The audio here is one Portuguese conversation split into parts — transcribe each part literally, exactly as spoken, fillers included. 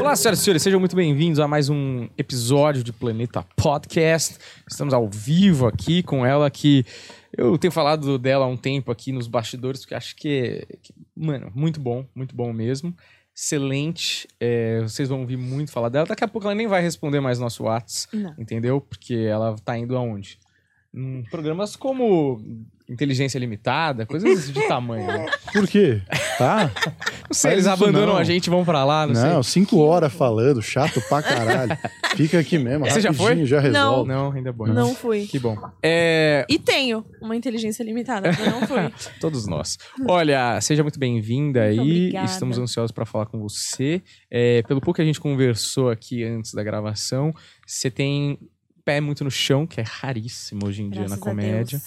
Olá, senhoras e senhores, sejam muito bem-vindos a mais um episódio de Planeta Podcast. Estamos ao vivo aqui com ela que... Eu tenho falado dela há um tempo aqui nos bastidores, porque acho que, que mano, muito bom, muito bom mesmo. Excelente, é, vocês vão ouvir muito falar dela. Daqui a pouco ela nem vai responder mais nosso WhatsApp, entendeu? Porque ela tá indo aonde? Em programas como Inteligência Limitada, coisas de tamanho, né? Por quê? Tá? Não sei, eles abandonam não. a gente, vão pra lá, não, não sei. Não, cinco horas falando, chato pra caralho. Fica aqui mesmo, você já foi? Já resolve. Não, não ainda é bom. Não, não fui. Que bom. É... E tenho uma inteligência limitada, mas não fui. Todos nós. Olha, seja muito bem-vinda aí. Obrigada. Estamos ansiosos pra falar com você. É, pelo pouco que a gente conversou aqui antes da gravação, você tem... pé muito no chão, que é raríssimo hoje em Graças dia na comédia.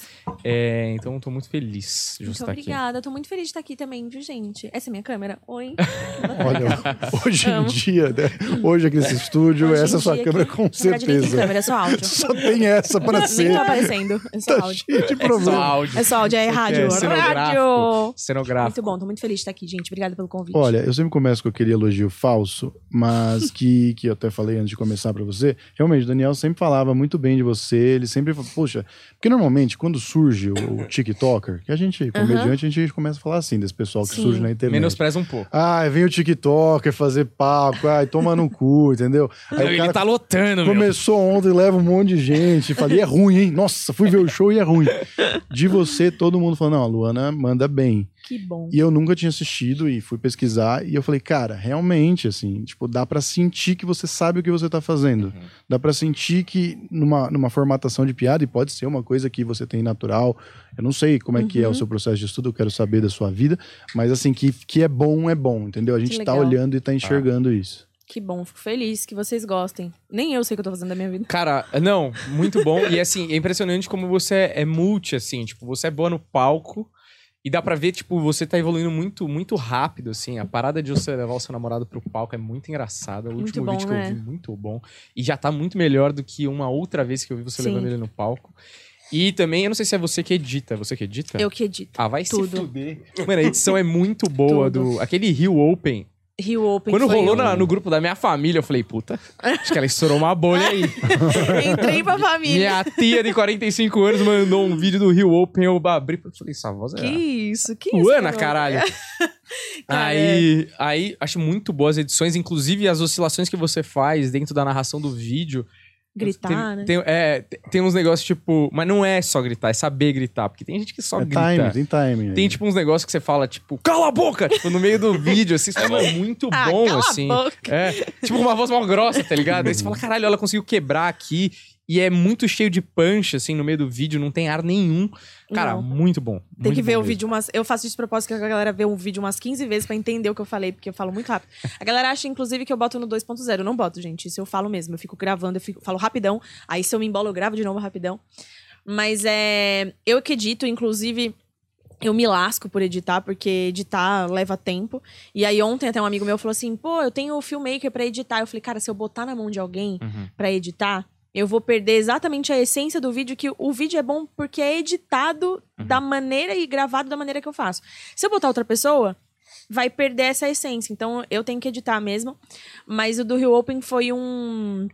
É, então, tô muito feliz de muito estar obrigada. aqui. Obrigada, tô muito feliz de estar aqui também, viu, gente? Essa é minha câmera. Oi. Olha, hoje em dia, né? Hoje aqui nesse estúdio, hoje essa é a sua câmera aqui, com certeza. Tem câmera, é só áudio. Só tem essa pra ser. Nem tá aparecendo. É só tá áudio. Cheio de problema. É só áudio. É só áudio, é rádio. É rádio. Cenográfico. Muito bom, tô muito feliz de estar aqui, gente. Obrigada pelo convite. Olha, eu sempre começo com aquele elogio falso, mas que, que eu até falei antes de começar pra você. Realmente, o Daniel sempre falava muito bem de você, ele sempre fala, poxa, porque normalmente quando surge o, o TikToker, que a gente, comediante, uhum. a gente começa a falar assim desse pessoal que Sim. surge na internet. Menospreza um pouco. Ah, vem o TikToker fazer papo, ai, toma no cu, entendeu? Aí ele o cara tá lotando, começou meu. ontem, leva um monte de gente, falei, é ruim, hein? Nossa, fui ver o show e é ruim. De você, todo mundo falando, não, a Luana manda bem. Que bom. E eu nunca tinha assistido e fui pesquisar e eu falei, cara, realmente, assim, tipo, dá pra sentir que você sabe o que você tá fazendo. Uhum. Dá pra sentir que numa, numa formatação de piada, e pode ser uma coisa que você tem natural, eu não sei como é uhum. que é o seu processo de estudo, eu quero saber da sua vida, mas assim, que, que é bom, é bom, entendeu? A gente tá olhando e tá enxergando ah. isso. Que bom, fico feliz que vocês gostem. Nem eu sei o que eu tô fazendo da minha vida. Cara, não, muito bom. E assim, é impressionante como você é multi, assim, tipo, você é boa no palco, e dá pra ver, tipo, você tá evoluindo muito, muito rápido, assim. A parada de você levar o seu namorado pro palco é muito engraçada. O muito último bom, vídeo que né? eu vi, muito bom. E já tá muito melhor do que uma outra vez que eu vi você Sim. levando ele no palco. E também, eu não sei se é você que edita. Você que edita? Eu que edito. Ah, vai Tudo. se fuder. Mano, a edição é muito boa. do Aquele Rio Open... Rio Open Quando rolou na, no grupo da minha família, eu falei, puta, acho que ela estourou uma bolha aí. Entrei pra família. Minha tia de quarenta e cinco anos mandou um vídeo do Rio Open, eu abri, eu falei, essa voz é... Que isso, que isso. Luana, caralho. aí, aí, acho muito boas as edições, inclusive as oscilações que você faz dentro da narração do vídeo. Gritar, tem, né? Tem, é, tem uns negócios tipo... Mas não é só gritar, é saber gritar. Porque tem gente que só é grita. Time, tem timing. Tem aí. tipo uns negócios que você fala tipo... Cala a boca! Tipo, no meio do vídeo, assim. Isso é muito ah, bom, cala assim. A boca. É, tipo uma voz mal grossa, tá ligado? Aí você fala, caralho, ela conseguiu quebrar aqui. E é muito cheio de punch, assim, no meio do vídeo. Não tem ar nenhum. Cara, não. muito bom. Tem muito que ver o mesmo. vídeo umas... Eu faço isso de propósito que a galera vê um vídeo umas quinze vezes pra entender o que eu falei, porque eu falo muito rápido. A galera acha, inclusive, que eu boto no dois ponto zero. Eu não boto, gente. Isso eu falo mesmo. Eu fico gravando, eu fico... falo rapidão. Aí se eu me embolo, eu gravo de novo rapidão. Mas é... Eu que edito, inclusive... Eu me lasco por editar, porque editar leva tempo. E aí ontem até um amigo meu falou assim, pô, eu tenho o Filmmaker pra editar. Eu falei, cara, se eu botar na mão de alguém uhum. pra editar... Eu vou perder exatamente a essência do vídeo, que o vídeo é bom porque é editado uhum. da maneira e gravado da maneira que eu faço. Se eu botar outra pessoa, vai perder essa essência. Então, eu tenho que editar mesmo. Mas o do Rio Open foi um,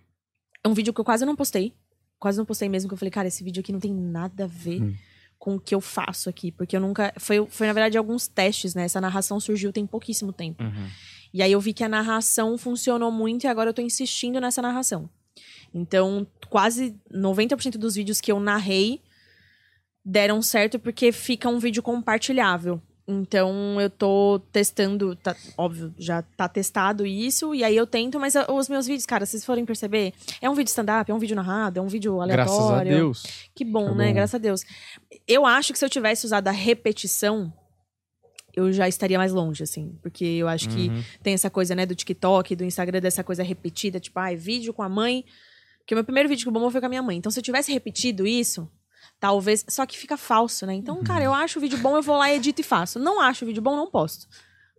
um vídeo que eu quase não postei. Quase não postei mesmo, que eu falei, cara, esse vídeo aqui não tem nada a ver uhum. com o que eu faço aqui. Porque eu nunca... Foi, foi na verdade, alguns testes, né? Essa narração surgiu tem pouquíssimo tempo. Uhum. E aí, eu vi que a narração funcionou muito e agora eu tô insistindo nessa narração. Então, quase noventa por cento dos vídeos que eu narrei deram certo porque fica um vídeo compartilhável. Então, eu tô testando, tá, óbvio, já tá testado isso, e aí eu tento, mas os meus vídeos, cara, se vocês forem perceber, é um vídeo stand-up, é um vídeo narrado, é um vídeo aleatório. Graças a Deus. Que bom, tá né? Bom. Graças a Deus. Eu acho que se eu tivesse usado a repetição... eu já estaria mais longe, assim. Porque eu acho uhum. que tem essa coisa, né, do TikTok, do Instagram, dessa coisa repetida. Tipo, ah, é vídeo com a mãe. Porque o meu primeiro vídeo que eu bombou foi com a minha mãe. Então, se eu tivesse repetido isso, talvez... Só que fica falso, né? Então, cara, eu acho o vídeo bom, eu vou lá, edito e faço. Não acho o vídeo bom, não posto.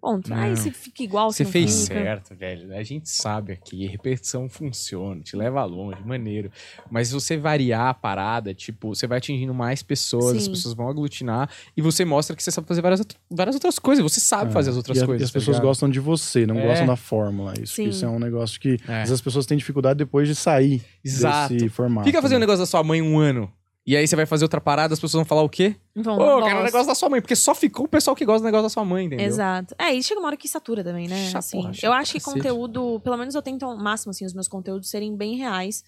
Ponto. Não. Aí você fica igual. Você fez fica. certo, velho. A gente sabe aqui. Repetição funciona. Te leva longe. Maneiro. Mas você variar a parada, tipo, você vai atingindo mais pessoas. Sim. As pessoas vão aglutinar. E você mostra que você sabe fazer várias, várias outras coisas. Você sabe é. fazer as outras e a, coisas. E as tá pessoas ligado? gostam de você. Não é. gostam da fórmula. Isso, isso é um negócio que é. as pessoas têm dificuldade depois de sair Exato. desse formato. Fica fazendo o né? um negócio da sua mãe um ano. E aí você vai fazer outra parada, as pessoas vão falar o quê? Vão, Pô, quero o negócio da sua mãe. Porque só ficou o pessoal que gosta do negócio da sua mãe, entendeu? Exato. É, e chega uma hora que satura também, né? Chá, assim, porra, chá, eu acho que conteúdo... Pelo menos eu tento ao máximo, assim, os meus conteúdos serem bem reais.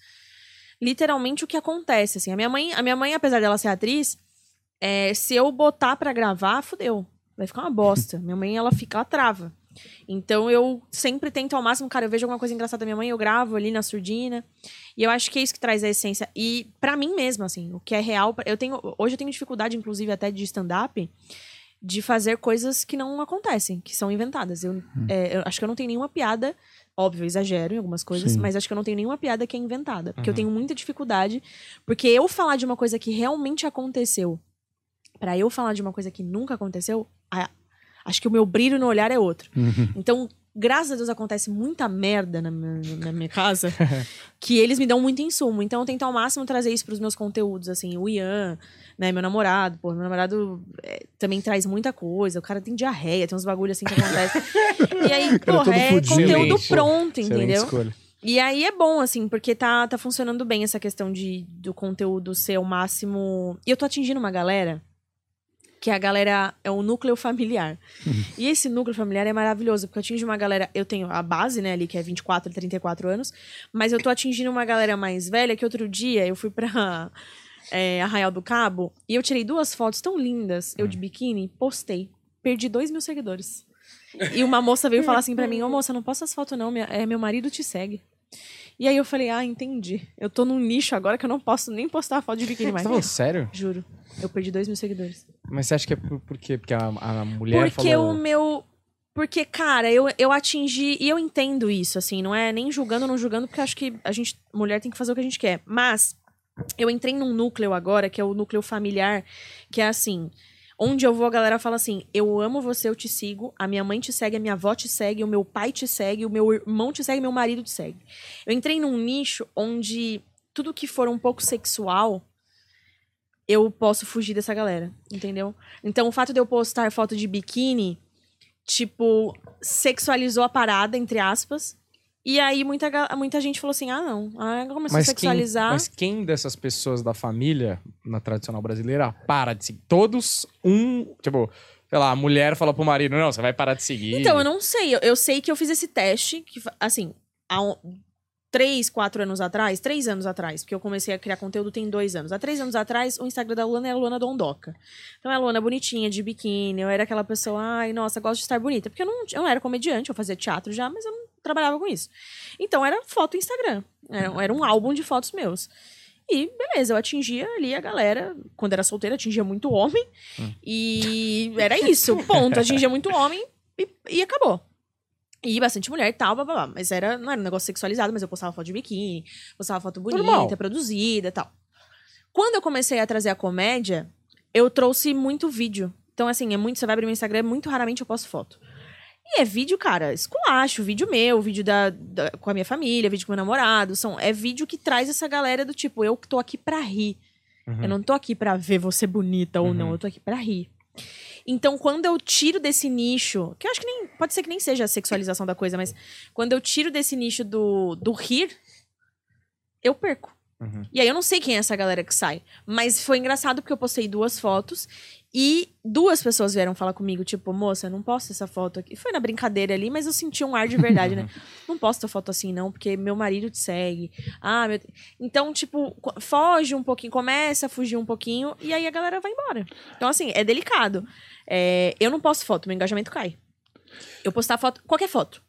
Literalmente o que acontece, assim. A minha mãe, a minha mãe apesar dela ser atriz, é, se eu botar pra gravar, fodeu. Vai ficar uma bosta. Minha mãe, ela fica, ela trava. Então eu sempre tento ao máximo, cara, eu vejo alguma coisa engraçada da minha mãe, eu gravo ali na surdina. E eu acho que é isso que traz a essência. E pra mim mesma, assim, o que é real, eu tenho, hoje eu tenho dificuldade, inclusive até de stand-up, de fazer coisas que não acontecem, que são inventadas. Eu, hum. é, eu acho que eu não tenho nenhuma piada, óbvio, eu exagero em algumas coisas, Sim. mas acho que eu não tenho nenhuma piada que é inventada, porque uhum. eu tenho muita dificuldade, porque eu falar de uma coisa que realmente aconteceu, pra eu falar de uma coisa que nunca aconteceu, a acho que o meu brilho no olhar é outro. Uhum. Então, graças a Deus, acontece muita merda na minha, na minha casa que eles me dão muito insumo. Então, eu tento ao máximo trazer isso pros meus conteúdos. Assim, o Ian, né, meu namorado. Pô, meu namorado é, também traz muita coisa. O cara tem diarreia, tem uns bagulho assim que acontece. E aí, porra, é fudido. Conteúdo Excelente. pronto, Excelente entendeu? Escolha. E aí é bom, assim, porque tá, tá funcionando bem essa questão de, do conteúdo ser o máximo... E eu tô atingindo uma galera... que a galera é o núcleo familiar. Uhum. E esse núcleo familiar é maravilhoso, porque eu atingi uma galera... Eu tenho a base, né, ali, que é vinte e quatro, trinta e quatro anos, mas eu tô atingindo uma galera mais velha, que outro dia eu fui pra é, Arraial do Cabo, e eu tirei duas fotos tão lindas, eu de biquíni, postei. Perdi dois mil seguidores. E uma moça veio falar assim pra mim, ô, moça, não posto as fotos não, minha, é, meu marido te segue. E aí eu falei, ah, entendi. Eu tô num nicho agora que eu não posso nem postar a foto de biquíni mais. Você falou sério? Juro. Eu perdi dois mil seguidores. Mas você acha que é por, por quê? Porque a, a mulher Porque falou... o meu... Porque, cara, eu, eu atingi... E eu entendo isso, assim. Não é nem julgando ou não julgando, porque acho que a gente... Mulher tem que fazer o que a gente quer. Mas eu entrei num núcleo agora, que é o núcleo familiar, que é assim... Onde eu vou, a galera fala assim, eu amo você, eu te sigo, a minha mãe te segue, a minha avó te segue, o meu pai te segue, o meu irmão te segue, meu marido te segue. Eu entrei num nicho onde tudo que for um pouco sexual... eu posso fugir dessa galera, entendeu? Então, o fato de eu postar foto de biquíni, tipo, sexualizou a parada, entre aspas. E aí, muita, muita gente falou assim, ah, não, ah, começou a sexualizar. Quem, mas quem dessas pessoas da família, na tradicional brasileira, para de seguir? Todos, um, tipo... Sei lá, a mulher fala pro marido, não, você vai parar de seguir. Então, eu não sei. Eu, eu sei que eu fiz esse teste, que, assim, há um... Três, quatro anos atrás, três anos atrás, porque eu comecei a criar conteúdo tem dois anos. Há três anos atrás, o Instagram da Luana é a Luana Dondoca. Então, é a Luana bonitinha, de biquíni. Eu era aquela pessoa, ai, nossa, gosto de estar bonita. Porque eu não, eu não era comediante, eu fazia teatro já, mas eu não trabalhava com isso. Então, era foto Instagram. Era, era um álbum de fotos meus. E, beleza, eu atingia ali a galera. Quando era solteira, atingia muito homem. Hum. E era isso, ponto. Atingia muito homem e, e acabou. E bastante mulher e tal, blá, blá, blá. Mas era, não era um negócio sexualizado, mas eu postava foto de biquíni, postava foto bonita, Normal. produzida e tal. Quando eu comecei a trazer a comédia, eu trouxe muito vídeo. Então, assim, é muito, você vai abrir meu Instagram, muito raramente eu posto foto. E é vídeo, cara, esculacho, vídeo meu, vídeo da, da, com a minha família, vídeo com meu namorado. São, é vídeo que traz essa galera do tipo, eu tô aqui pra rir. Uhum. Eu não tô aqui pra ver você bonita uhum. ou não, eu tô aqui pra rir. Então, quando eu tiro desse nicho... Que eu acho que nem... Pode ser que nem seja a sexualização da coisa, mas... Quando eu tiro desse nicho do, do rir... Eu perco. Uhum. E aí, eu não sei quem é essa galera que sai. Mas foi engraçado porque eu postei duas fotos... E duas pessoas vieram falar comigo, tipo... Moça, não posto essa foto aqui. Foi na brincadeira ali, mas eu senti um ar de verdade, né? Não posto a foto assim, não, porque meu marido te segue. Ah, meu... Então, tipo, foge um pouquinho. Começa a fugir um pouquinho. E aí, a galera vai embora. Então, assim, é delicado. É, eu não posto foto, meu engajamento cai. Eu postar foto, qualquer foto,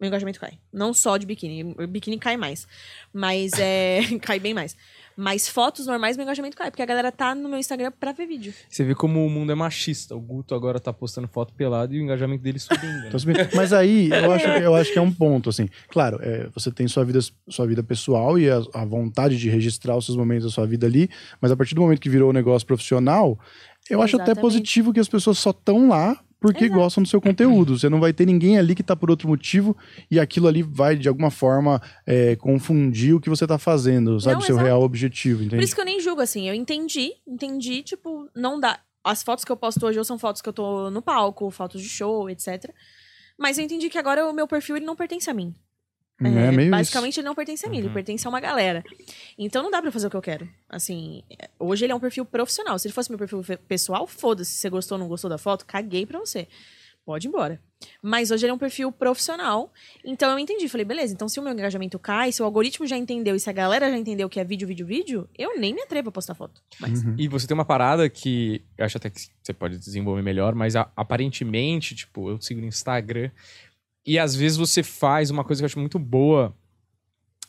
meu engajamento cai. Não só de biquíni, o biquíni cai mais. Mas é, cai bem mais. Mas fotos normais, meu engajamento cai, porque a galera tá no meu Instagram pra ver vídeo. Você vê como o mundo é machista. O Guto agora tá postando foto pelado e o engajamento dele subindo. Né? Mas aí, eu acho, eu acho que é um ponto, assim. Claro, é, você tem sua vida, sua vida pessoal e a, a vontade de registrar os seus momentos da sua vida ali, mas a partir do momento que virou um negócio profissional, eu acho Exatamente. até positivo que as pessoas só estão lá porque Exato. Gostam do seu conteúdo. Você não vai ter ninguém ali que tá por outro motivo e aquilo ali vai, de alguma forma, é, confundir o que você tá fazendo, sabe? Não, o seu exato. Real objetivo, entende? Por isso que eu nem julgo, assim. Eu entendi, entendi, tipo, não dá. As fotos que eu posto hoje são fotos que eu tô no palco, fotos de show, etcétera. Mas eu entendi que agora o meu perfil, ele não pertence a mim. É, é meio basicamente isso. Ele não pertence a mim, uhum. Ele pertence a uma galera. Então não dá pra fazer o que eu quero. Assim, hoje ele é um perfil profissional. Se ele fosse meu perfil pessoal, foda-se. Se você gostou ou não gostou da foto, caguei pra você. Pode ir embora. Mas hoje ele é um perfil profissional. Então eu entendi, falei, beleza, então se o meu engajamento cai, se o algoritmo já entendeu e se a galera já entendeu que é vídeo, vídeo, vídeo, eu nem me atrevo a postar foto. Mas... Uhum. E você tem uma parada que eu acho até que você pode desenvolver melhor, mas a, aparentemente, tipo, eu sigo no Instagram... E às vezes você faz uma coisa que eu acho muito boa,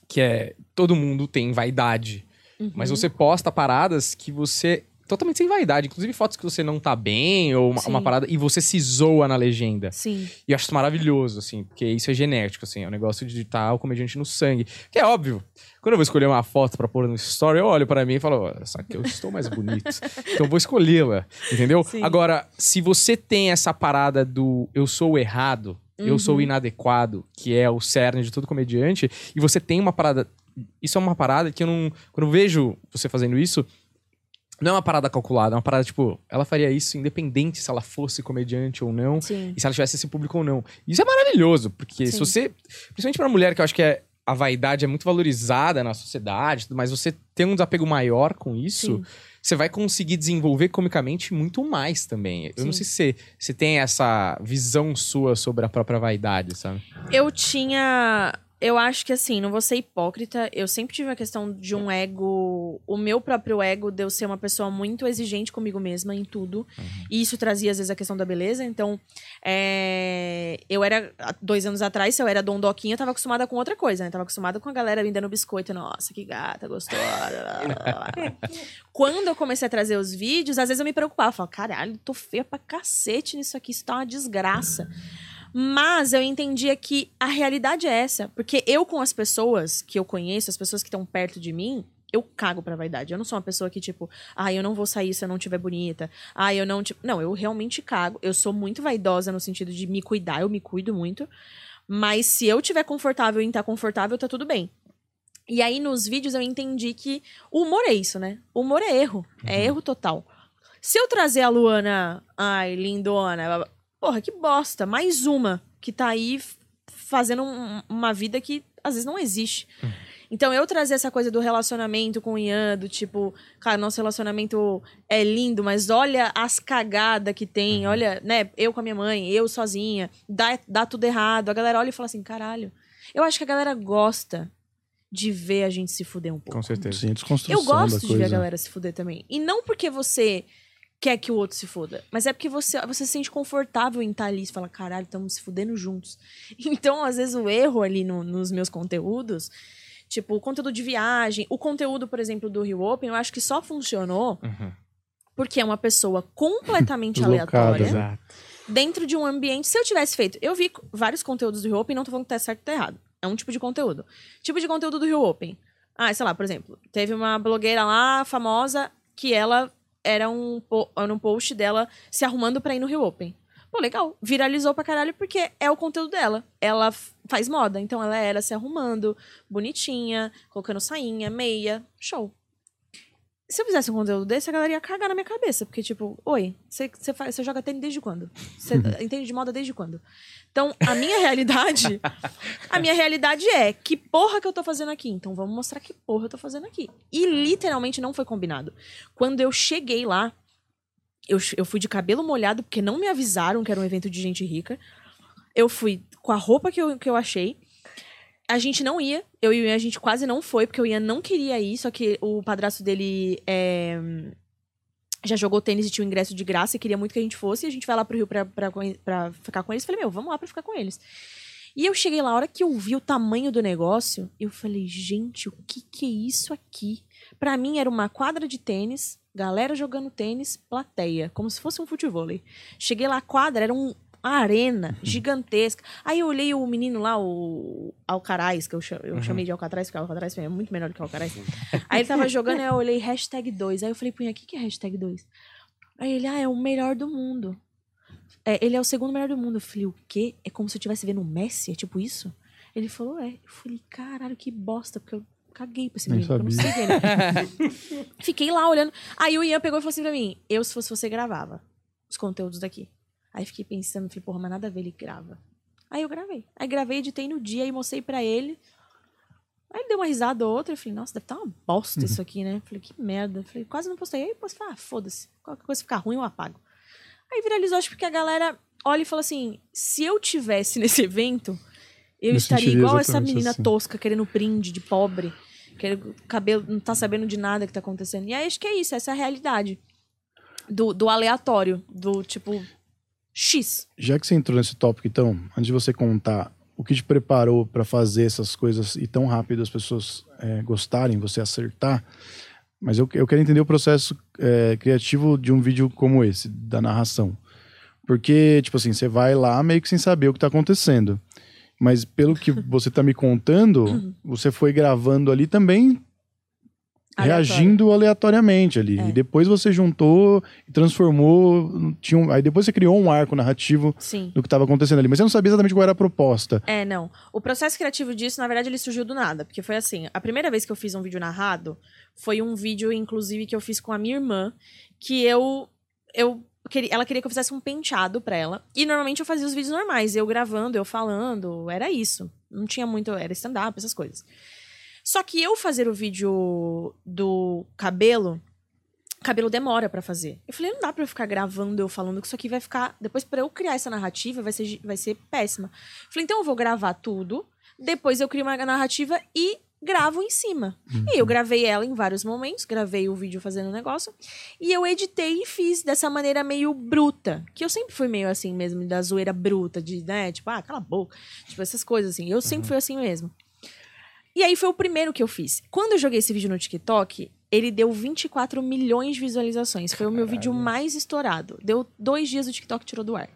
que é... Todo mundo tem vaidade. Uhum. Mas você posta paradas que você... Totalmente sem vaidade. Inclusive fotos que você não tá bem, ou uma, uma parada... E você se zoa na legenda. Sim. E eu acho isso maravilhoso, assim. Porque isso é genético, assim. É um negócio de estar o comediante no sangue. Que é óbvio. Quando eu vou escolher uma foto pra pôr no story, eu olho pra mim e falo... Oh, só que eu estou mais bonito. Então eu vou escolhê-la. Entendeu? Sim. Agora, se você tem essa parada do... Eu sou o errado... Eu sou o inadequado, que é o cerne de todo comediante. E você tem uma parada... Isso é uma parada que eu não... Quando eu vejo você fazendo isso, não é uma parada calculada. É uma parada, tipo... Ela faria isso independente se ela fosse comediante ou não. Sim. E se ela tivesse esse público ou não. Isso é maravilhoso. Porque Sim. se você... Principalmente pra mulher, que eu acho que é, a vaidade é muito valorizada na sociedade. Mas você tem um desapego maior com isso... Sim. Você vai conseguir desenvolver comicamente muito mais também. Sim. Eu não sei se você, você tem essa visão sua sobre a própria vaidade, sabe? Eu tinha... Eu acho que assim, não vou ser hipócrita. Eu sempre tive a questão de um ego... O meu próprio ego de eu ser uma pessoa muito exigente comigo mesma em tudo. Uhum. E isso trazia, às vezes, a questão da beleza. Então, é... eu era... Dois anos atrás, se eu era dondoquinha, eu tava acostumada com outra coisa, né? Tava acostumada com a galera me dando biscoito. Nossa, que gata, gostosa. Quando eu comecei a trazer os vídeos, às vezes eu me preocupava. Eu falava, caralho, tô feia pra cacete nisso aqui. Isso tá uma desgraça. Mas eu entendia que a realidade é essa. Porque eu com as pessoas que eu conheço, as pessoas que estão perto de mim, eu cago pra vaidade. Eu não sou uma pessoa que, tipo, ah, eu não vou sair se eu não tiver bonita. Ah, eu não... Tipo... Não, eu realmente cago. Eu sou muito vaidosa no sentido de me cuidar. Eu me cuido muito. Mas se eu tiver confortável e estar confortável, tá tudo bem. E aí, nos vídeos, eu entendi que o humor é isso, né? O humor é erro. É erro total. Se eu trazer a Luana... Ai, lindona... Porra, que bosta. Mais uma que tá aí fazendo um, uma vida que às vezes não existe. Hum. Então, eu trazer essa coisa do relacionamento com o Ian, do tipo... Cara, nosso relacionamento é lindo, mas olha as cagadas que tem. Uhum. Olha, né? Eu com a minha mãe, eu sozinha. Dá, dá tudo errado. A galera olha e fala assim, caralho. Eu acho que a galera gosta de ver a gente se fuder um pouco. Com certeza. Sim, desconstrução da coisa. Eu gosto de ver a galera se fuder também. E não porque você... quer que o outro se foda. Mas é porque você, você se sente confortável em estar ali. Você fala, caralho, estamos se fudendo juntos. Então, às vezes, o erro ali no, nos meus conteúdos... Tipo, o conteúdo de viagem... O conteúdo, por exemplo, do Rio Open... Eu acho que só funcionou... Uhum. Porque é uma pessoa completamente aleatória... Locada, dentro de um ambiente... Se eu tivesse feito... Eu vi vários conteúdos do Rio Open... Não tô falando que tá certo ou tá errado. É um tipo de conteúdo. Tipo de conteúdo do Rio Open... Ah, sei lá, por exemplo... Teve uma blogueira lá, famosa... Que ela... Era um, era um post dela se arrumando pra ir no Rio Open. Pô, legal. Viralizou pra caralho porque é o conteúdo dela. Ela faz moda. Então, ela era se arrumando, bonitinha, colocando sainha, meia. Show. Se eu fizesse um conteúdo desse, a galera ia cagar na minha cabeça. Porque, tipo, oi, você joga tênis desde quando? Você entende de moda desde quando? Então, a minha realidade... A minha realidade é, que porra que eu tô fazendo aqui? Então, vamos mostrar que porra eu tô fazendo aqui. E, literalmente, não foi combinado. Quando eu cheguei lá, eu, eu fui de cabelo molhado, porque não me avisaram que era um evento de gente rica. Eu fui com a roupa que eu, que eu achei. A gente não ia. Eu e o Ian, a gente quase não foi, porque o Ian não queria ir. Só que o padrasto dele é, já jogou tênis e tinha o ingresso de graça. E queria muito que a gente fosse. E a gente vai lá pro Rio pra, pra, pra ficar com eles. Falei, meu, vamos lá pra ficar com eles. E eu cheguei lá, a hora que eu vi o tamanho do negócio, eu falei, gente, o que que é isso aqui? Pra mim era uma quadra de tênis, galera jogando tênis, plateia. Como se fosse um futevôlei. Cheguei lá, a quadra era um... Uma arena gigantesca. Aí eu olhei o menino lá, o Alcaraz, que eu, ch- eu uhum. chamei de Alcatraz, porque Alcatraz é muito melhor do que Alcaraz. Aí ele tava jogando, aí eu olhei hashtag dois. Aí eu falei, punha, o que que é hashtag dois? Aí ele, ah, é o melhor do mundo. É, ele é o segundo melhor do mundo. Eu falei, o quê? É como se eu estivesse vendo o Messi? É tipo isso? Ele falou, é. Eu falei, caralho, que bosta. Porque eu caguei pra esse menino. Eu não sei dele. Fiquei lá olhando. Aí o Ian pegou e falou assim pra mim, eu, se fosse você, gravava os conteúdos daqui. Aí fiquei pensando, falei, porra, mas nada a ver, ele grava. Aí eu gravei. Aí gravei, editei no dia e mostrei pra ele. Aí ele deu uma risada ou outra. Eu falei, nossa, deve estar uma bosta isso aqui, né? Eu falei, que merda. Eu falei, quase não postei. Aí depois eu falei, ah, foda-se. Qualquer coisa ficar ruim, eu apago. Aí viralizou, acho que a galera olha e fala assim, se eu tivesse nesse evento, eu, eu estaria igual essa menina assim, tosca, querendo brinde de pobre, querendo cabelo, não tá sabendo de nada que tá acontecendo. E aí acho que é isso, essa é a realidade do, do aleatório, do tipo X. Já que você entrou nesse tópico, então, antes de você contar o que te preparou pra fazer essas coisas e tão rápido as pessoas é, gostarem, você acertar... Mas eu, eu quero entender o processo é, criativo de um vídeo como esse, da narração. Porque, tipo assim, você vai lá meio que sem saber o que tá acontecendo. Mas pelo que você tá me contando, você foi gravando ali também, aleatório, reagindo aleatoriamente ali. É. E depois você juntou e transformou. Tinha um, aí depois você criou um arco narrativo, sim, do que tava acontecendo ali. Mas você não sabia exatamente qual era a proposta. É, não. O processo criativo disso, na verdade, ele surgiu do nada. Porque foi assim, a primeira vez que eu fiz um vídeo narrado... Foi um vídeo, inclusive, que eu fiz com a minha irmã, que eu... eu queria, ela queria que eu fizesse um penteado pra ela. E, normalmente, eu fazia os vídeos normais. Eu gravando, eu falando, era isso. Não tinha muito... Era stand-up, essas coisas. Só que eu fazer o vídeo do cabelo... Cabelo demora pra fazer. Eu falei, não dá pra eu ficar gravando, eu falando, que isso aqui vai ficar... Depois, pra eu criar essa narrativa, vai ser, vai ser péssima. Eu falei, então eu vou gravar tudo. Depois eu crio uma narrativa e... gravo em cima. Uhum. E eu gravei ela em vários momentos, gravei o vídeo fazendo o negócio, e eu editei e fiz dessa maneira meio bruta, que eu sempre fui meio assim mesmo, da zoeira bruta, de, né, tipo, ah, cala a boca, tipo, essas coisas assim. Eu uhum. sempre fui assim mesmo. E aí foi o primeiro que eu fiz. Quando eu joguei esse vídeo no TikTok, ele deu vinte e quatro milhões de visualizações. Foi Caralho. o meu vídeo mais estourado. Deu dois dias o TikTok tirou do ar,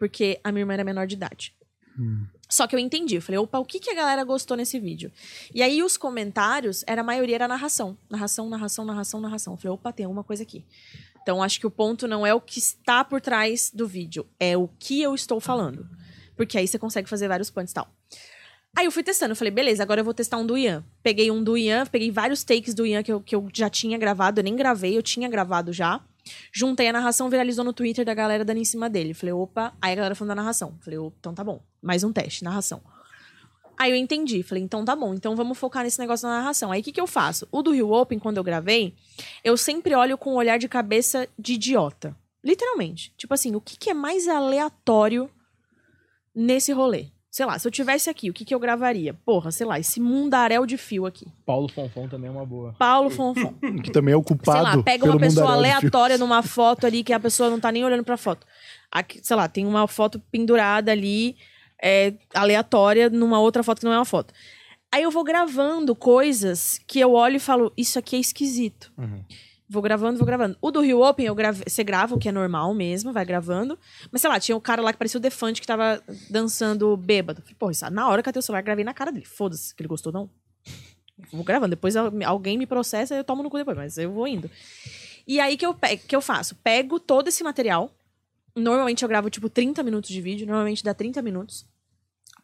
porque a minha irmã era menor de idade. Uhum. Só que eu entendi, eu falei, opa, o que, que a galera gostou nesse vídeo? E aí os comentários, era, a maioria era narração, narração, narração, narração, narração. Eu falei, opa, tem alguma coisa aqui. Então acho que o ponto não é o que está por trás do vídeo, é o que eu estou falando. Porque aí você consegue fazer vários punts e tal. Aí eu fui testando, eu falei, beleza, agora eu vou testar um do Ian. Peguei um do Ian, peguei vários takes do Ian que eu, que eu já tinha gravado, eu nem gravei, eu tinha gravado já. Juntei a narração, viralizou no Twitter da galera dando em cima dele. Falei, opa. Aí a galera falando da narração. Falei, opa, então tá bom. Mais um teste, narração. Aí eu entendi. Falei, então tá bom. Então vamos focar nesse negócio da narração. Aí o que, que eu faço? O do Rio Open, quando eu gravei, eu sempre olho com um olhar de cabeça de idiota. Literalmente. Tipo assim, o que, que é mais aleatório nesse rolê? Sei lá, se eu tivesse aqui, o que, que eu gravaria? Porra, sei lá, esse mundaréu de fio aqui. Paulo Fonfon também é uma boa. Paulo Fonfon. Que também é o culpado. Sei lá, pega uma pessoa aleatória numa foto ali, que a pessoa não tá nem olhando pra foto. Aqui, sei lá, tem uma foto pendurada ali, é, aleatória, numa outra foto que não é uma foto. Aí eu vou gravando coisas que eu olho e falo, isso aqui é esquisito. Uhum. Vou gravando, vou gravando. O do Rio Open, eu grave... você grava, o que é normal mesmo, vai gravando. Mas, sei lá, tinha um cara lá que parecia o Defante, que tava dançando bêbado. Falei, porra, isso... na hora que eu tenho o celular, gravei na cara dele. Foda-se, que ele gostou, não. Vou gravando. Depois alguém me processa, eu tomo no cu depois, mas eu vou indo. E aí, que eu, pe... que eu faço? Pego todo esse material. Normalmente, eu gravo, tipo, trinta minutos de vídeo. Normalmente, dá trinta minutos.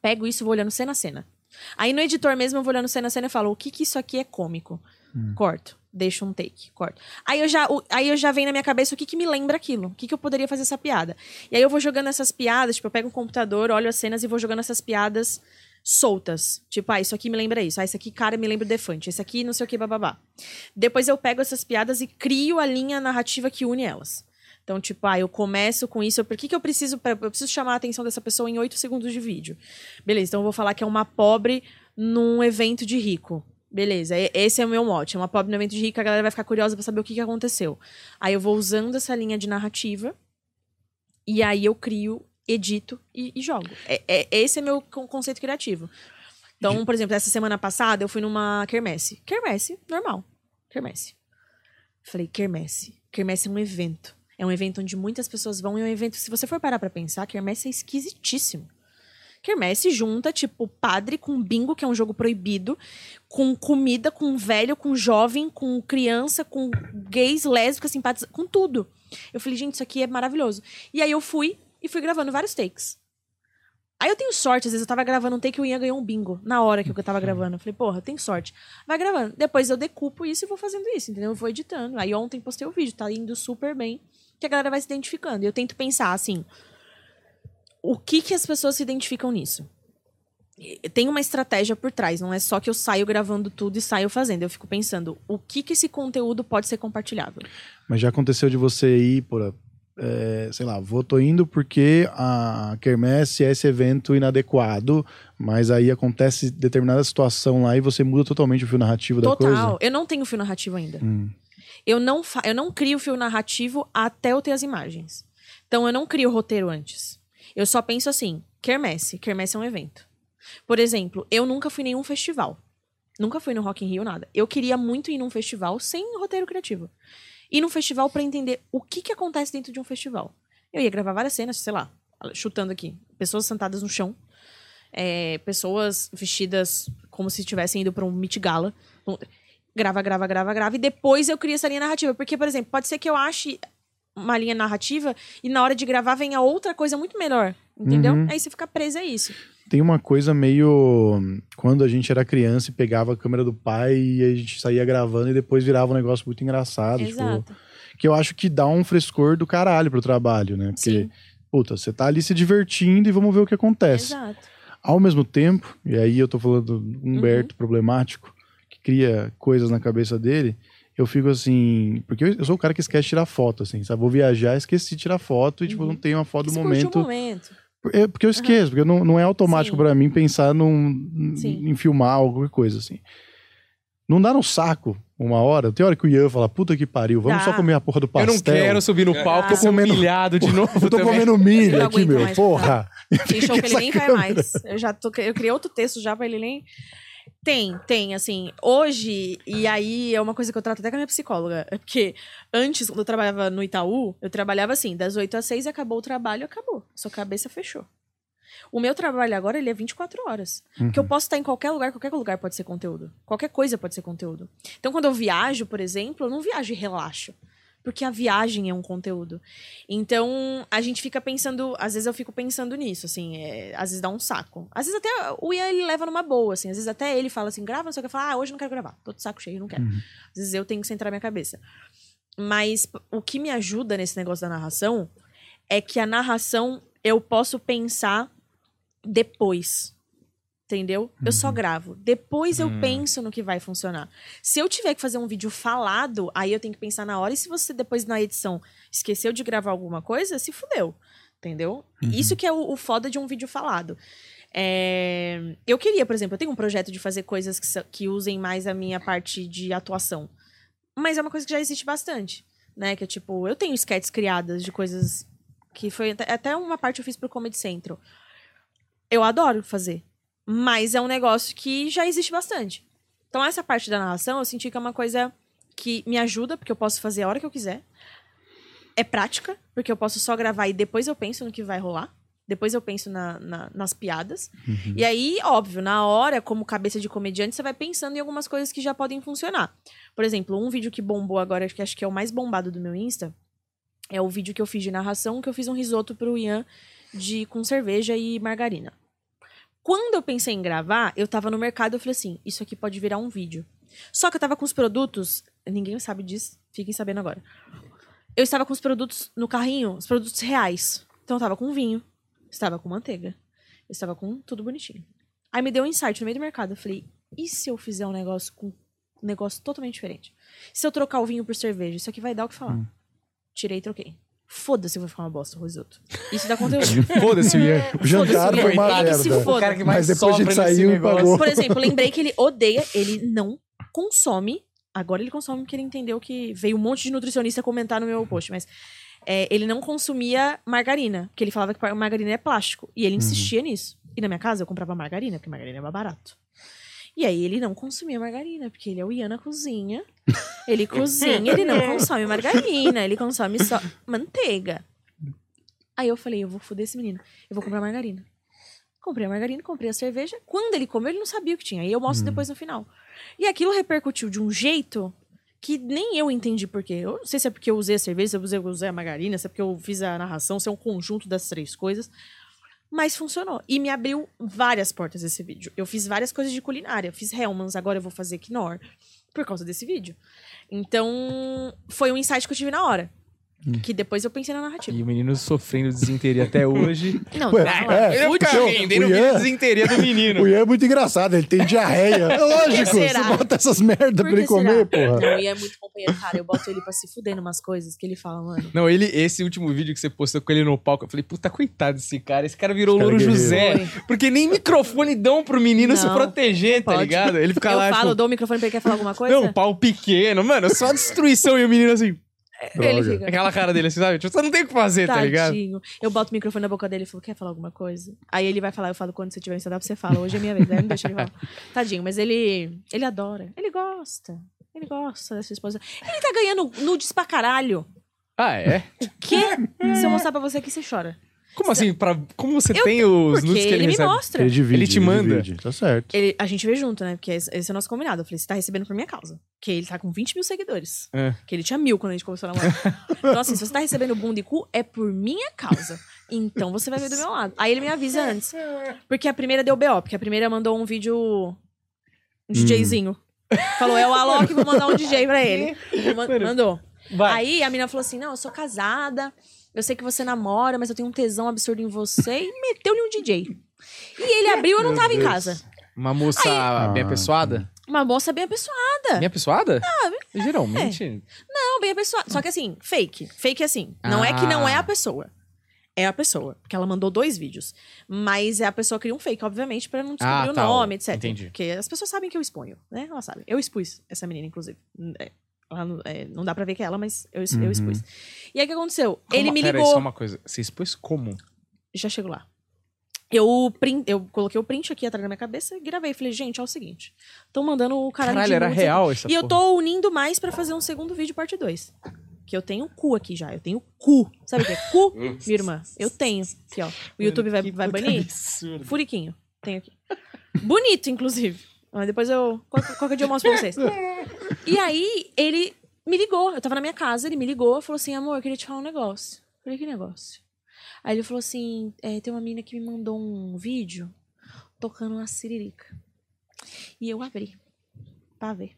Pego isso, vou olhando cena a cena. Aí, no editor mesmo, eu vou olhando cena a cena e falo, o que que isso aqui é cômico? Hum. Corto. Deixo um take, corto. Aí eu já, aí eu já venho na minha cabeça o que, que me lembra aquilo. O que, que eu poderia fazer essa piada. E aí eu vou jogando essas piadas, tipo, eu pego um computador, olho as cenas e vou jogando essas piadas soltas. Tipo, ah, isso aqui me lembra isso. Ah, isso aqui, cara, me lembra o Defante. Esse aqui, não sei o que, bababá. Depois eu pego essas piadas e crio a linha narrativa que une elas. Então, tipo, ah, eu começo com isso. Por que, que eu preciso... Eu preciso chamar a atenção dessa pessoa em oito segundos de vídeo. Beleza, então eu vou falar que é uma pobre num evento de rico. Beleza, esse é o meu mote. É uma pobre no evento de rico, a galera vai ficar curiosa pra saber o que, que aconteceu. Aí eu vou usando essa linha de narrativa. E aí eu crio, edito e, e jogo. É, é, esse é meu conceito criativo. Então, por exemplo, essa semana passada eu fui numa quermesse. Quermesse, normal. Quermesse. Falei, quermesse. Quermesse é um evento. É um evento onde muitas pessoas vão. E é um evento, se você for parar pra pensar, quermesse é esquisitíssimo. Quermesse junta, tipo, padre com bingo, que é um jogo proibido, com comida, com velho, com jovem, com criança, com gays, lésbicas, simpatizantes, com tudo. Eu falei, gente, isso aqui é maravilhoso. E aí eu fui, e fui gravando vários takes. Aí eu tenho sorte, às vezes eu tava gravando um take e o Ian ganhou um bingo na hora que eu tava gravando. Eu falei, porra, eu tenho sorte. Vai gravando. Depois eu decupo isso e vou fazendo isso, entendeu? Eu vou editando. Aí ontem postei o vídeo, tá indo super bem, que a galera vai se identificando. Eu tento pensar, assim, o que que as pessoas se identificam nisso? Tem uma estratégia por trás, não é só que eu saio gravando tudo e saio fazendo. Eu fico pensando, o que que esse conteúdo pode ser compartilhável? Mas já aconteceu de você ir por... É, sei lá, vou, tô indo porque a quermesse é esse evento inadequado, mas aí acontece determinada situação lá e você muda totalmente o fio narrativo Total. da coisa. Total, eu não tenho fio narrativo ainda. Hum. Eu não fa- eu não crio fio narrativo até eu ter as imagens. Então eu não crio roteiro antes. Eu só penso assim, quermesse, quermesse é um evento. Por exemplo, eu nunca fui em nenhum festival. Nunca fui no Rock in Rio, nada. Eu queria muito ir num festival sem roteiro criativo. E num festival pra entender o que que acontece dentro de um festival. Eu ia gravar várias cenas, sei lá, chutando aqui. Pessoas sentadas no chão. É, pessoas vestidas como se estivessem indo pra um meet gala. Grava, grava, grava, grava. E depois eu crio essa linha narrativa. Porque, por exemplo, pode ser que eu ache uma linha narrativa e na hora de gravar venha outra coisa muito melhor. Entendeu? Uhum. Aí você fica preso a isso. Tem uma coisa meio... Quando a gente era criança e pegava a câmera do pai e a gente saía gravando e depois virava um negócio muito engraçado. Exato. Tipo, que eu acho que dá um frescor do caralho pro trabalho, né? Porque, Sim. puta, você tá ali se divertindo e vamos ver o que acontece. Exato. Ao mesmo tempo, e aí eu tô falando do Humberto uhum. problemático, que cria coisas na cabeça dele... Eu fico assim... Porque eu sou o cara que esquece tirar foto, assim, sabe? Vou viajar, esqueci de tirar foto e, uhum. tipo, não tenho uma foto do momento. Um momento. É porque eu esqueço, uhum. porque não, não é automático Sim. pra mim pensar num, Sim. em filmar alguma coisa, assim. Não dá no saco uma hora? Tem hora que o Ian fala, puta que pariu, vamos tá. só comer a porra do pastel. Eu não quero subir no palco, ah. tô comendo milhado de novo. Eu tô também. comendo milho aqui, meu, mais, porra. Tá. Tem show que ele nem câmera. vai mais. Eu, já tô, eu criei outro texto já pra ele nem... Tem, tem, assim, hoje, e aí é uma coisa que eu trato até com a minha psicóloga, é porque antes, quando eu trabalhava no Itaú, eu trabalhava assim, das oito às seis, acabou o trabalho, acabou, sua cabeça fechou. O meu trabalho agora, ele é vinte e quatro horas, uhum. porque eu posso estar em qualquer lugar, qualquer lugar pode ser conteúdo, qualquer coisa pode ser conteúdo. Então, quando eu viajo, por exemplo, eu não viajo e relaxo, porque a viagem é um conteúdo. Então, a gente fica pensando... Às vezes eu fico pensando nisso, assim. É, às vezes dá um saco. Às vezes até o Ian, ele leva numa boa, assim. Às vezes até ele fala assim, grava, não sei o que. Eu falo, ah, hoje não quero gravar. Tô de saco cheio, não quero. Uhum. Às vezes eu tenho que centrar minha cabeça. Mas o que me ajuda nesse negócio da narração é que a narração eu posso pensar depois. Entendeu? Uhum. Eu só gravo. Depois eu uhum. penso no que vai funcionar. Se eu tiver que fazer um vídeo falado, aí eu tenho que pensar na hora. E se você depois na edição esqueceu de gravar alguma coisa, se fudeu. Entendeu? Uhum. Isso que é o, o foda de um vídeo falado. É... Eu queria, por exemplo, eu tenho um projeto de fazer coisas que, que usem mais a minha parte de atuação. Mas é uma coisa que já existe bastante. Né? Que é tipo, eu tenho sketches criadas de coisas que foi... Até uma parte eu fiz pro Comedy Central. Eu adoro fazer. Mas é um negócio que já existe bastante. Então, essa parte da narração, eu senti que é uma coisa que me ajuda, porque eu posso fazer a hora que eu quiser. É prática, porque eu posso só gravar e depois eu penso no que vai rolar. Depois eu penso na, na, nas piadas. Uhum. E aí, óbvio, na hora, como cabeça de comediante, você vai pensando em algumas coisas que já podem funcionar. Por exemplo, um vídeo que bombou agora, que acho que é o mais bombado do meu Insta, é o vídeo que eu fiz de narração, que eu fiz um risoto pro Ian de, com cerveja e margarina. Quando eu pensei em gravar, eu tava no mercado e falei assim, isso aqui pode virar um vídeo. Só que eu tava com os produtos, ninguém sabe disso, fiquem sabendo agora. Eu estava com os produtos no carrinho, os produtos reais. Então eu tava com vinho, estava com manteiga, eu estava com tudo bonitinho. Aí me deu um insight no meio do mercado, eu falei, e se eu fizer um negócio com um negócio totalmente diferente? Se eu trocar o vinho por cerveja, isso aqui vai dar o que falar. Hum. Tirei e troquei. Foda-se, eu vou ficar uma bosta, o risoto. Isso dá conteúdo. Foda-se, Ian. O jantar foi uma merda. O cara que mais sofre nesse negócio. Por exemplo, lembrei que ele odeia, ele não consome. Agora ele consome porque ele entendeu que veio um monte de nutricionista comentar no meu post. Mas é, ele não consumia margarina. Porque ele falava que margarina é plástico. E ele insistia uhum. nisso. E na minha casa eu comprava margarina, porque margarina é mais barato. E aí ele não consumia margarina, porque ele é o Ian na cozinha. Ele cozinha, ele não consome margarina, ele consome só manteiga. Aí eu falei, eu vou foder esse menino, eu vou comprar margarina. Comprei a margarina, comprei a cerveja. Quando ele comeu, ele não sabia o que tinha. Aí eu mostro hum. depois no final. E aquilo repercutiu de um jeito que nem eu entendi por quê. Eu não sei se é porque eu usei a cerveja, se é porque eu usei a margarina, se é porque eu fiz a narração, se é um conjunto das três coisas. Mas funcionou. E me abriu várias portas esse vídeo. Eu fiz várias coisas de culinária. Eu fiz Hellmann's, agora eu vou fazer Knorr. Por causa desse vídeo. Então, foi um insight que eu tive na hora. Hum. Que depois eu pensei na narrativa. E o menino sofrendo desinteria até hoje. Não, Ué, não. É, eu ficar rendendo o vídeo desinteria do menino. O Ian é muito engraçado, ele tem diarreia. É lógico, você bota essas merdas pra ele comer, porra. Não, o Ian é muito companheiro, cara. Eu boto ele pra se fuder numas coisas que ele fala, mano. Não, ele, esse último vídeo que você postou com ele no palco, eu falei, puta, coitado desse cara. Esse cara virou o Louro José. Foi. Porque nem microfone dão pro menino não, se proteger, tá ligado? Ele fica eu lá. Eu falo, tipo, dou o microfone pra ele, quer falar alguma coisa? Não, pau pequeno. Mano, só destruição e o menino assim. Ele fica... Aquela cara dele, assim, sabe? Tipo, você não tem o que fazer, tadinho. Tá ligado? Eu boto o microfone na boca dele e falo, quer falar alguma coisa? Aí ele vai falar, eu falo, quando você tiver em stand-up, você fala, hoje é minha vez. Aí não deixa ele falar. Tadinho, mas ele, ele adora. Ele gosta. Ele gosta dessa esposa. Ele tá ganhando nudes pra caralho. Ah, é? O quê? Se eu mostrar pra você aqui, você chora. Como assim? Pra... Como você eu... tem os nudes que ele, ele me recebe? Mostra. Ele divide. Ele te ele manda. Divide. Tá certo. Ele... A gente vê junto, né? Porque esse é o nosso combinado. Eu falei, você tá recebendo por minha causa. Que ele tá com vinte mil seguidores. É. Que ele tinha mil quando a gente começou a namorar. Então assim, se você tá recebendo bunda e cu, é por minha causa. Então você vai ver do meu lado. Aí ele me avisa antes. Porque a primeira deu B O. Porque a primeira mandou um vídeo... Um DJzinho. Hum. Falou, é o Alok, vou mandar um D J pra ele. Mandou. Vai. Aí a menina falou assim, não, eu sou casada... Eu sei que você namora, mas eu tenho um tesão absurdo em você. E meteu-lhe um D J. E ele abriu e eu não tava em casa. Uma moça Aí, bem apessoada? Uma moça bem apessoada. Bem apessoada? Ah, é. Geralmente. Não, bem apessoada. Só que assim, fake. Fake assim. Ah. Não é que não é a pessoa. É a pessoa. Porque ela mandou dois vídeos. Mas a pessoa criou um fake, obviamente, pra não descobrir ah, o tá. nome, etcétera. Entendi. Porque as pessoas sabem que eu exponho, né? Elas sabem. Eu expus essa menina, inclusive. É. Ela não, é, não dá pra ver que é ela, mas eu, uhum. eu expus. E aí, o que aconteceu? Como? Ele me ligou... Peraí, só uma coisa. Você expôs como? Já chego lá. Eu, print, eu coloquei o print aqui atrás da minha cabeça e gravei. Falei, gente, é o seguinte. Estão mandando o caralho, caralho de... Caralho, era real essa E porra. Eu tô unindo mais pra fazer um segundo vídeo, parte dois. Que eu tenho cu aqui já. Eu tenho cu. Sabe o que é cu? Minha irmã. Eu tenho. Aqui, ó. O YouTube vai, vai banir? Absurdo. Furiquinho. Tenho aqui. Bonito, inclusive. Mas depois eu... Qualquer dia eu mostro pra vocês. E aí, ele me ligou. Eu tava na minha casa, ele me ligou. Falou assim, amor, eu queria te falar um negócio. Eu falei, que negócio? Aí ele falou assim, é, tem uma menina que me mandou um vídeo tocando uma siririca. E eu abri pra ver.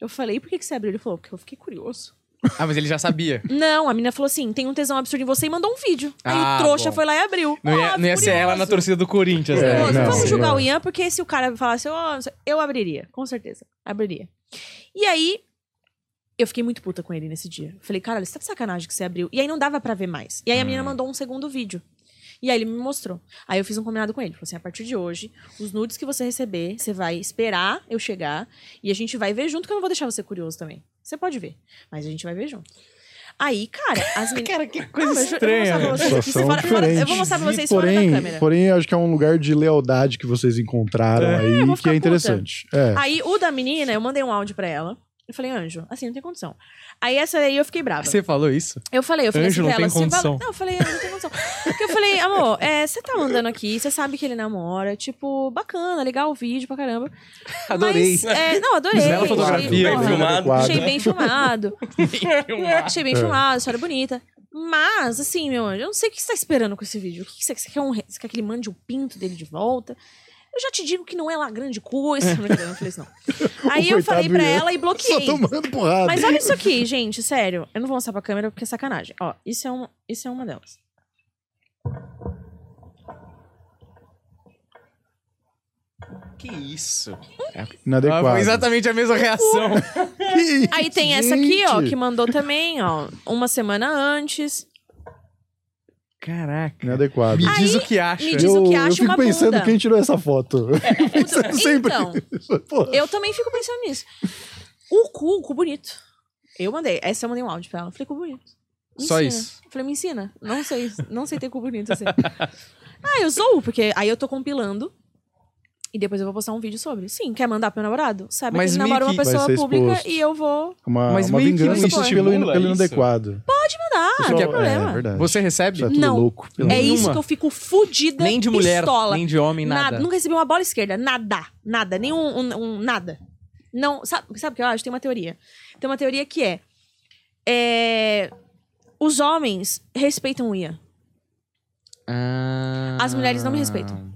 Eu falei, por que que você abriu? Ele falou, porque eu fiquei curioso. Ah, mas ele já sabia. Não, a menina falou assim, tem um tesão absurdo em você e mandou um vídeo. Aí ah, o trouxa bom. Foi lá e abriu. Não ia, ah, não ia ser ela na torcida do Corinthians. É, não, não, vamos não, julgar não. o Ian, porque se o cara falasse, oh, eu abriria, com certeza, abriria. E aí, eu fiquei muito puta com ele nesse dia. Falei, cara, você tá de sacanagem que você abriu. E aí não dava pra ver mais. E aí a menina mandou um segundo vídeo. E aí ele me mostrou. Aí eu fiz um combinado com ele. Falei assim, a partir de hoje, os nudes que você receber, você vai esperar eu chegar. E a gente vai ver junto, que eu não vou deixar você curioso também. Você pode ver. Mas a gente vai ver junto. Aí, cara, as meninas... Cara, que coisa ah, estranha. Eu vou mostrar pra vocês, fora, fora, eu vou mostrar pra vocês porém, fora da câmera. Porém, acho que é um lugar de lealdade que vocês encontraram é, aí, que é interessante. É. Aí, o da menina, eu mandei um áudio pra ela. Eu falei, anjo, assim, não tem condição. Aí, essa aí, eu fiquei brava. Você falou isso? Eu falei, eu falei anjo, assim, não tem condição. Não, eu falei, anjo, não tem condição. Porque eu falei, amor, é, você tá andando aqui, você sabe que ele namora. Tipo, bacana, legal o vídeo pra caramba. Adorei. Mas, é, não, adorei. Bela fotografia, bem filmado. Achei bem filmado. Achei bem filmado, história bonita. Mas, assim, meu anjo, eu não sei o que você tá esperando com esse vídeo. O que você, você quer? Um, você quer que ele mande o pinto dele de volta? Eu já te digo que não é lá grande coisa. Não, não falei isso, não. Aí eu falei pra ela e bloqueei. Só tô mandando porrada. Mas olha isso aqui, gente, sério. Eu não vou mostrar pra câmera porque é sacanagem. Ó, isso é uma, isso é uma delas. Que isso? É inadequado. Ah, foi exatamente a mesma reação. Que isso, aí tem gente. Essa aqui, ó, que mandou também, ó. Uma semana antes... Caraca. Inadequado. Me diz aí, o que acha. Me diz eu, o que acha eu fico uma pensando bunda. Quem tirou essa foto. É, eu então, sempre. Eu também fico pensando nisso. O cu, o cu bonito. Eu mandei. Essa eu mandei um áudio pra ela. Falei, cu bonito. Me Só ensina. Isso? Falei, me ensina. Não sei, não sei ter cu bonito assim. Ah, eu sou, porque aí eu tô compilando. E depois eu vou postar um vídeo sobre. Sim, quer mandar pro meu namorado? Sabe mas que ele namora uma pessoa pública exposto. E eu vou... Uma, mas uma vingança pelo inadequado. Pode mandar, pessoal, não tem problema. É verdade. Você recebe? Isso é não. Louco, é nenhuma. Isso que eu fico fudida, nem de mulher, pistola. Nem de homem, nada. Nada. Nunca recebi uma bola esquerda. Nada. Nada. Nem um, um, um nada. não... Sabe, sabe o que eu acho? Tem uma teoria. Tem uma teoria que é... é os homens respeitam o I A. Ah. As mulheres não me respeitam.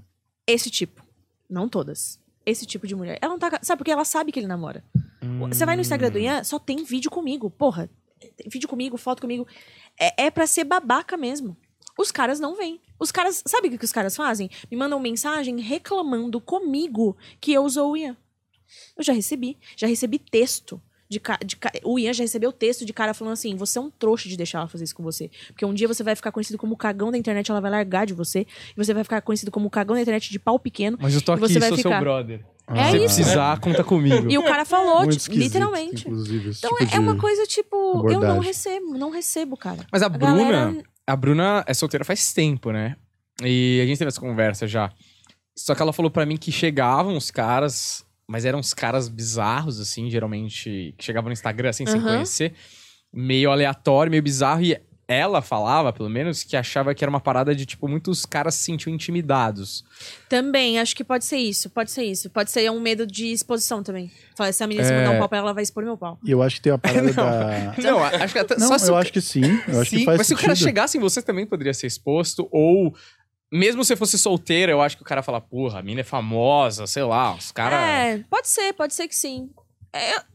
Esse tipo. Não todas. Esse tipo de mulher. Ela não tá... Sabe, porque ela sabe que ele namora. Hum. Você vai no Instagram do Ian, só tem vídeo comigo. Porra. Vídeo comigo, foto comigo. É, é pra ser babaca mesmo. Os caras não vêm. Os caras... Sabe o que os caras fazem? Me mandam mensagem reclamando comigo que eu usou o Ian. Eu já recebi. Já recebi texto. De ca... De ca... O Ian já recebeu texto de cara falando assim: você é um trouxa de deixar ela fazer isso com você. Porque um dia você vai ficar conhecido como o cagão da internet, ela vai largar de você. E você vai ficar conhecido como o cagão da internet de pau pequeno. Mas eu tô aqui, e você vai sou ficar... seu brother. Ah, é se isso. precisar, conta comigo. E o cara falou, tipo, literalmente. Então tipo é, é uma coisa tipo: abordagem. Eu não recebo, não recebo, cara. Mas a, a Bruna, galera... a Bruna é solteira faz tempo, né? E a gente teve essa conversa já. Só que ela falou pra mim que chegavam os caras. Mas eram uns caras bizarros, assim, geralmente... Que chegavam no Instagram, assim, uhum. sem conhecer. Meio aleatório, meio bizarro. E ela falava, pelo menos, que achava que era uma parada de, tipo... Muitos caras se sentiam intimidados. Também, acho que pode ser isso. Pode ser isso. Pode ser um medo de exposição também. Fala, se a menina é... se mandar um pau pra ela, ela vai expor meu pau. E eu acho que tem uma parada da... Não, acho que até, não só eu se... acho que sim. Eu acho sim, que faz mas sentido. Se o cara chegasse em você, também poderia ser exposto. Ou... Mesmo se fosse solteira, eu acho que o cara fala, porra, a mina é famosa, sei lá, os caras... É, pode ser, pode ser que sim.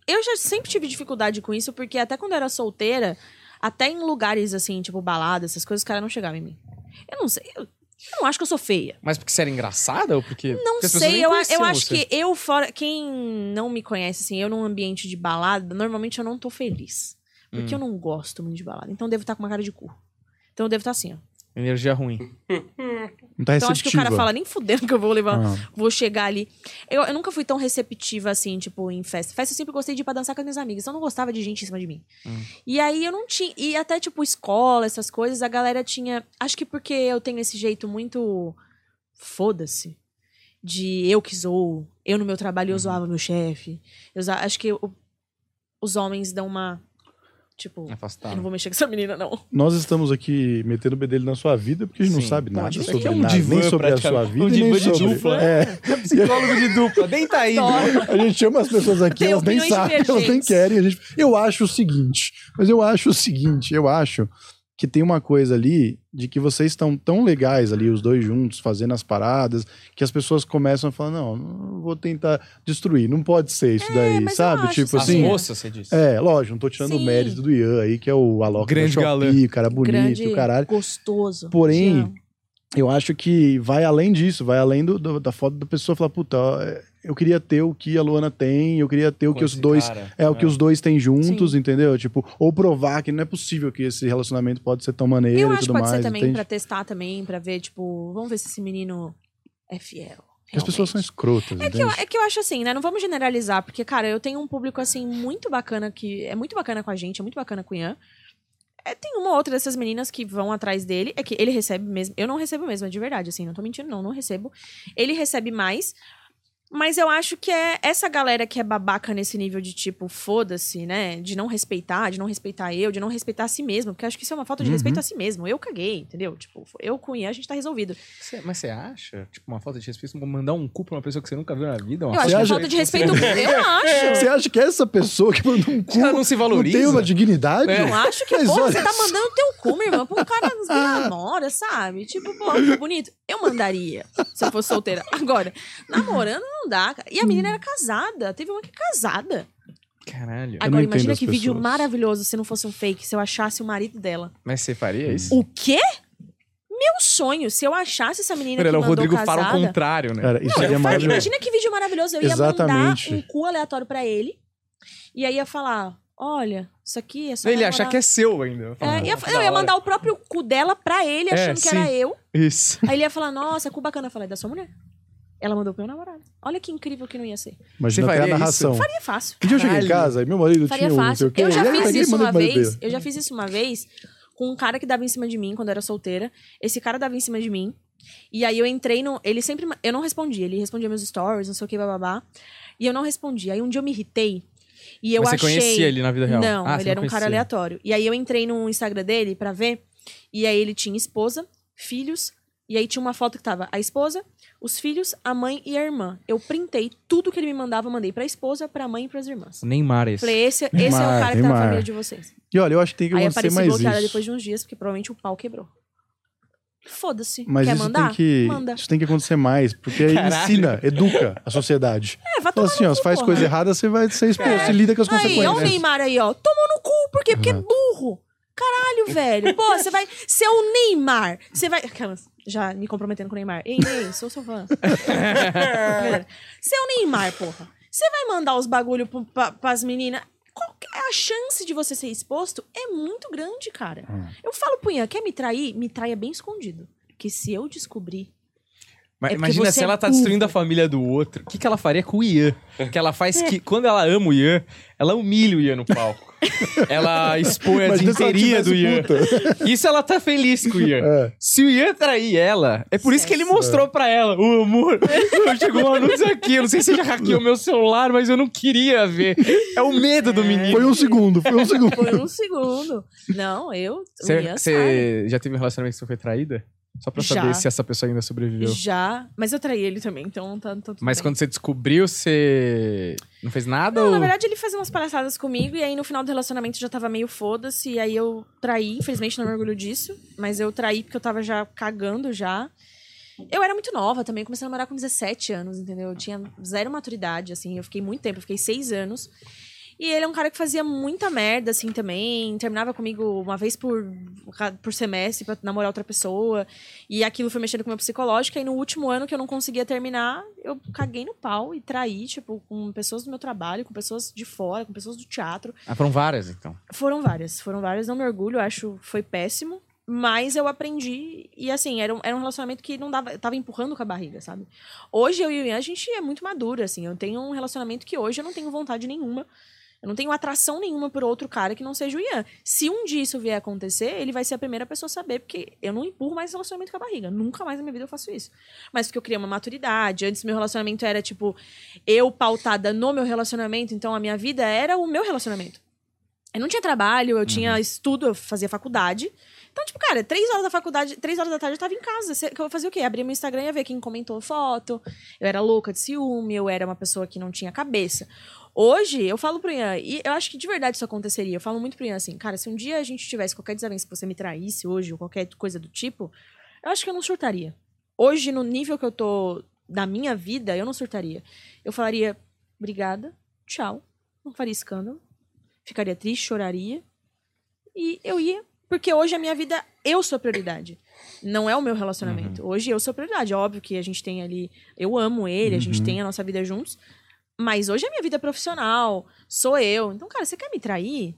Eu, eu já sempre tive dificuldade com isso, porque até quando eu era solteira, até em lugares assim, tipo balada, essas coisas, os caras não chegavam em mim. Eu não sei, eu, eu não acho que eu sou feia. Mas porque você era engraçada ou porque... Não porque sei, eu, eu acho você. Que eu fora... Quem não me conhece, assim, eu num ambiente de balada, normalmente eu não tô feliz. Porque hum. eu não gosto muito de balada, então eu devo estar com uma cara de cu. Então eu devo estar assim, ó. Energia ruim. Não tá receptiva. Então acho que o cara fala, nem fudendo que eu vou levar, ah. vou chegar ali. Eu, eu nunca fui tão receptiva assim, tipo, em festa. Festa eu sempre gostei de ir pra dançar com as minhas amigas, então eu não gostava de gente em cima de mim. Hum. E aí eu não tinha... E até, tipo, escola, essas coisas, a galera tinha... Acho que porque eu tenho esse jeito muito... Foda-se. De eu que zoo. Eu no meu trabalho, eu hum. zoava meu chefe. Eu zoava... Acho que eu... os homens dão uma... Tipo, afastado. Eu não vou mexer com essa menina, não. Nós estamos aqui metendo o bedelho na sua vida porque a gente Sim. não sabe nada é sobre é um nada, divã, nem sobre a sua vida, um divã nem sobre... de dupla. É. É psicólogo de dupla, nem tá aí. Né? A gente chama as pessoas aqui, elas nem sabem, elas nem querem. A gente... Eu acho o seguinte, mas eu acho o seguinte, eu acho que tem uma coisa ali de que vocês estão tão legais ali, os dois juntos, fazendo as paradas, que as pessoas começam a falar, não, não vou tentar destruir, não pode ser isso é, daí, sabe? Tipo assim... As moças, você disse. É, lógico, não tô tirando Sim. o mérito do Ian aí, que é o Alok grande da Shopee, o cara bonito, grande, o caralho. Gostoso. Porém, Jean. Eu acho que vai além disso, vai além do, do, da foto da pessoa falar, puta... Eu queria ter o que a Luana tem, eu queria ter o que os dois, cara, é, é o que os dois têm juntos, Sim. entendeu? Tipo, ou provar que não é possível que esse relacionamento pode ser tão maneiro e tudo mais. Eu acho que pode mais, ser também entende? Pra testar também, pra ver, tipo, vamos ver se esse menino é fiel. Realmente. As pessoas são escrotas, é que, eu, é que eu acho assim, né? Não vamos generalizar, porque, cara, eu tenho um público, assim, muito bacana, que é muito bacana com a gente, é muito bacana com o Ian. É, tem uma ou outra dessas meninas que vão atrás dele, é que ele recebe mesmo, eu não recebo mesmo, é de verdade, assim, não tô mentindo, não, não recebo. Ele recebe mais... Mas eu acho que é essa galera que é babaca nesse nível de tipo, foda-se, né? De não respeitar, de não respeitar eu, de não respeitar a si mesmo. Porque eu acho que isso é uma falta de uhum. respeito a si mesmo. Eu caguei, entendeu? Tipo, eu com o Ian, a gente tá resolvido. Cê, mas você acha? Tipo, uma falta de respeito? Mandar um cu pra uma pessoa que você nunca viu na vida? Uma eu acho que é falta de respeito. Eu acho. Você acha que essa pessoa que mandou um cu ela não se valoriza? Não tem uma dignidade? É. Eu acho que, pô, você tá mandando o teu cu, minha irmã, pra um cara que namora, sabe? Tipo, pô, que bonito. Eu mandaria, se eu fosse solteira. Agora, namorando... Não dá, cara. E a menina hum. era casada. Teve uma que é casada. Caralho. Agora, imagina que vídeo maravilhoso se não fosse um fake, se eu achasse o marido dela. Mas você faria isso? O quê? Meu sonho, se eu achasse essa menina Pera, que mandou Rodrigo casada... O Rodrigo fala o contrário, né? Cara, isso não, é eu faria, imagina que vídeo maravilhoso. Eu ia Exatamente. Mandar um cu aleatório pra ele. E aí ia falar... Olha, isso aqui é só... Ele ia achar que é seu ainda. É, ia, eu ia mandar o próprio cu dela pra ele, achando é, que era eu. Isso. Aí ele ia falar... Nossa, cu bacana. Eu falei, da sua mulher. Ela mandou pro meu namorado. Olha que incrível que não ia ser. Imagina até a narração. Isso? Faria fácil. Um dia eu cheguei em casa e meu marido faria tinha um, fácil. Não sei o quê. Eu já fiz isso uma vez. Eu já fiz isso uma vez com um cara que dava em cima de mim quando eu era solteira. Esse cara dava em cima de mim. E aí eu entrei no... Ele sempre... Eu não respondi. Ele respondia meus stories, não sei o que, bababá. E eu não respondi. Aí um dia eu me irritei. E eu Mas achei... você conhecia ele na vida real? Não, ah, ele era um cara aleatório. E aí eu entrei no Instagram dele pra ver. E aí ele tinha esposa, filhos... E aí tinha uma foto que tava a esposa, os filhos, a mãe e a irmã. Eu printei tudo que ele me mandava, mandei pra esposa, pra mãe e pras irmãs. Neymar esse. Falei, esse, Neymar, esse é o cara que Neymar. Tá na família de vocês. E olha, eu acho que tem que acontecer mais isso. Aí apareci bloqueada depois de uns dias, porque provavelmente o pau quebrou. Foda-se. Mas quer isso mandar? Tem que, manda. Isso tem que acontecer mais, porque aí ensina, educa a sociedade. É, vai tomar assim, no ó, cu, se faz porra. Coisa errada, você vai ser exposto, é. Se lida com as aí, consequências. Aí, olha o Neymar aí, ó. Tomou no cu, por quê? Porque uhum. é burro. Caralho, velho. Pô, você vai ser o Neymar. Você vai... Já me comprometendo com o Neymar. Ei, ei, sou seu fã. Você é o Neymar, porra. Você vai mandar os bagulho pra, pras meninas... Qual que é a chance de você ser exposto é muito grande, cara. Hum. Eu falo, punha, quer me trair? Me traia bem escondido. Porque se eu descobrir... Mas é imagina se ela é tá destruindo a família do outro. O que, que ela faria com o Ian? Que ela faz é. Que... Quando ela ama o Ian, ela humilha o Ian no palco. Ela expõe a dinteria do Ian. Puta. Isso ela tá feliz com o Ian. É. Se o Ian trair ela, é por isso que ele mostrou é. Pra ela. O amor, chegou um anúncio aqui. Eu não sei se ele hackeou meu celular, mas eu não queria ver. É o medo é. Do menino. Foi um segundo, foi um segundo. Foi um segundo. Não, eu... Você já teve um relacionamento que você foi traída? Só pra saber já. Se essa pessoa ainda sobreviveu. Já. Mas eu traí ele também, então tá, tá tudo Mas bem. Quando você descobriu, você não fez nada? Não, ou... na verdade ele fazia umas palhaçadas comigo. E aí no final do relacionamento já tava meio foda-se. E aí eu traí. Infelizmente não me orgulho disso. Mas eu traí porque eu tava já cagando já. Eu era muito nova também. Comecei a namorar com dezessete anos, entendeu? Eu tinha zero maturidade, assim. Eu fiquei muito tempo. Eu fiquei seis anos. E ele é um cara que fazia muita merda, assim, também. Terminava comigo uma vez por, por semestre pra namorar outra pessoa. E aquilo foi mexendo com o meu psicológico. E no último ano que eu não conseguia terminar, eu caguei no pau e traí, tipo, com pessoas do meu trabalho, com pessoas de fora, com pessoas do teatro. Ah, foram várias, então? Foram várias. Foram várias. Não me orgulho, acho que foi péssimo. Mas eu aprendi. E, assim, era um, era um relacionamento que não dava... Eu tava empurrando com a barriga, sabe? Hoje, eu e o Ian, a gente é muito madura, assim. Eu tenho um relacionamento que hoje eu não tenho vontade nenhuma. Eu não tenho atração nenhuma por outro cara que não seja o Ian. Se um dia isso vier acontecer, ele vai ser a primeira pessoa a saber, porque eu não empurro mais relacionamento com a barriga. Nunca mais na minha vida eu faço isso. Mas porque eu criei uma maturidade. Antes meu relacionamento era, tipo, eu pautada no meu relacionamento. Então a minha vida era o meu relacionamento. Eu não tinha trabalho, eu tinha uhum. estudo, eu fazia faculdade. Então, tipo, cara, três horas da faculdade, três horas da tarde eu tava em casa. Eu fazia o quê? Abria meu Instagram e ia ver quem comentou foto. Eu era louca de ciúme, eu era uma pessoa que não tinha cabeça. Hoje, eu falo pro Ian, e eu acho que de verdade isso aconteceria. Eu falo muito pro Ian assim, cara, se um dia a gente tivesse qualquer desavença, se você me traísse hoje, ou qualquer coisa do tipo, eu acho que eu não surtaria. Hoje, no nível que eu tô da minha vida, eu não surtaria. Eu falaria, obrigada, tchau, não faria escândalo, ficaria triste, choraria, e eu ia, porque hoje a minha vida, eu sou a prioridade. Não é o meu relacionamento. Uhum. Hoje eu sou a prioridade. É óbvio que a gente tem ali, eu amo ele, uhum. a gente tem a nossa vida juntos. Mas hoje é minha vida profissional, sou eu. Então, cara, você quer me trair?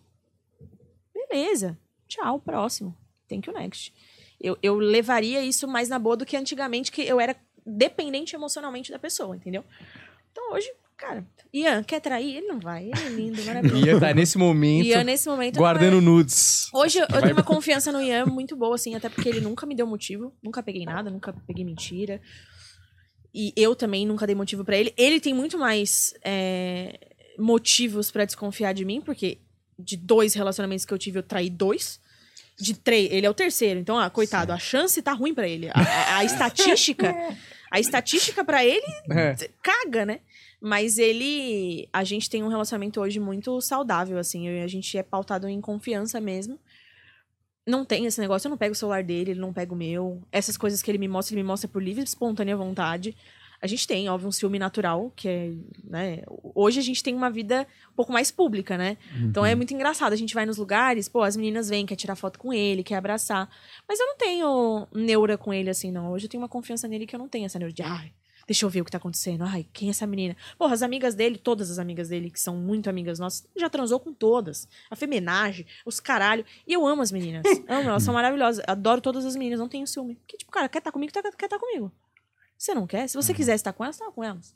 Beleza. Tchau, próximo. Thank you, next. Eu, eu levaria isso mais na boa do que antigamente, que eu era dependente emocionalmente da pessoa, entendeu? Então, hoje, cara... Ian, quer trair? Ele não vai. Ele é lindo, maravilhoso. Ian tá nesse momento... Ian, nesse momento... Guardando nudes. Hoje, eu, eu tenho uma confiança no Ian muito boa, assim, até porque ele nunca me deu motivo. Nunca peguei nada, nunca peguei mentira. E eu também nunca dei motivo pra ele. Ele tem muito mais é, motivos pra desconfiar de mim, porque de dois relacionamentos que eu tive, eu traí dois. De três, ele é o terceiro. Então, ah, coitado, sim. A chance tá ruim pra ele. A, a, a estatística, a estatística pra ele é. Caga, né? Mas ele... A gente tem um relacionamento hoje muito saudável, assim. A gente é pautado em confiança mesmo. Não tem esse negócio, eu não pego o celular dele, ele não pega o meu. Essas coisas que ele me mostra, ele me mostra por livre e espontânea vontade. A gente tem, óbvio, um ciúme natural, que é, né? Hoje a gente tem uma vida um pouco mais pública, né? Uhum. Então é muito engraçado, a gente vai nos lugares, pô, as meninas vêm, quer tirar foto com ele, quer abraçar. Mas eu não tenho neura com ele, assim, não. Hoje eu tenho uma confiança nele que eu não tenho essa neura de, ai, deixa eu ver o que tá acontecendo, ai, quem é essa menina? Porra, as amigas dele, todas as amigas dele, que são muito amigas nossas, já transou com todas. A femenagem, os caralho. E eu amo as meninas, amo, elas são maravilhosas. Adoro todas as meninas, não tenho ciúme. Porque, tipo, cara, quer estar comigo, tá, quer estar comigo. Você não quer? Se você quiser estar com elas, tá com elas.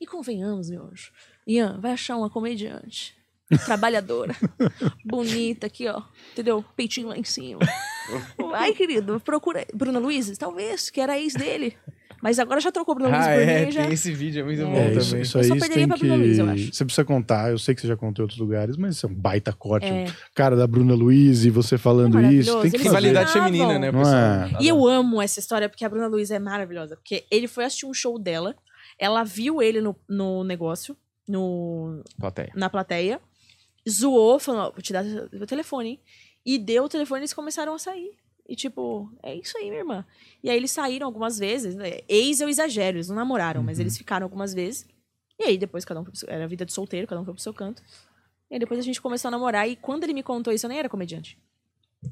E convenhamos, meu anjo. Ian, vai achar uma comediante. Trabalhadora. Bonita aqui, ó. Entendeu? Peitinho lá em cima. Vai, querido. Procura. Bruna Louise, talvez, que era a ex dele. Mas agora já trocou Bruna Louise ah, por é, mim. Já... Tem esse vídeo, é muito é, bom isso, também. Isso aí eu só perderia pra Bruna Louise, eu acho. Você precisa contar, eu sei que você já contou em outros lugares, mas isso é um baita corte. É. Cara da Bruna Louise, você falando é isso. Tem que fazer. Rivalidade feminina, né? É. E eu amo essa história, porque a Bruna Louise é maravilhosa. Porque ele foi assistir um show dela, ela viu ele no, no negócio, no, plateia. na plateia, zoou, falando, ó, vou te dar o telefone, hein? E deu o telefone e eles começaram a sair. E tipo, é isso aí, minha irmã. E aí eles saíram algumas vezes. Ex, eu exagero, eles não namoraram, uhum. mas eles ficaram algumas vezes. E aí depois cada um foi pro seu... Era vida de solteiro, cada um foi pro seu canto. E aí depois a gente começou a namorar. E quando ele me contou isso, eu nem era comediante.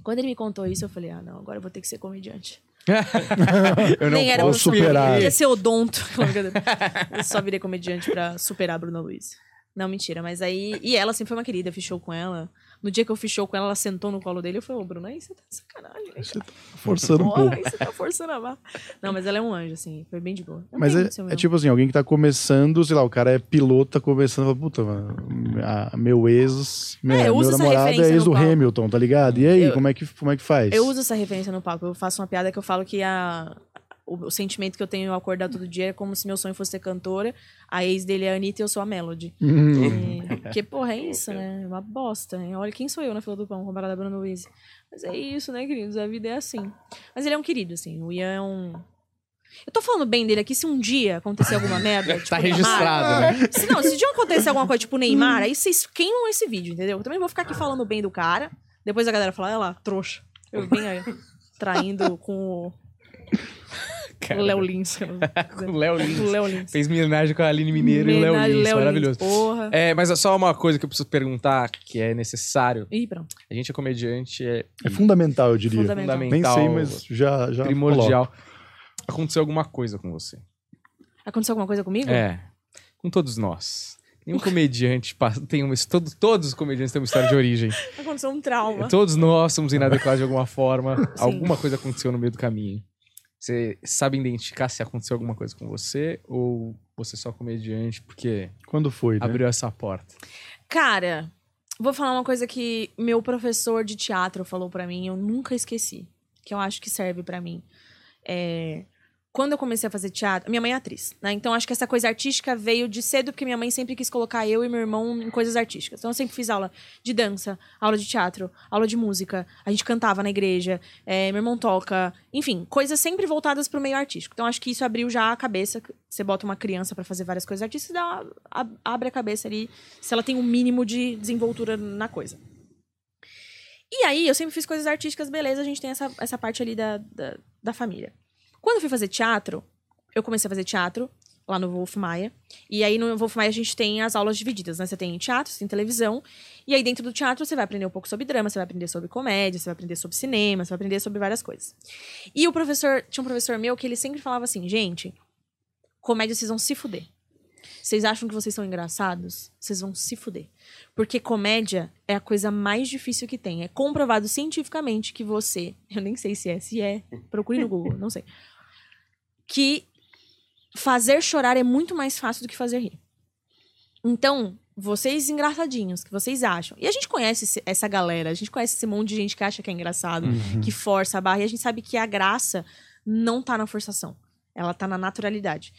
Quando ele me contou isso, eu falei, ah, não, agora eu vou ter que ser comediante. eu nem não era posso superar. Eu ia ser odonto. Eu só virei comediante pra superar a Bruna Louise. Não, mentira, mas aí... E ela sempre foi uma querida, fiz show com ela. No dia que eu fiz show com ela, ela sentou no colo dele e eu falei, ô, Bruna, aí você tá de sacanagem. Você tá forçando um pouco. Aí você tá forçando a barra. Não, mas ela é um anjo, assim, foi bem de boa. Não, mas é, é tipo assim, alguém que tá começando, sei lá, o cara é piloto, tá começando, fala, puta, a, a, meu ex, minha, é, eu uso meu namorado é ex do Hamilton, tá ligado? E aí, eu, como, é que, como é que faz? Eu uso essa referência no palco, eu faço uma piada que eu falo que a... O, o sentimento que eu tenho ao acordar todo dia é como se meu sonho fosse ser cantora, a ex dele é a Anitta e eu sou a Melody. Hum. E, porque, porra, é isso, né? É uma bosta. Hein? Olha, quem sou eu na fila do pão, comparada a Bruna Louise? Mas é isso, né, queridos? A vida é assim. Mas ele é um querido, assim. O Ian é um... Eu tô falando bem dele aqui, se um dia acontecer alguma merda... Tipo, tá registrado, Neymar, né? Se não, se um dia acontecer alguma coisa tipo Neymar, aí vocês queimam esse vídeo, entendeu? Eu também vou ficar aqui falando bem do cara, depois a galera fala, olha lá, trouxa. Eu bem aí, traindo com o... Cara. O Léo Lins. O Léo Lins. O Léo Lins. Fez homenagem com a Aline Mineiro e o Léo Lins. Léo maravilhoso. Lins, porra. É, mas é só uma coisa que eu preciso perguntar, que é necessário. Ih, pronto. A gente é comediante. É, é fundamental, eu diria. Fundamental. fundamental. Nem sei, mas já... já primordial. Coloco. Aconteceu alguma coisa com você? Aconteceu alguma coisa comigo? É. Com todos nós. Nenhum comediante tem uma... Todo, todos os comediantes têm uma história de origem. Aconteceu um trauma. Todos nós somos inadequados de alguma forma. Sim. Alguma coisa aconteceu no meio do caminho. Você sabe identificar se aconteceu alguma coisa com você? Ou você só é comediante porque... Quando foi, né? Abriu essa porta. Cara, vou falar uma coisa que meu professor de teatro falou pra mim. Eu nunca esqueci. Que eu acho que serve pra mim. É... Quando eu comecei a fazer teatro... Minha mãe é atriz, né? Então, acho que essa coisa artística veio de cedo, porque minha mãe sempre quis colocar eu e meu irmão em coisas artísticas. Então, eu sempre fiz aula de dança, aula de teatro, aula de música. A gente cantava na igreja, é, meu irmão toca... Enfim, coisas sempre voltadas pro meio artístico. Então, acho que isso abriu já a cabeça. Você bota uma criança pra fazer várias coisas artísticas, dá uma, abre a cabeça ali, se ela tem um mínimo de desenvoltura na coisa. E aí, eu sempre fiz coisas artísticas, beleza. A gente tem essa, essa parte ali da, da, da família. Quando eu fui fazer teatro, eu comecei a fazer teatro lá no Wolf Maia. E aí no Wolf Maia a gente tem as aulas divididas, né? Você tem teatro, você tem televisão. E aí dentro do teatro você vai aprender um pouco sobre drama, você vai aprender sobre comédia, você vai aprender sobre cinema, você vai aprender sobre várias coisas. E o professor, tinha um professor meu que ele sempre falava assim, gente, comédia vocês vão se fuder. Vocês acham que vocês são engraçados? Vocês vão se fuder. Porque comédia é a coisa mais difícil que tem. É comprovado cientificamente que você... Eu nem sei se é, se é. Procure no Google, não sei. Que fazer chorar é muito mais fácil do que fazer rir. Então, vocês engraçadinhos, que vocês acham. E a gente conhece essa galera, a gente conhece esse monte de gente que acha que é engraçado, uhum. que força a barra, e a gente sabe que a graça não tá na forçação. Ela tá na naturalidade.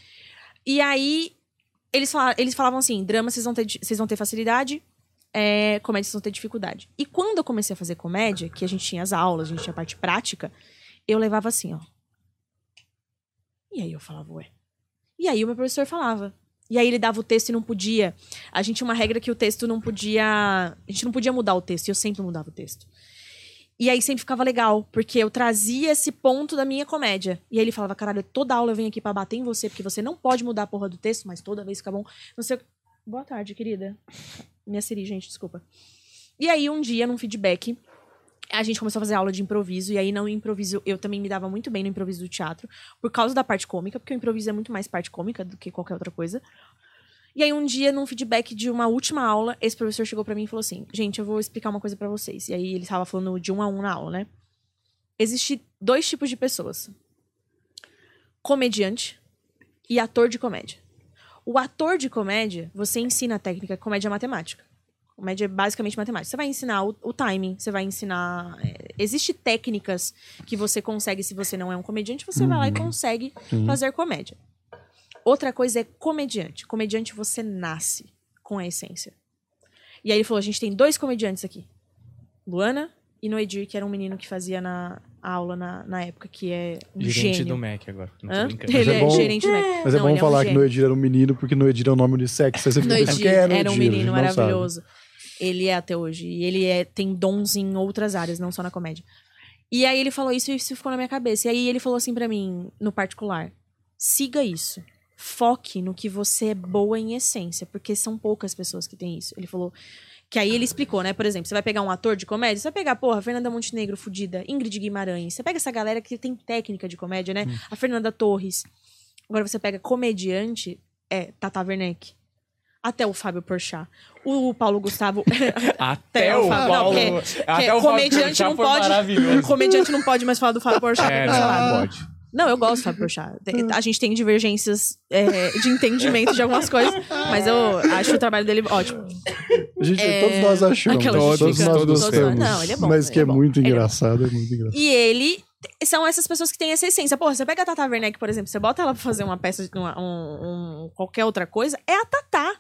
E aí, eles falavam, eles falavam assim, drama vocês vão ter, vocês vão ter facilidade, é, comédia vocês vão ter dificuldade. E quando eu comecei a fazer comédia, que a gente tinha as aulas, a gente tinha a parte prática, eu levava assim, ó. E aí eu falava, ué. E aí o meu professor falava. E aí ele dava o texto e não podia. A gente tinha uma regra que o texto não podia... A gente não podia mudar o texto. E eu sempre mudava o texto. E aí sempre ficava legal. Porque eu trazia esse ponto da minha comédia. E aí ele falava, caralho, toda aula eu venho aqui pra bater em você. Porque você não pode mudar a porra do texto. Mas toda vez fica bom. Não sei... Boa tarde, querida. Minha Siri, gente, desculpa. E aí um dia, num feedback... A gente começou a fazer aula de improviso, e aí no improviso eu também me dava muito bem no improviso do teatro, por causa da parte cômica, porque o improviso é muito mais parte cômica do que qualquer outra coisa. E aí um dia, num feedback de uma última aula, esse professor chegou pra mim e falou assim, gente, eu vou explicar uma coisa pra vocês. E aí ele estava falando de um a um na aula, né? Existem dois tipos de pessoas. Comediante e ator de comédia. O ator de comédia, você ensina a técnica comédia matemática. O médio é basicamente matemática. Você vai ensinar o, o timing, você vai ensinar... É, existem técnicas que você consegue, se você não é um comediante, você uhum. vai lá e consegue uhum. fazer comédia. Outra coisa é comediante. Comediante você nasce com a essência. E aí ele falou, a gente tem dois comediantes aqui. Luana e Noedir, que era um menino que fazia na aula na, na época, que é um gerente gênio. Do Mac agora. Não tô brincando. Ele é, é bom, gerente do Mac. Mas é não, bom falar é um que Noedir era um menino, porque Noedir é um nome unissex. Você fica pensando que era, era um menino maravilhoso. Sabe. Ele é até hoje. E ele é, tem dons em outras áreas, não só na comédia. E aí ele falou isso e isso ficou na minha cabeça. E aí ele falou assim pra mim, no particular, siga isso. Foque no que você é boa em essência, porque são poucas pessoas que têm isso. Ele falou... Que aí ele explicou, né? Por exemplo, você vai pegar um ator de comédia, você vai pegar, porra, Fernanda Montenegro, fudida, Ingrid Guimarães. Você pega essa galera que tem técnica de comédia, né? Hum. A Fernanda Torres. Agora você pega comediante, é Tata Werneck. Até o Fábio Porchat. O Paulo Gustavo... Até o Fábio... Paulo... Não, que, até que o comediante Fábio não pode... Comediante não pode mais falar do Fábio Porchat. É, não pode. Não, eu gosto do Fábio Porchat. A gente tem divergências é, de entendimento de algumas coisas, mas eu acho o trabalho dele ótimo. A gente, é... Todos nós achamos. Todos, todos nós gostamos. Não, ele é bom. Mas que é, é muito engraçado, é, é muito engraçado. E ele... São essas pessoas que têm essa essência. Porra, você pega a Tata Werneck, por exemplo, você bota ela pra fazer uma peça, uma, um, um, qualquer outra coisa, é a Tata.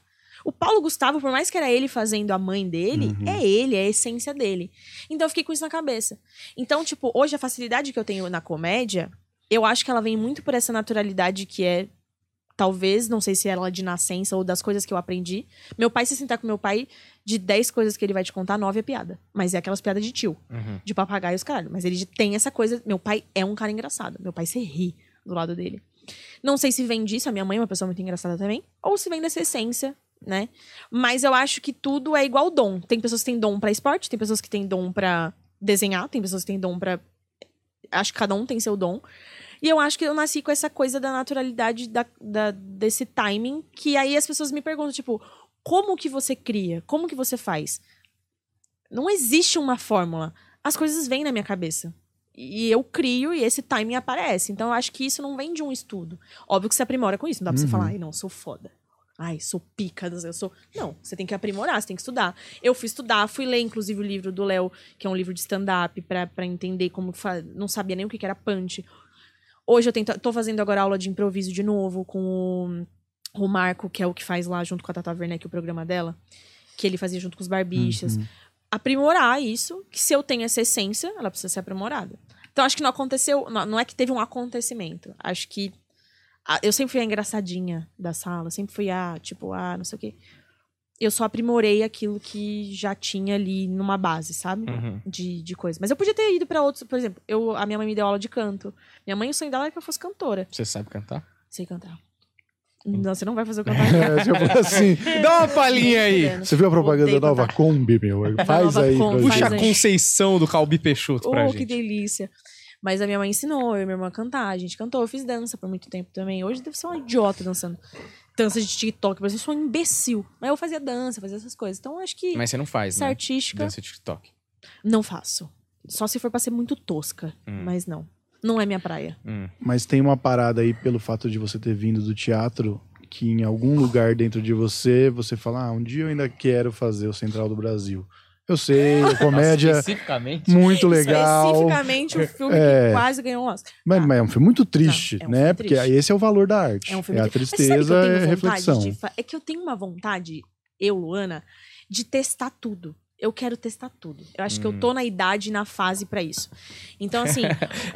O Paulo Gustavo, por mais que era ele fazendo a mãe dele, uhum. é ele, é a essência dele. Então eu fiquei com isso na cabeça. Então, tipo, hoje a facilidade que eu tenho na comédia... Eu acho que ela vem muito por essa naturalidade que é, talvez, não sei se ela é de nascença ou das coisas que eu aprendi. Meu pai, se sentar com meu pai, de dez coisas que ele vai te contar, nove é piada. Mas é aquelas piadas de tio, uhum. de papagaio e os caralho. Mas ele tem essa coisa, meu pai é um cara engraçado. Meu pai se ri do lado dele. Não sei se vem disso, a minha mãe é uma pessoa muito engraçada também. Ou se vem dessa essência, né? Mas eu acho que tudo é igual dom. Tem pessoas que têm dom pra esporte, tem pessoas que têm dom pra desenhar, tem pessoas que têm dom pra... Acho que cada um tem seu dom. E eu acho que eu nasci com essa coisa da naturalidade, da, da, desse timing. Que aí as pessoas me perguntam, tipo... Como que você cria? Como que você faz? Não existe uma fórmula. As coisas vêm na minha cabeça. E eu crio e esse timing aparece. Então eu acho que isso não vem de um estudo. Óbvio que você aprimora com isso. Não dá pra uhum. você falar, ai não, eu sou foda. Ai, sou pica, eu sou... Não, você tem que aprimorar, você tem que estudar. Eu fui estudar, fui ler, inclusive, o livro do Léo, que é um livro de stand-up, pra, pra entender como... Fa... Não sabia nem o que era punch. Hoje eu tento... tô fazendo agora aula de improviso de novo com o... o Marco, que é o que faz lá junto com a Tata Werneck, o programa dela, que ele fazia junto com os barbichas. Uhum. Aprimorar isso, que se eu tenho essa essência, ela precisa ser aprimorada. Então, acho que não aconteceu... Não é que teve um acontecimento. Acho que... Eu sempre fui a engraçadinha da sala, sempre fui a, tipo, a não sei o quê. Eu só aprimorei aquilo que já tinha ali numa base, sabe? Uhum. De, de coisa. Mas eu podia ter ido pra outros, por exemplo, eu, a minha mãe me deu aula de canto. Minha mãe, o sonho dela era que eu fosse cantora. Você sabe cantar? Sei cantar. Não, você não vai fazer o cantar. É, se eu falar assim, dá uma palhinha aí. Você viu a propaganda da nova Kombi, meu? Faz aí. Com, puxa faz a aí. Conceição do Calbi Peixoto oh, pra gente. Oh, que delícia. Mas a minha mãe ensinou, eu e minha irmã a cantar. A gente cantou, eu fiz dança por muito tempo também. Hoje deve ser uma idiota dançando. Dança de TikTok, mas eu sou um imbecil. Mas eu fazia dança, fazia essas coisas. Então, acho que... Mas você não faz, né? Artística... Dança de TikTok. Não faço. Só se for pra ser muito tosca. Hum. Mas não. Não é minha praia. Hum. Mas tem uma parada aí pelo fato de você ter vindo do teatro... Que em algum lugar dentro de você, você fala... Ah, um dia eu ainda quero fazer o Central do Brasil. Eu sei, comédia. Nossa, especificamente? Muito legal. Especificamente o filme é, que quase ganhou um Oscar. Mas, ah, mas é um filme muito triste, não, é um né? Porque triste. Esse é o valor da arte. É, um filme é a tristeza e reflexão. De... É que eu tenho uma vontade, eu, Luana, de testar tudo. Eu quero testar tudo. Eu acho hum. que eu tô na idade e na fase pra isso. Então, assim...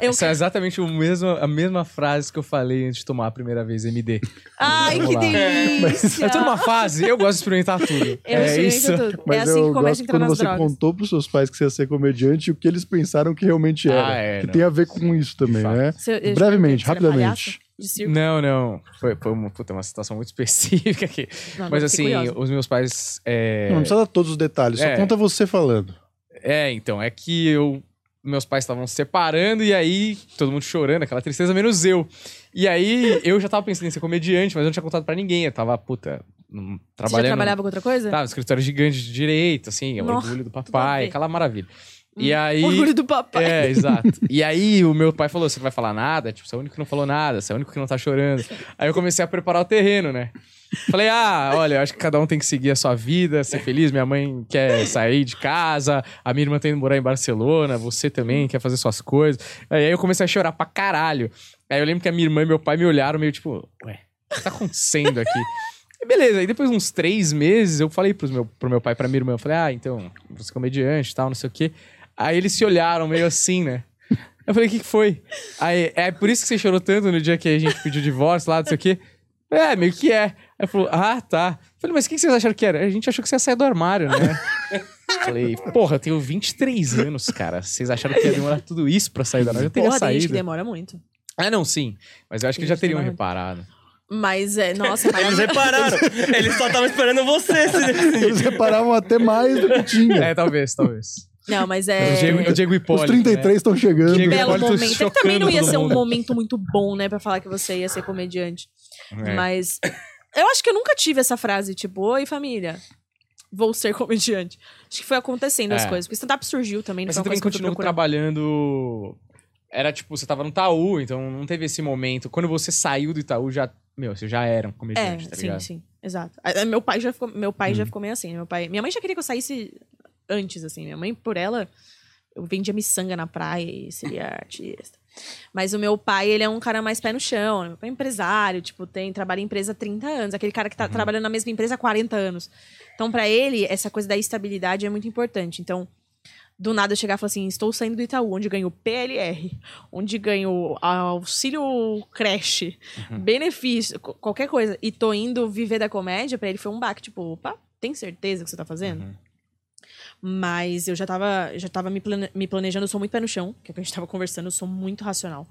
Eu... Essa é exatamente o mesmo, a mesma frase que eu falei antes de tomar a primeira vez M D. Ai, que lá. Delícia! Eu tô numa fase, eu gosto de experimentar tudo. Eu é isso. Tudo. Mas é assim eu que começa a entrar nas drogas. Quando você contou pros seus pais que você ia ser comediante, o que eles pensaram que realmente era. Ah, é, que não. Tem a ver com isso também, né? Eu, eu Brevemente, rapidamente. Não, não. Foi, foi uma, puta, uma situação muito específica aqui. Não, mas assim, curioso. Os meus pais... É... Não, não precisa dar todos os detalhes, é. Só conta você falando. É, então, é que eu... Meus pais estavam se separando e aí... Todo mundo chorando, aquela tristeza, menos eu. E aí, eu já tava pensando em ser comediante, mas eu não tinha contado pra ninguém. Eu tava, puta... Não, trabalhando, você já trabalhava com outra coisa? Tava, escritório gigante de direito, assim, o orgulho do papai, aquela maravilha. E hum, aí... Orgulho do papai. É, exato. E aí o meu pai falou, você não vai falar nada? Tipo, você é o único que não falou nada, você é o único que não tá chorando. Aí eu comecei a preparar o terreno, né? Falei, ah, olha, eu acho que cada um tem que seguir a sua vida, ser feliz. Minha mãe quer sair de casa, a minha irmã tem que morar em Barcelona, você também quer fazer suas coisas. Aí eu comecei a chorar pra caralho. Aí eu lembro que a minha irmã e meu pai me olharam meio tipo, ué, o que tá acontecendo aqui? E beleza, aí depois de uns três meses eu falei pros meu, pro meu pai e pra minha irmã, eu falei, ah, então, você é comediante e tal, não sei o quê. Aí eles se olharam meio assim, né? Eu falei, o que que foi? Aí, é por isso que você chorou tanto no dia que a gente pediu divórcio lá, não sei o quê? É, meio que é. Aí falou, ah, tá. Eu falei, mas o que vocês acharam que era? A gente achou que você ia sair do armário, né? Eu falei, porra, eu tenho vinte e três anos, cara. Vocês acharam que ia demorar tudo isso pra sair do armário? Eu teria porra, saído. Porra, que demora muito. Ah, não, sim. Mas eu acho que já teriam reparado. Mas, é, nossa... Mas... Eles repararam. Eles só estavam esperando você. Se... Eles reparavam até mais do que tinha. É, talvez, talvez. Não, mas é... O Diego, o Diego Hipólito, os trinta e três estão, né, chegando. Que belo momento. É que também não ia ser um momento muito bom, né? Pra falar que você ia ser comediante. É. Mas... Eu acho que eu nunca tive essa frase, tipo, oi, família, vou ser comediante. Acho que foi acontecendo é. as coisas. Porque stand-up surgiu também. Mas você também continuou trabalhando... Era tipo, você tava no Itaú, então não teve esse momento. Quando você saiu do Itaú, já... Meu, você já era um comediante, é, tá sim, ligado? Sim, sim. Exato. Meu pai já ficou, meu pai hum. já ficou meio assim. Meu pai, minha mãe já queria que eu saísse... Antes, assim, minha mãe, por ela, eu vendia miçanga na praia e seria artista. Mas o meu pai, ele é um cara mais pé no chão. Meu pai é empresário, tipo, tem, trabalha em empresa há trinta anos. Aquele cara que tá uhum. trabalhando na mesma empresa há quarenta anos. Então, pra ele, essa coisa da estabilidade é muito importante. Então, do nada eu chegar e falar assim, estou saindo do Itaú, onde ganho P L R, onde ganho auxílio creche, uhum. benefício, qualquer coisa. E tô indo viver da comédia, pra ele foi um baque, tipo, opa, tem certeza que você tá fazendo? Uhum. Mas eu já tava, já tava me, plane... me planejando, eu sou muito pé no chão, que é o que a gente tava conversando, eu sou muito racional.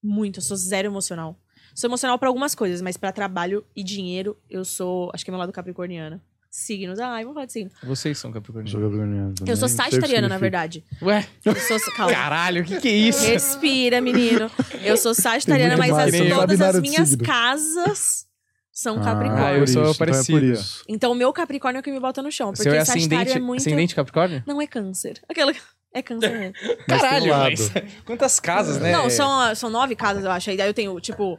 Muito, eu sou zero emocional. Sou emocional pra algumas coisas, mas pra trabalho e dinheiro, eu sou, acho que é meu lado capricorniana. Signos, ai, vamos falar de signos. Vocês são capricornianos. Eu sou capricorniano também. Eu sou sagitariana, na verdade. Ué? Eu sou... Calma. Caralho, o que que é isso? Respira, menino. Eu sou sagitariana, mas as, todas as minhas casas... São ah, Capricórnio. Ah, eu sou parecido. Então, o meu Capricórnio é o que me bota no chão. Porque o Sagitário é muito... Ascendente Capricórnio? Não, é câncer. Aquela... É câncer mesmo. Caralho, mas... Quantas casas, né? Não, são, são nove casas, eu acho. E daí eu tenho, tipo...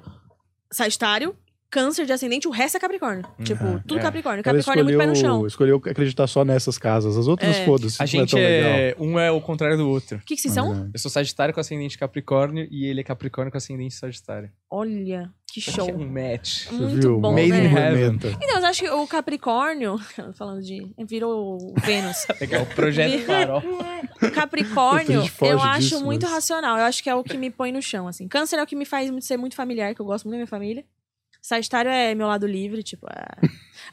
Sagitário, câncer de ascendente, o resto é Capricórnio. Uhum, tipo, tudo é. Capricórnio. Capricórnio escolheu, é muito pé no chão. Escolheu acreditar só nessas casas. As outras, é. foda-se. A gente é, é... Um é o contrário do outro. O que que vocês ah, são? É. Eu sou Sagitário com ascendente Capricórnio e ele é Capricórnio com ascendente Sagitário. Olha... Que show. É um match. Muito viu? Bom, Made né? in heaven. Então, eu acho que o Capricórnio... Falando de... Virou Vênus. É o projeto farol. O Capricórnio, eu acho disso, muito mas... racional. Eu acho que é o que me põe no chão, assim. Câncer é o que me faz ser muito familiar, que eu gosto muito da minha família. Sagitário é meu lado livre, tipo...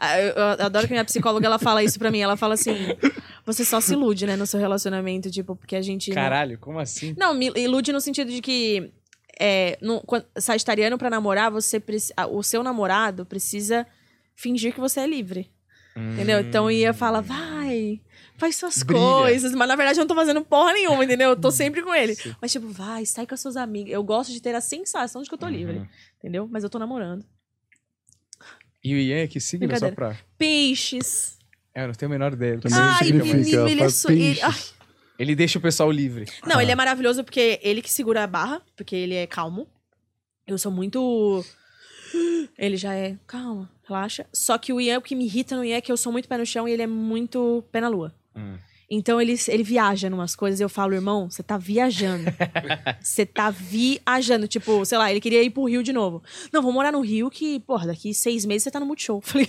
É... Eu, eu adoro que minha psicóloga, ela fala isso pra mim. Ela fala assim... Você só se ilude, né? No seu relacionamento, tipo... Porque a gente... Caralho, como assim? Não, me ilude no sentido de que... É, no, sagitariano, pra namorar, você preci, o seu namorado precisa fingir que você é livre. Hum. Entendeu? Então ia falar, vai, faz suas Brilha. coisas. Mas na verdade eu não tô fazendo porra nenhuma, entendeu? Eu tô sempre com ele. Sim. Mas tipo, vai, sai com as suas amigas. Eu gosto de ter a sensação de que eu tô uhum. livre. Entendeu? Mas eu tô namorando. E o Ian é que signo só pra... Peixes. É, eu não tenho a menor ideia. Ai, menino, ele é só... Ele deixa o pessoal livre. Não, ah. ele é maravilhoso porque ele que segura a barra, porque ele é calmo. Eu sou muito... Ele já é... Calma, relaxa. Só que o Ian, o que me irrita no Ian é que eu sou muito pé no chão e ele é muito pé na lua. Hum. Então ele, ele viaja em umas coisas e eu falo, irmão, você tá viajando. Você tá viajando. Tipo, sei lá, ele queria ir pro Rio de novo. Não, vou morar no Rio que, porra, daqui seis meses você tá no Multishow. Falei...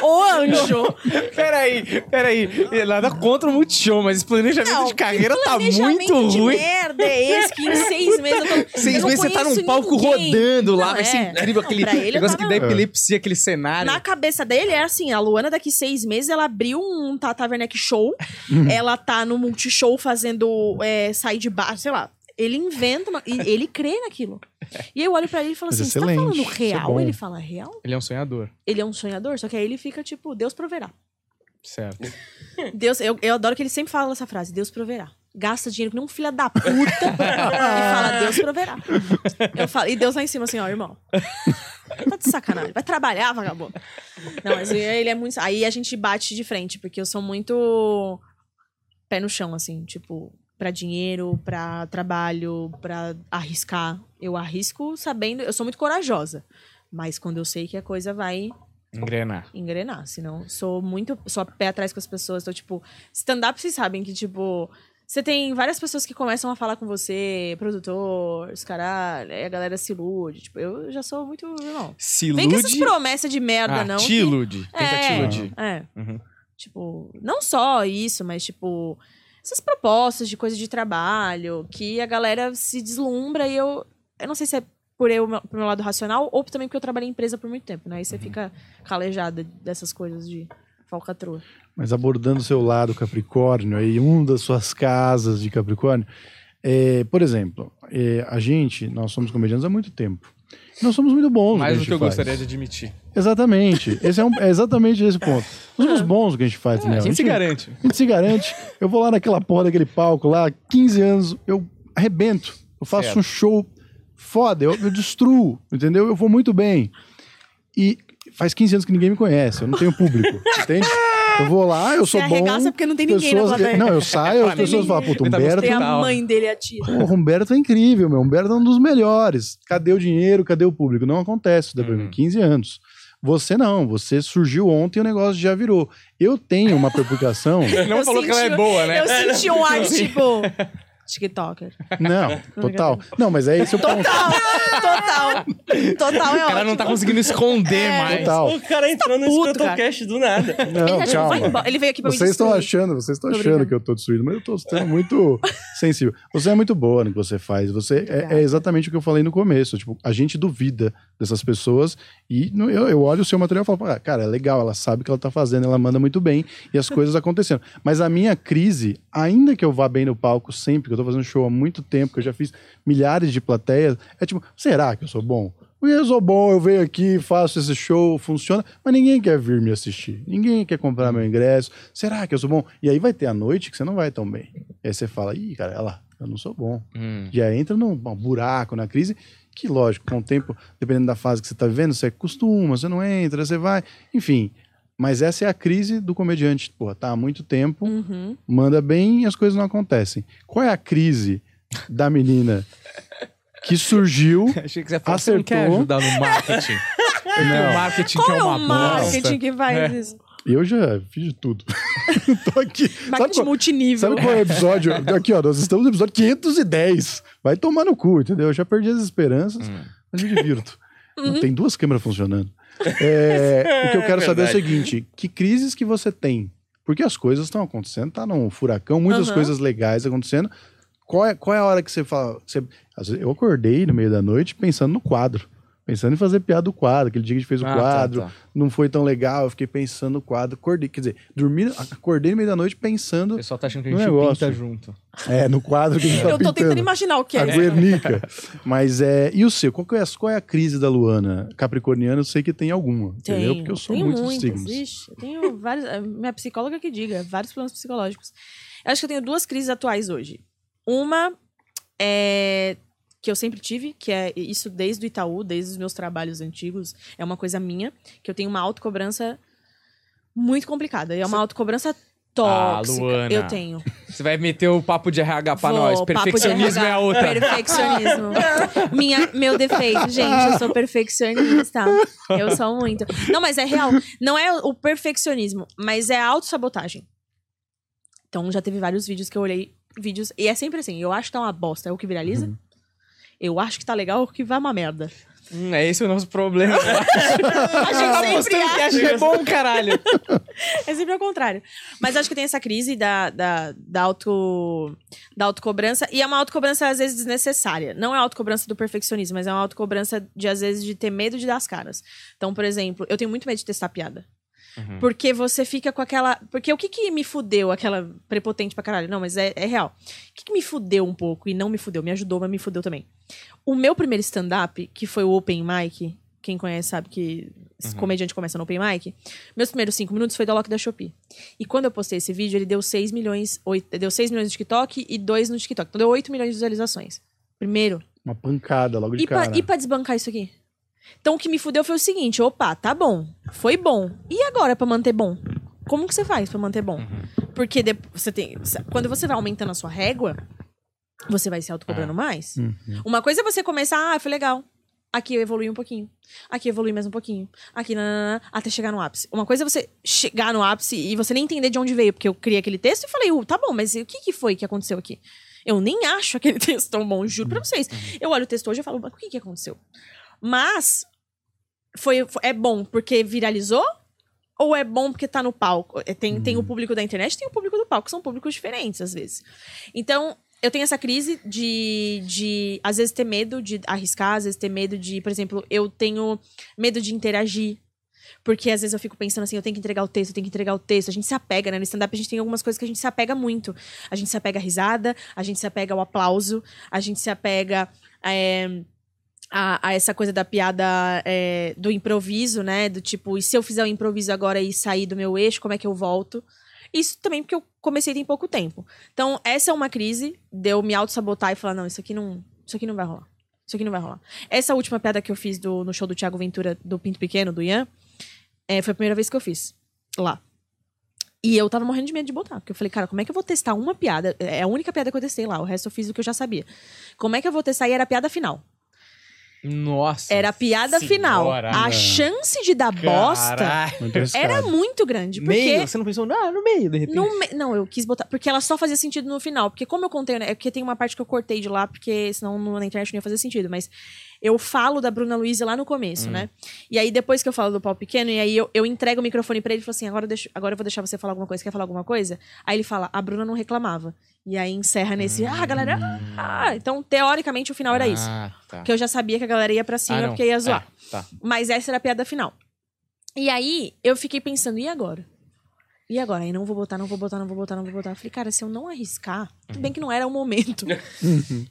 Ô, anjo! Peraí, peraí. Nada contra o Multishow, mas esse planejamento não, de carreira planejamento tá muito de ruim. Que merda é esse que em seis meses eu tô... Seis eu meses você tá num palco ninguém. rodando lá, não, vai ser é. incrível. Não, aquele ele, negócio tava... que dá epilepsia, aquele cenário. Na cabeça dele é assim, a Luana daqui seis meses ela abriu um Tata Werneck Show, ela tá no Multishow fazendo é, sair de bar, sei lá. Ele inventa, uma... e ele crê naquilo. E eu olho pra ele e falo assim, você tá falando real? É ele fala, real? Ele é um sonhador. Ele é um sonhador, só que aí ele fica tipo, Deus proverá. Certo. Deus, eu, eu adoro que ele sempre fala essa frase, Deus proverá. Gasta dinheiro que nem um filho da puta e fala, Deus proverá. Eu falo, e Deus lá em cima assim, ó, irmão. Tá de sacanagem, vai trabalhar, vagabundo. Não, mas ele é muito... Aí a gente bate de frente, porque eu sou muito pé no chão, assim, tipo... Pra dinheiro, pra trabalho, pra arriscar. Eu arrisco sabendo... Eu sou muito corajosa. Mas quando eu sei que a coisa vai Engrenar. Engrenar, senão sou muito... Sou a pé atrás com as pessoas, então, tipo... Stand-up, vocês sabem que, tipo... Você tem várias pessoas que começam a falar com você, produtor, os caras, a galera se ilude. Tipo, eu já sou muito... Não. Se ilude? Vem com essas promessas de merda, ah, não. te ilude. Que... Tenta é, te iludir. É. Uhum. Tipo, não só isso, mas, tipo... Essas propostas de coisa de trabalho, que a galera se deslumbra e eu... Eu não sei se é por eu, pro meu lado racional, ou também porque eu trabalhei em empresa por muito tempo, né? Aí você uhum. fica calejada dessas coisas de falcatrua. Mas abordando o seu lado Capricórnio, aí um das suas casas de Capricórnio, é, por exemplo, é, a gente, nós somos comediantes há muito tempo. Nós somos muito bons. Mais do que, que eu faz. gostaria de admitir. Exatamente. Esse é, um, é exatamente esse ponto. Nós somos bons do que a gente faz. É, né? a, gente a gente se garante. A gente se garante. Eu vou lá naquela porra daquele palco lá, quinze anos, eu arrebento. Eu faço certo. um show foda, eu, eu destruo, entendeu? Eu vou muito bem. E faz quinze anos que ninguém me conhece, eu não tenho público, entende? Eu vou lá, eu sou bom. Arregaça porque não tem ninguém na plateia. Não, eu saio, as pessoas falam, puta, Humberto... Tem a mãe dele ativa. Pô, o Humberto é incrível, meu. O Humberto é um dos melhores. Cadê o dinheiro? Cadê o público? Não acontece, isso dá pra mim. quinze anos. Você não, você surgiu ontem e o negócio já virou. Eu tenho uma perplicação... Ele não eu falou senti, que ela é boa, né? Eu senti um ar, tipo... TikToker. Não, total. Não, mas é esse o ponto. Total, total. Total é ótimo. O cara não tá conseguindo esconder é, mais. Total. O cara entrou tá puto, no Scantocast do nada. Não, ele, calma. Vai ele veio aqui pra vocês me estão achando, Vocês estão achando que eu tô destruído, mas eu tô sendo muito sensível. Você é muito boa no que você faz. Você é, é exatamente o que eu falei no começo. Tipo, a gente duvida dessas pessoas e eu, eu olho o seu material e falo, ah, cara, é legal, ela sabe o que ela tá fazendo, ela manda muito bem e as coisas acontecendo. Mas a minha crise, ainda que eu vá bem no palco sempre, que eu tô fazendo show há muito tempo, que eu já fiz milhares de plateias, é tipo, será que eu sou bom? Eu sou bom, eu venho aqui, faço esse show, funciona, mas ninguém quer vir me assistir, ninguém quer comprar meu ingresso, será que eu sou bom? E aí vai ter a noite que você não vai tão bem. E aí você fala, ih, cara, olha lá, eu não sou bom. Hum. E aí entra num buraco, na crise, que lógico, com o tempo, dependendo da fase que você tá vivendo, você costuma, você não entra, você vai, enfim... Mas essa é a crise do comediante. Porra, tá há muito tempo, uhum. manda bem e as coisas não acontecem. Qual é a crise da menina que surgiu, achei que você acertou... Você não quer ajudar no marketing. Não. O marketing Qual que é uma bosta. Qual é o marketing bosta? que faz é. isso? Eu já fiz de tudo. Tô aqui. Marketing sabe multinível. Sabe qual é o episódio? Aqui, ó, nós estamos no episódio quinhentos e dez. Vai tomar no cu, entendeu? Eu já perdi as esperanças, hum. mas me divirto. Uhum. Tem duas câmeras funcionando. É, o que eu quero é saber é o seguinte, que crises que você tem? Porque as coisas estão acontecendo, tá num furacão, muitas uhum. coisas legais acontecendo. Qual é, qual é a hora que você fala... Você, eu acordei no meio da noite pensando no quadro, pensando em fazer piada do quadro, aquele dia que a gente fez o ah, quadro, tá, tá. não foi tão legal, eu fiquei pensando no quadro, acordei, quer dizer, dormi, acordei no meio da noite pensando... O pessoal tá achando que a gente negócio. pinta junto. É, no quadro que a gente tá eu tô pintando. Tentando imaginar o que é. A Guernica. Mas é... E o seu? Qual é, qual é a crise da Luana? Capricorniana, eu sei que tem alguma, tem, entendeu? Porque eu sou muito dos signos. Vixe, eu tenho vários... Minha psicóloga que diga, vários problemas psicológicos. Eu acho que eu tenho duas crises atuais hoje. Uma é... que eu sempre tive, que é isso desde o Itaú, desde os meus trabalhos antigos, é uma coisa minha, que eu tenho uma autocobrança muito complicada. E é uma autocobrança tóxica. Ah, Luana. Eu tenho. Você vai meter o papo de R H pra Vou, nós. Perfeccionismo é a outra. Perfeccionismo. Minha, meu defeito, gente, eu sou perfeccionista. Eu sou muito. Não, mas é real. Não é o perfeccionismo, mas é a autossabotagem. Então já teve vários vídeos que eu olhei, vídeos, e é sempre assim, eu acho que tá uma bosta, é o que viraliza. Uhum. Eu acho que tá legal, que vai uma merda. Hum, é esse o nosso problema. A gente tá mostrando que acha que é bom, caralho. É sempre ao contrário. Mas acho que tem essa crise da, da, da, auto, da autocobrança. E é uma autocobrança, às vezes, desnecessária. Não é a autocobrança do perfeccionismo, mas é uma autocobrança, de, às vezes, de ter medo de dar as caras. Então, por exemplo, eu tenho muito medo de testar piada. Uhum. Porque você fica com aquela... Porque o que que me fudeu, aquela prepotente pra caralho? Não, mas é, é real. O que que me fudeu um pouco e não me fudeu? Me ajudou, mas me fudeu também. O meu primeiro stand-up, que foi o Open Mic, quem conhece sabe que uhum. comediante começa no Open Mic, meus primeiros cinco minutos foi do Alok da Shopee. E quando eu postei esse vídeo, ele deu seis milhões, oito, deu seis milhões no TikTok e dois no TikTok. Então deu oito milhões de visualizações. Primeiro. Uma pancada logo de e cara. Pra, e pra desbancar isso aqui? Então o que me fudeu foi o seguinte, opa, tá bom, foi bom, e agora pra manter bom? Como que você faz pra manter bom? Porque de, você tem, quando você vai aumentando a sua régua, você vai se autocobrando ah. mais. Uhum. Uma coisa é você começar, ah, foi legal, Aqui eu evoluí um pouquinho. Aqui eu evoluí mais um pouquinho. Aqui, nananana, até chegar no ápice. Uma coisa é você chegar no ápice e você nem entender de onde veio. Porque eu criei aquele texto e falei, uh, tá bom, mas o que, que foi que aconteceu aqui? Eu nem acho aquele texto tão bom, juro pra vocês. Eu olho o texto hoje e falo, mas o que, que aconteceu? Mas foi, foi, é bom porque viralizou? Ou é bom porque tá no palco? Tem, tem o público da internet, tem o público do palco. São públicos diferentes, às vezes. Então... Eu tenho essa crise de, de, às vezes, ter medo de arriscar, às vezes ter medo de, por exemplo, eu tenho medo de interagir. Porque, às vezes, eu fico pensando assim, eu tenho que entregar o texto, eu tenho que entregar o texto. A gente se apega, né? No stand-up, a gente tem algumas coisas que a gente se apega muito. A gente se apega à risada, a gente se apega ao aplauso, a gente se apega... É... A, a essa coisa da piada é, do improviso, né? Do tipo, e se eu fizer o improviso agora e sair do meu eixo, como é que eu volto? Isso também porque eu comecei tem pouco tempo. Então, essa é uma crise de eu me auto-sabotar e falar, não, isso aqui não, isso aqui não vai rolar. Isso aqui não vai rolar. Essa última piada que eu fiz do, no show do Thiago Ventura, do Pinto Pequeno, do Ian, é, foi a primeira vez que eu fiz lá. E eu tava morrendo de medo de botar. Porque eu falei, cara, como é que eu vou testar uma piada? É a única piada que eu testei lá. O resto eu fiz o que eu já sabia. Como é que eu vou testar? E era a piada final. Nossa, era a piada senhora, final. Mano. A chance de dar Caralho. bosta era muito grande. Porque meio, você não pensou, ah, no meio, de repente. No me... Não, eu quis botar. Porque ela só fazia sentido no final. Porque como eu contei, né? É porque tem uma parte que eu cortei de lá, porque senão na internet não ia fazer sentido. Mas eu falo da Bruna Louise lá no começo, hum. né? E aí depois que eu falo do Paulo Pequeno, e aí eu, eu entrego o microfone pra ele e falo assim, agora eu, deixo, agora eu vou deixar você falar alguma coisa. Quer falar alguma coisa? Aí ele fala, a Bruna não reclamava. E aí encerra nesse... Ah, galera... Ah. Então, teoricamente, o final era isso. Ah, tá. Que eu já sabia que a galera ia pra cima, ah, porque ia zoar. É, tá. Mas essa era a piada final. E aí, eu fiquei pensando, e agora? E agora? Aí não vou botar, não vou botar, não vou botar, não vou botar. Eu falei, cara, se eu não arriscar... Tudo bem que não era o momento.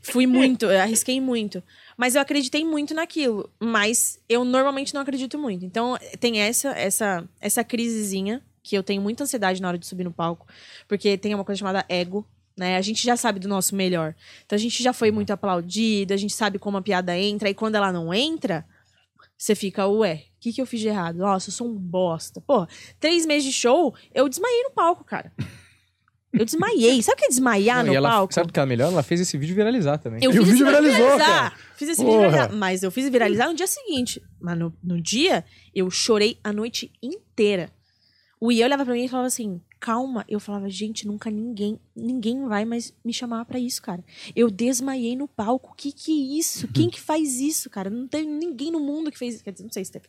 Fui muito, eu arrisquei muito. Mas eu acreditei muito naquilo. Mas eu normalmente não acredito muito. Então, tem essa, essa, essa crisezinha, que eu tenho muita ansiedade na hora de subir no palco. Porque tem uma coisa chamada ego. Né? A gente já sabe do nosso melhor. Então a gente já foi muito aplaudido, a gente sabe como a piada entra, e quando ela não entra, você fica, ué, o que, que eu fiz de errado? Nossa, eu sou um bosta. Porra, três meses de show, eu desmaiei no palco, cara. Eu desmaiei. Sabe o que é desmaiar não, no e ela, palco? Sabe o que é melhor? Ela fez esse vídeo viralizar também. Eu e fiz o vídeo viralizou, viralizar. Fiz esse Porra. vídeo viralizar. Mas eu fiz viralizar no dia seguinte. Mas no, no dia, eu chorei a noite inteira. O Ian olhava pra mim e falava assim, calma. Eu falava, gente, nunca ninguém, ninguém vai mais me chamar pra isso, cara. Eu desmaiei no palco. Que que é isso? Quem que faz isso, cara? Não tem ninguém no mundo que fez isso. Quer dizer, não sei se teve.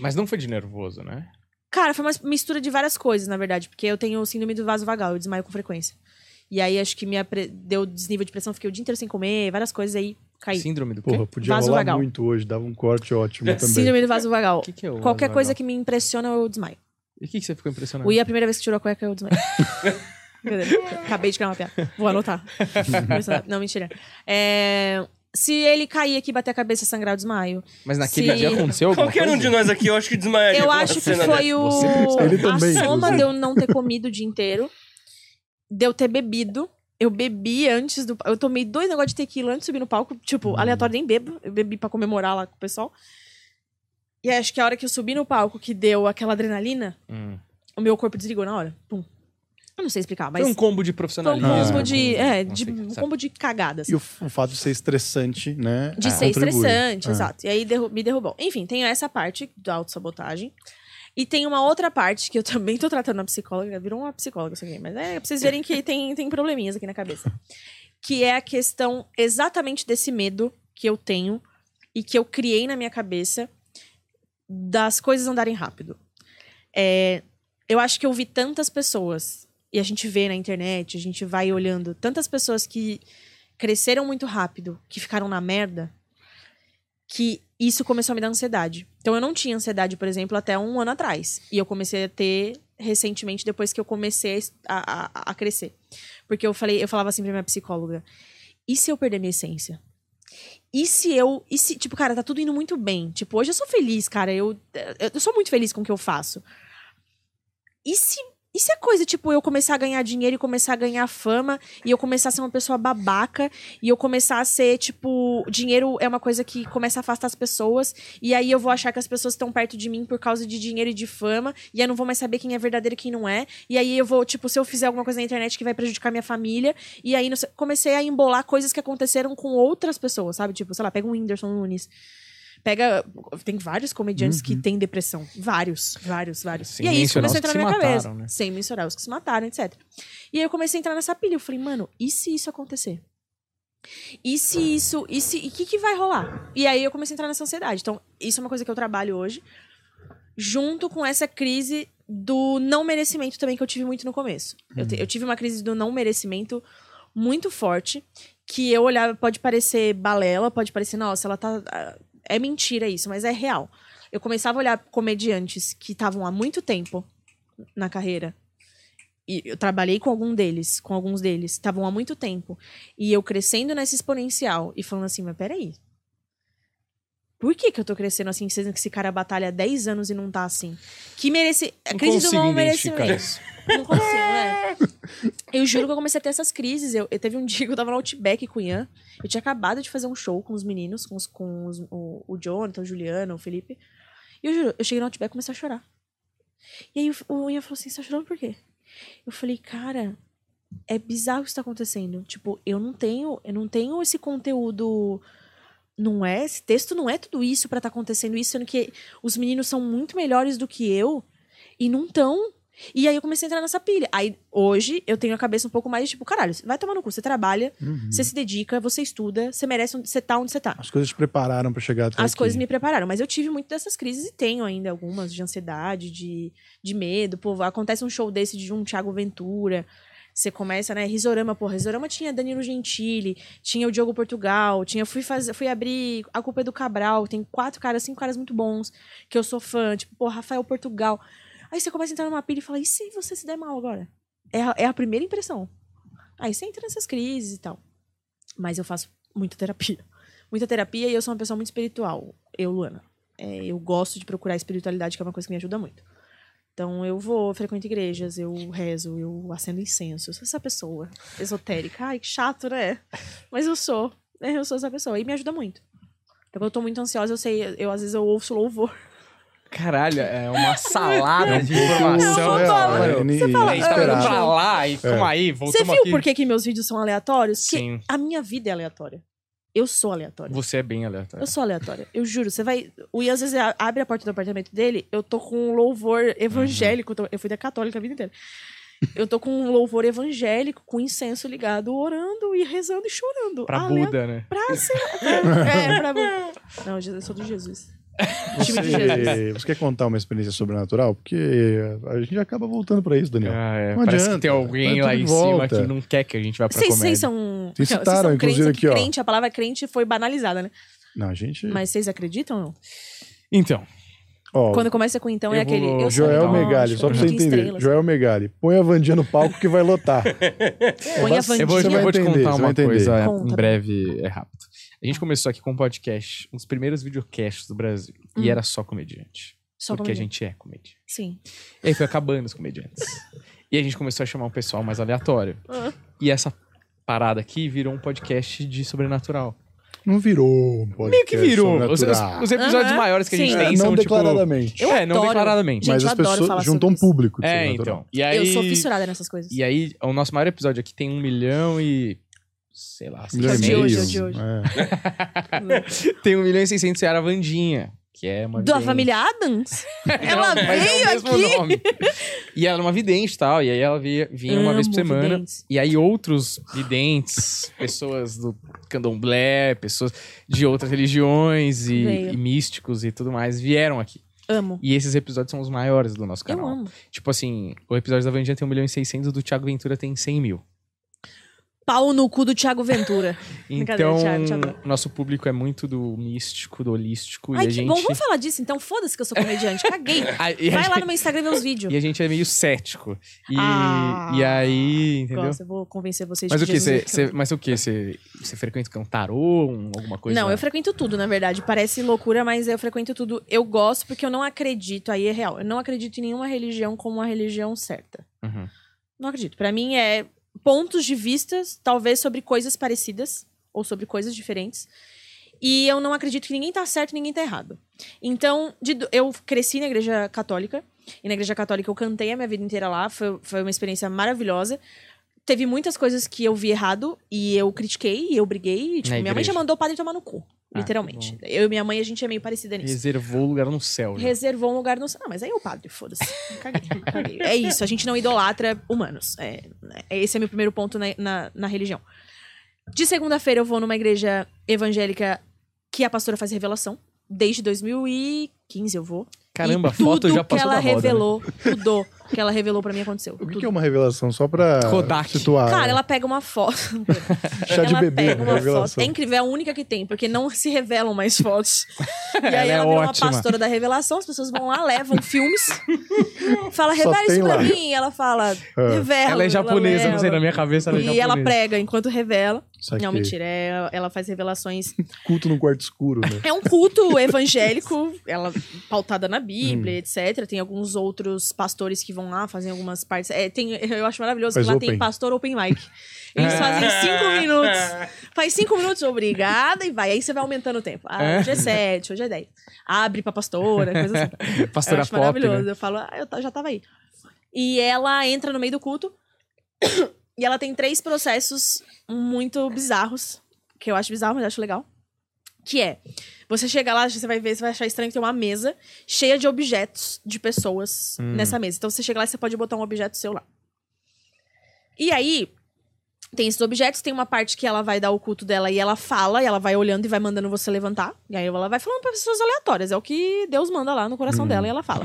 Mas não foi de nervoso, né? Cara, foi uma mistura de várias coisas, na verdade. Porque eu tenho síndrome do vaso vagal, eu desmaio com frequência. E aí, acho que me apre... deu desnível de pressão, fiquei o dia inteiro sem comer, várias coisas aí. Caí. Síndrome do Porra, podia vaso rolar vagal. Muito hoje, dava um corte ótimo também. Síndrome do vaso vagal. Que que é o Qualquer vaso coisa vagal? Que me impressiona, eu desmaio. E o que, que você ficou impressionado? O I, a primeira vez que tirou a cueca, eu desmaiei. Acabei de criar uma piada. Vou anotar. Não, mentira. É... Se ele cair aqui, bater a cabeça, sangrar, eu desmaio. Mas naquele Se... dia aconteceu alguma Qualquer coisa? um de nós aqui, eu acho que desmaiaria. Eu acho que foi o... Também, a soma de eu não ter comido o dia inteiro. De eu ter bebido. Eu bebi antes do... Eu tomei dois negócios de tequila antes de subir no palco. Tipo, hum. aleatório, nem bebo. Eu bebi pra comemorar lá com o pessoal. E acho que a hora que eu subi no palco, que deu aquela adrenalina, hum. o meu corpo desligou na hora. Pum. Eu não sei explicar, mas... Foi um combo de profissionalismo. Foi um combo ah, de... É, de, sei, um combo de cagadas. E o, o fato de ser estressante, né? De é. ser Contribui. estressante, é. exato. E aí derru- me derrubou. Enfim, tem essa parte da autossabotagem. E tem uma outra parte que eu também tô tratando na psicóloga. Virou uma psicóloga isso aqui. Mas é pra vocês verem que tem, tem probleminhas aqui na cabeça. Que é a questão exatamente desse medo que eu tenho e que eu criei na minha cabeça... das coisas andarem rápido. É, eu acho que eu vi tantas pessoas, e a gente vê na internet, a gente vai olhando, tantas pessoas que cresceram muito rápido, que ficaram na merda, que isso começou a me dar ansiedade. Então eu não tinha ansiedade, por exemplo, até um ano atrás. E eu comecei a ter recentemente, depois que eu comecei a, a, a crescer. Porque eu, falei, eu falava assim pra minha psicóloga, e se eu perder minha essência? E se eu... E se, tipo, cara, tá tudo indo muito bem. Tipo, hoje eu sou feliz, cara. Eu, eu sou muito feliz com o que eu faço. E se, e se a coisa, tipo, eu começar a ganhar dinheiro e começar a ganhar fama e eu começar a ser uma pessoa babaca e eu começar a ser, tipo... Dinheiro é uma coisa que começa a afastar as pessoas e aí eu vou achar que as pessoas estão perto de mim por causa de dinheiro e de fama e eu não vou mais saber quem é verdadeiro e quem não é. E aí eu vou, tipo, se eu fizer alguma coisa na internet que vai prejudicar minha família e aí comecei a embolar coisas que aconteceram com outras pessoas, sabe? Tipo, sei lá, pega um Whindersson Nunes. Pega... Tem vários comediantes uhum. que têm depressão. Vários, vários, vários. Sem e aí isso começou a entrar na minha mataram, cabeça. Né? Sem mencionar os que se mataram, etcétera. E aí eu comecei a entrar nessa pilha. Eu falei, mano, e se isso acontecer? E se isso... E se... E o que, que vai rolar? E aí eu comecei a entrar nessa ansiedade. Então, isso é uma coisa que eu trabalho hoje. Junto com essa crise do não merecimento também, que eu tive muito no começo. Hum. Eu, te, eu tive uma crise do não merecimento muito forte. Que eu olhava, pode parecer balela, pode parecer, nossa, ela tá... É mentira isso, mas é real. Eu começava a olhar comediantes que estavam há muito tempo na carreira. E eu trabalhei com algum deles, com alguns deles, estavam há muito tempo. E eu crescendo nessa exponencial e falando assim, mas peraí. Por que que eu tô crescendo assim, sendo que esse cara batalha há dez anos e não tá assim? Que merece... A crise do não merecimento. Não consigo, né? Eu juro que eu comecei a ter essas crises. Eu, eu teve um dia que eu tava no Outback com o Ian. Eu tinha acabado de fazer um show com os meninos, com, os, com os, o, o Jonathan, o Juliano, o Felipe. E eu juro, eu cheguei no Outback e comecei a chorar. E aí o, o Ian falou assim, você tá chorando por quê? Eu falei, cara, é bizarro o que tá acontecendo. Tipo, eu não tenho, eu não tenho esse conteúdo... Não é, esse texto não é tudo isso pra tá acontecendo isso, sendo que os meninos são muito melhores do que eu e não tão. E aí eu comecei a entrar nessa pilha. Aí hoje eu tenho a cabeça um pouco mais de tipo, caralho, vai tomar no cu, você trabalha, uhum. você se dedica, você estuda, você merece, onde você tá onde você tá. As coisas te prepararam pra chegar até As aqui. Coisas me prepararam, mas eu tive muito dessas crises e tenho ainda algumas de ansiedade, de, de medo. Pô, acontece um show desse de um Thiago Ventura... Você começa, né? Risorama, porra. Risorama tinha Danilo Gentili, tinha o Diogo Portugal, tinha... Fui, fazer, fui abrir a Culpa do Cabral. Tem quatro caras, cinco caras muito bons que eu sou fã. Tipo, porra, Rafael Portugal. Aí você começa a entrar numa pilha e fala, e se você se der mal agora? É a, é a primeira impressão. Aí você entra nessas crises e tal. Mas eu faço muita terapia. Muita terapia e eu sou uma pessoa muito espiritual. Eu, Luana. É, eu gosto de procurar espiritualidade, que é uma coisa que me ajuda muito. Então, eu vou, frequento igrejas, eu rezo, eu acendo incenso. Eu sou essa pessoa esotérica. Ai, que chato, né? Mas eu sou. Eu sou essa pessoa. E me ajuda muito. Então, quando eu tô muito ansiosa, eu sei... Eu, às vezes, eu ouço louvor. Caralho, é uma salada de informação. É, é, você fala... É, tá indo pra lá e como é. Aí, voltamos aqui. Você viu por que, que meus vídeos são aleatórios? Sim. Porque a minha vida é aleatória. Eu sou aleatória. Você é bem aleatória. Eu sou aleatória. Eu juro, você vai... O Ian, às vezes, abre a porta do apartamento dele, eu tô com um louvor evangélico. Uhum. Eu fui da católica a vida inteira. Eu tô com um louvor evangélico, com incenso ligado, orando e rezando e chorando. Pra Ale... Buda, né? Pra ser... É, pra Buda. Não, eu sou do Jesus. Você... De Jesus. Você quer contar uma experiência sobrenatural? Porque a gente acaba voltando pra isso, Daniel. Ah, é. Não parece adianta. Que tem alguém lá em volta. Cima que não quer que a gente vá pra vocês, comédia. Vocês são... Vocês citaram, são inclusive crentes, aqui, ó. Crente, a palavra crente foi banalizada, né? Não, a gente... Mas vocês acreditam ou não? Então... Oh, quando começa com então é aquele... Eu Joel sou... Megali, só pra você entender. Estrelas. Joel Megali, põe a Vandinha no palco que vai lotar. Põe a Vandinha. Eu vou, eu vou te contar uma coisa Conta. Em breve, é rápido. A gente começou aqui com um podcast, um dos primeiros videocasts do Brasil. Hum. E era só comediante. Só porque comediante. A gente é comediante. Sim. E aí foi acabando os comediantes. E a gente começou a chamar um pessoal mais aleatório. Ah. E essa parada aqui virou um podcast de sobrenatural. Não virou um podcast. Meio que virou. Os, os, os episódios uhum. maiores que Sim. a gente tem é, não são, declaradamente. Tipo... Eu é, não declaradamente. Gente, mas eu as pessoas juntam um público. É, então. E aí, eu sou fissurada nessas coisas. E aí, o nosso maior episódio aqui tem um milhão e... Sei lá. Milhões de hoje, de hoje. É. Tem um milhão e seiscentos, era a Vandinha, que é uma da vidente. Família Adams? Ela não, veio é aqui? Nome. E ela era uma vidente e tal, e aí ela via, vinha Amo uma vez por semana. Videntes. E aí outros videntes, pessoas do candomblé, pessoas de outras religiões e, e místicos e tudo mais, vieram aqui. Amo. E esses episódios são os maiores do nosso canal. Eu amo. Tipo assim, o episódio da Vandinha tem um milhão e seiscentos, o do Thiago Ventura tem cem mil. Pau no cu do Thiago Ventura. Então, Thiago, Thiago. Nosso público é muito do místico, do holístico. Ai, e a que gente... bom, vamos falar disso. Então, foda-se que eu sou comediante. Caguei. Vai gente... lá no meu Instagram ver os vídeos. E a gente é meio cético. E, ah, e aí, entendeu? Nossa, eu vou convencer vocês. Mas de o que? Cê, cê, mas o que? Você frequenta um tarô, um, alguma coisa? Não, lá? Eu frequento tudo, na verdade. Parece loucura, mas eu frequento tudo. Eu gosto porque eu não acredito. Aí é real. Eu não acredito em nenhuma religião como uma religião certa. Uhum. Não acredito. Pra mim é... pontos de vista, talvez sobre coisas parecidas ou sobre coisas diferentes. E eu não acredito que ninguém tá certo e ninguém tá errado. Então, de, eu cresci na igreja católica. E na igreja católica eu cantei a minha vida inteira lá. Foi, foi uma experiência maravilhosa. Teve muitas coisas que eu vi errado e eu critiquei e eu briguei. E, tipo, minha mãe já mandou o padre tomar no cu. Ah, literalmente. Eu e minha mãe, a gente é meio parecida nisso. Reservou um lugar no céu. Né? Reservou um lugar no céu. Não, mas aí é o padre, foda-se. Caguei, caguei. É isso, a gente não idolatra humanos. É, esse é meu primeiro ponto na, na, na religião. De segunda-feira eu vou numa igreja evangélica que a pastora faz revelação. Desde dois mil e quinze eu vou. Caramba, a foto já passou da roda. Tudo que ela revelou, mudou. O que ela revelou pra mim aconteceu. O que, que é uma revelação? Só pra Kodak. Situar. Cara, ela pega uma foto. Chá de bebê, pega uma foto. É incrível, é a única que tem, porque não se revelam mais fotos. E ela aí ela é virou uma pastora da revelação, as pessoas vão lá, levam filmes. Fala, revela isso pra lá. Mim. Ela fala, é. Revela. Ela é japonesa, ela não sei, na minha cabeça ela é e japonesa. E ela prega enquanto revela. Não, mentira, é, ela faz revelações. Culto no quarto escuro, né? É um culto evangélico, ela pautada na Bíblia, hum. etcétera. Tem alguns outros pastores que vão lá fazer algumas partes. É, tem, eu acho maravilhoso faz que lá open. Tem pastor open mic. Eles fazem cinco minutos. Faz cinco minutos, obrigada, e vai. Aí você vai aumentando o tempo. Ah, hoje é sete, hoje é dez. Abre pra pastora, coisa assim. Pastora eu acho pop, maravilhoso. Né? Eu falo, ah, eu já tava aí. E ela entra no meio do culto e ela tem três processos muito bizarros, que eu acho bizarro, mas eu acho legal. Que é, você chega lá, você vai ver, você vai achar estranho que tem uma mesa cheia de objetos de pessoas hum. nessa mesa. Então, você chega lá e você pode botar um objeto seu lá. E aí, tem esses objetos, tem uma parte que ela vai dar o culto dela e ela fala, e ela vai olhando e vai mandando você levantar. E aí, ela vai falando pra pessoas aleatórias. É o que Deus manda lá no coração hum. dela e ela fala.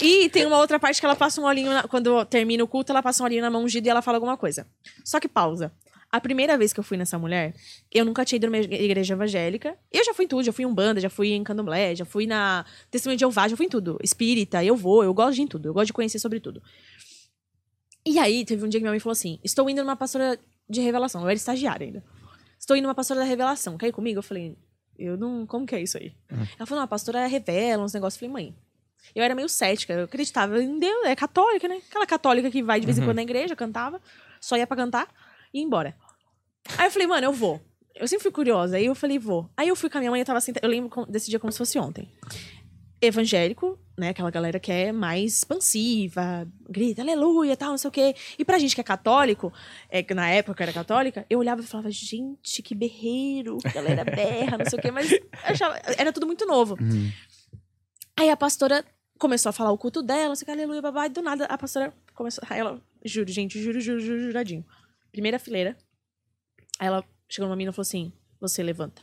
E tem uma outra parte que ela passa um olhinho, na, quando termina o culto, ela passa um olhinho na mão ungida e ela fala alguma coisa. Só que pausa. A primeira vez que eu fui nessa mulher, eu nunca tinha ido numa igreja evangélica. Eu já fui em tudo, já fui em Umbanda, já fui em Candomblé, já fui na Testemunha de Jeová, já fui em tudo. Espírita, eu vou, eu gosto de ir em tudo, eu gosto de conhecer sobre tudo. E aí, teve um dia que minha mãe falou assim, estou indo numa pastora de revelação, eu era estagiária ainda. Estou indo numa pastora da revelação, quer ir comigo? Eu falei, eu não, como que é isso aí? Hum. Ela falou, não, a pastora revela uns negócios. Eu falei, mãe, eu era meio cética, eu acreditava em Deus, é católica, né? Aquela católica que vai de vez em quando na igreja, cantava, só ia pra cantar e ia embora. Aí eu falei, mano, eu vou. Eu sempre fui curiosa. Aí eu falei, vou. Aí eu fui com a minha mãe, eu tava sentada. Eu lembro desse dia como se fosse ontem. Evangélico, né? Aquela galera que é mais expansiva, grita aleluia, tal, não sei o quê. E pra gente que é católico, é, que na época eu era católica, eu olhava e falava, gente, que berreiro, que galera berra, não sei o quê. Mas achava, era tudo muito novo. Uhum. Aí a pastora começou a falar o culto dela, não sei o que, aleluia, babá. E do nada a pastora começou. Aí ela, juro, gente, juro, juro, juro, juradinho. Primeira fileira. Aí ela chegou numa mina e falou assim, você levanta.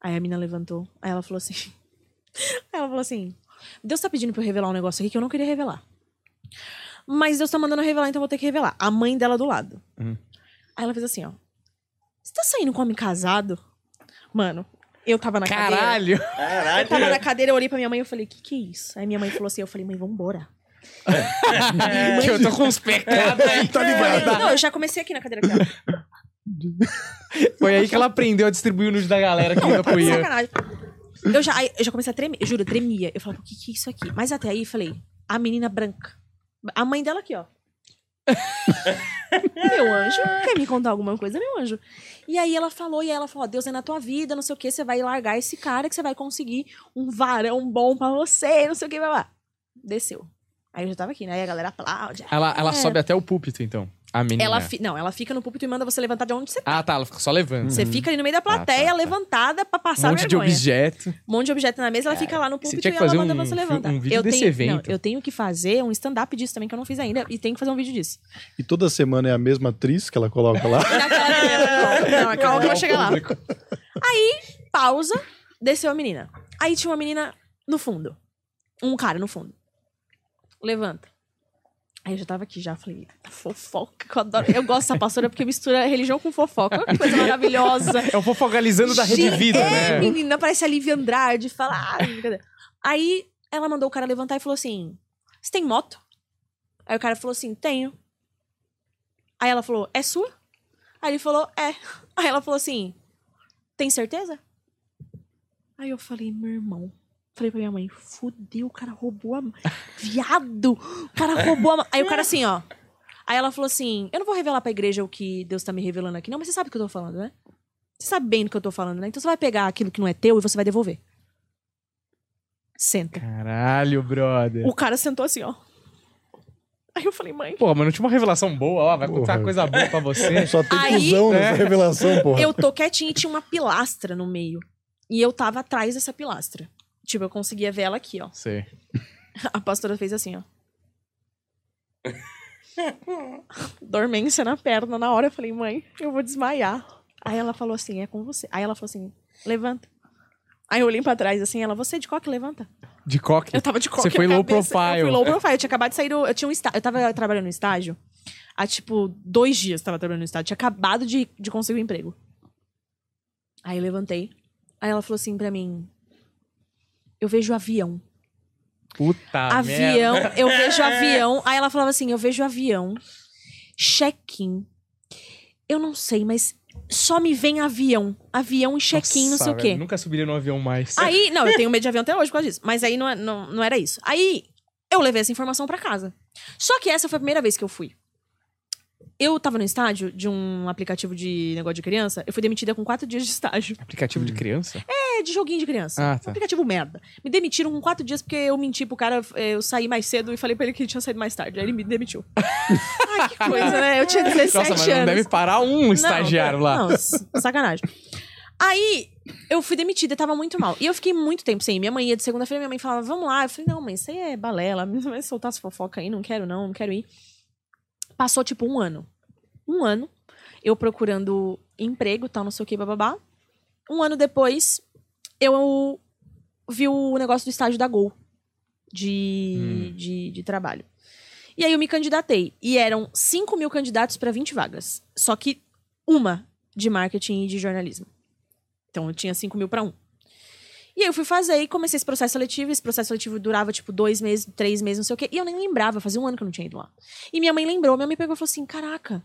Aí a mina levantou. Aí ela falou assim, aí ela falou assim, Deus tá pedindo pra eu revelar um negócio aqui que eu não queria revelar. Mas Deus tá mandando eu revelar, então eu vou ter que revelar. A mãe dela do lado. Uhum. Aí ela fez assim, ó. Você tá saindo com um homem casado? Mano, eu tava na Caralho. cadeira. Caralho! Eu tava na cadeira, eu olhei pra minha mãe e falei, que que é isso? Aí minha mãe falou assim, eu falei, mãe, vambora. É. Mãe, eu tô com uns pecados aí. Tá liberada. Não, eu já comecei aqui na cadeira dela. Foi aí que ela aprendeu a distribuir o nude da galera que não, ainda foi sacanagem. Eu já, eu já comecei a tremer, eu juro, eu tremia. Eu falava, o que, que é isso aqui? Mas até aí, falei, a menina branca. A mãe dela aqui, ó. Meu anjo, quer me contar alguma coisa, meu anjo? E aí ela falou, e aí ela falou, ó, Deus é na tua vida, não sei o que, você vai largar esse cara que você vai conseguir um varão bom pra você, não sei o que, vai lá. Desceu. Aí eu já tava aqui, né? Aí a galera aplaude. Ela, ela sobe até o púlpito, então. A menina. Ela fi... Não, ela fica no púlpito e manda você levantar de onde você tá. Ah, tá. Ela fica só levando. Você uhum. fica ali no meio da plateia, ah, tá, tá. levantada pra passar vergonha. Um monte vergonha. de objeto. Um monte de objeto na mesa, ela cara, fica lá no púlpito e ela manda um, você levantar. Um vídeo eu desse tenho... evento. Não, eu tenho que fazer um stand-up disso também, que eu não fiz ainda. E tenho que fazer um vídeo disso. E toda semana é a mesma atriz que ela coloca lá? Não, calma que eu vou chegar lá. Aí, pausa, desceu a menina. Aí tinha uma menina no fundo. Um cara no fundo. Levanta. Aí eu já tava aqui, já falei, fofoca, eu adoro. Eu gosto dessa pastora porque mistura religião com fofoca. Olha que coisa maravilhosa. É o fofocalizando da rede vida, é, né? É, menina, parece a Lívia Andrade. Fala, ah, aí ela mandou o cara levantar e falou assim, você tem moto? Aí o cara falou assim, tenho. Aí ela falou, é sua? Aí ele falou, é. Aí ela falou assim, tem certeza? Aí eu falei, meu irmão. Falei pra minha mãe, fudeu, o cara roubou a mão. Viado! O cara roubou a mão. Aí o cara assim, ó. Aí ela falou assim, eu não vou revelar pra igreja o que Deus tá me revelando aqui. Não, mas você sabe o que eu tô falando, né? Você sabe bem do que eu tô falando, né? Então você vai pegar aquilo que não é teu e você vai devolver. Senta. Caralho, brother. O cara sentou assim, ó. Aí eu falei, mãe... Pô, mas não tinha uma revelação boa, ó, vai contar uma coisa boa pra você. Só tem visão nessa revelação, porra. Eu tô quietinha e tinha uma pilastra no meio. E eu tava atrás dessa pilastra. Tipo, eu conseguia ver ela aqui, ó. Sei. A pastora fez assim, ó. Dormência na perna. Na hora eu falei, mãe, eu vou desmaiar. Aí ela falou assim, é com você. Aí ela falou assim, levanta. Aí eu olhei pra trás, assim, ela, você de coque, levanta. De coque? Eu tava de coque. Você foi low profile. Eu fui low profile. Eu tinha acabado de sair do... Eu, tinha um estágio, eu tava trabalhando no estágio. Há, tipo, dois dias eu tava trabalhando no estágio. Tinha acabado de, de conseguir um emprego. Aí eu levantei. Aí ela falou assim pra mim... Eu vejo avião. Puta avião, merda. Eu vejo avião. Aí ela falava assim, eu vejo avião. Check-in. Eu não sei, mas... Só me vem avião. Avião e check-in, não sei o quê. Nunca subiria num avião mais. Aí, não, eu tenho medo de avião até hoje por causa disso. Mas aí não, não, não era isso. Aí, eu levei essa informação pra casa. Só que essa foi a primeira vez que eu fui. Eu tava no estágio de um aplicativo de negócio de criança. Eu fui demitida com quatro dias de estágio. Aplicativo hum. de criança? É, de joguinho de criança. Ah, tá. Um aplicativo merda. Me demitiram com quatro dias porque eu menti pro cara. Eu saí mais cedo e falei pra ele que ele tinha saído mais tarde. Aí ele me demitiu. Ai, que coisa, né? Eu tinha dezessete Nossa, mas anos. Não deve parar um estagiário não, lá. Não, sacanagem. Aí, eu fui demitida, tava muito mal. E eu fiquei muito tempo sem ir. Minha mãe ia de segunda-feira, minha mãe falava, vamos lá. Eu falei, não, mãe, isso aí é balela. Vai soltar essa fofoca aí, não quero não, não quero ir. Passou, tipo, um ano. Um ano, eu procurando emprego, tal, não sei o que, bababá. Um ano depois, eu vi o negócio do estágio da Gol de, hum. de, de trabalho. E aí eu me candidatei. E eram cinco mil candidatos para vinte vagas. Só que uma de marketing e de jornalismo. Então eu tinha cinco mil para um. E aí eu fui fazer e comecei esse processo seletivo. Esse processo seletivo durava, tipo, dois meses, três meses, não sei o quê. E eu nem lembrava, fazia um ano que eu não tinha ido lá. E minha mãe lembrou, minha mãe pegou e falou assim, caraca.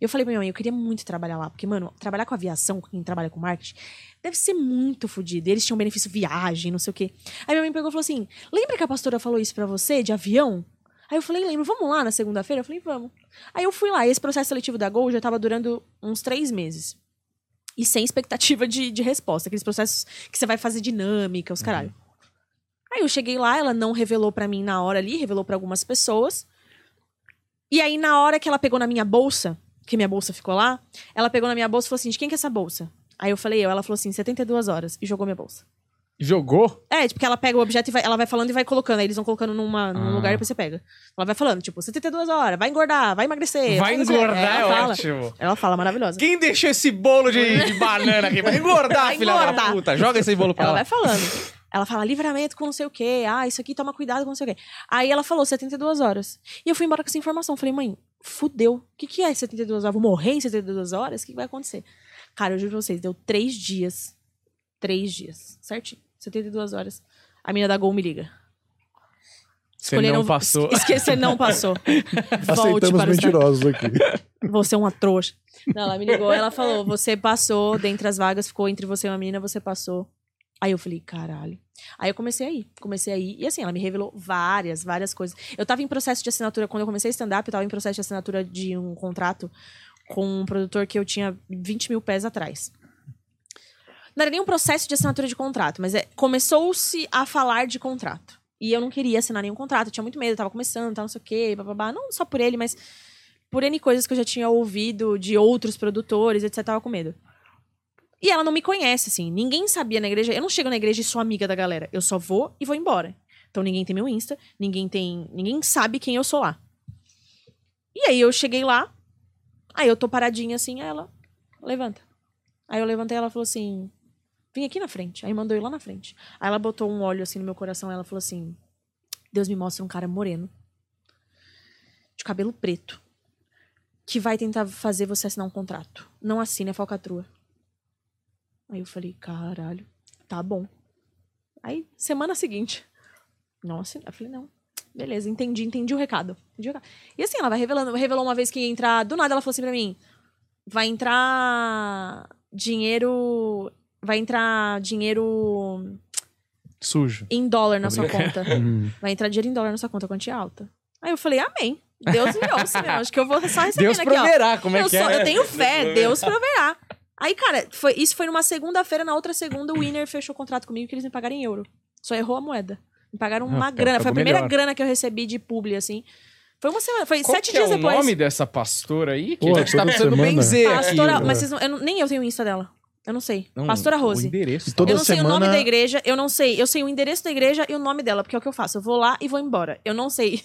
Eu falei pra minha mãe, eu queria muito trabalhar lá. Porque, mano, trabalhar com aviação, quem trabalha com marketing, deve ser muito fodido. Eles tinham benefício viagem, não sei o quê. Aí minha mãe pegou e falou assim, lembra que a pastora falou isso pra você, de avião? Aí eu falei, lembro, vamos lá na segunda-feira? Eu falei, vamos. Aí eu fui lá. E esse processo seletivo da Gol já tava durando uns três meses. E sem expectativa de, de resposta. Aqueles processos que você vai fazer dinâmica, os caralho. Uhum. Aí eu cheguei lá, ela não revelou pra mim na hora ali, revelou pra algumas pessoas. E aí na hora que ela pegou na minha bolsa, que minha bolsa ficou lá, ela pegou na minha bolsa e falou assim, de quem que é essa bolsa? Aí eu falei, eu. Ela falou assim, setenta e duas horas. E jogou minha bolsa. Jogou? É, tipo, porque ela pega o objeto e vai, ela vai falando e vai colocando. Aí eles vão colocando numa, num ah. lugar e depois você pega. Ela vai falando, tipo, setenta e duas horas, vai engordar, vai emagrecer. Vai engordar, é, ela é fala, ótimo. Ela fala, maravilhosa. Quem deixou esse bolo de, de banana aqui? Vai engordar, vai filha engordar. Da puta. Joga esse bolo pra ela. Ela vai falando. Ela fala, livramento com não sei o quê. Ah, isso aqui, toma cuidado com não sei o quê. Aí ela falou, setenta e duas horas. E eu fui embora com essa informação. Falei, mãe, fudeu. O que, que é setenta e duas horas? Vou morrer em setenta e duas horas? O que, que vai acontecer? Cara, eu juro pra vocês, deu três dias. Três dias, certinho. setenta e duas horas. A menina da Gol me liga. Você Escolher não passou. Esquecer não passou. Aceitamos para mentirosos aqui. Você é uma trouxa. Não, ela me ligou, ela falou, você passou, dentre as vagas, ficou entre você e uma menina, você passou. Aí eu falei, caralho. Aí eu comecei a ir, comecei a ir. E assim, ela me revelou várias, várias coisas. Eu tava em processo de assinatura, quando eu comecei a stand-up, eu tava em processo de assinatura de um contrato com um produtor que eu tinha vinte mil pés atrás. Não era nem um processo de assinatura de contrato, mas é, começou-se a falar de contrato. E eu não queria assinar nenhum contrato, eu tinha muito medo, eu tava começando, tava não sei o quê, bababá. Não só por ele, mas por N coisas que eu já tinha ouvido de outros produtores, etcétera. Tava com medo. E ela não me conhece, assim. Ninguém sabia na igreja. Eu não chego na igreja e sou amiga da galera. Eu só vou e vou embora. Então ninguém tem meu Insta, ninguém tem, ninguém sabe quem eu sou lá. E aí eu cheguei lá, aí eu tô paradinha assim, aí ela levanta. Aí eu levantei e ela falou assim... Vim aqui na frente. Aí mandou eu ir lá na frente. Aí ela botou um óleo assim no meu coração. Ela falou assim... Deus me mostra um cara moreno. De cabelo preto. Que vai tentar fazer você assinar um contrato. Não assine, é falcatrua. Aí eu falei... Caralho. Tá bom. Aí, semana seguinte... Não assinei. Eu falei, não. Beleza, entendi. Entendi o recado. Entendi o recado. E assim, ela vai revelando. Revelou uma vez que ia entrar... Do nada ela falou assim pra mim... Vai entrar... Dinheiro... Vai entrar dinheiro... Sujo. Em dólar na sua conta. Vai entrar dinheiro em dólar na sua conta, quantia alta. Aí eu falei, amém. Deus me ouça, meu. Acho que eu vou só recebendo aqui, ó. Deus proverá, como é que é? Eu tenho fé, Deus proverá. Aí, cara, foi, isso foi numa segunda-feira. Na outra segunda, o Winner fechou o contrato comigo que eles me pagaram em euro. Só errou a moeda. Me pagaram uma grana. Foi a primeira grana que eu recebi de publi, assim. Foi uma semana, foi Qual sete dias é depois. Qual é o nome dessa pastora aí? Que Pô, a gente tá precisando benzer aqui. Pastora, mas vocês não, eu não, nem eu tenho o Insta dela. Eu não sei. Não, pastora Rose. O endereço, toda eu não semana... sei o nome da igreja, eu não sei. Eu sei o endereço da igreja e o nome dela, porque é o que eu faço. Eu vou lá e vou embora. Eu não sei.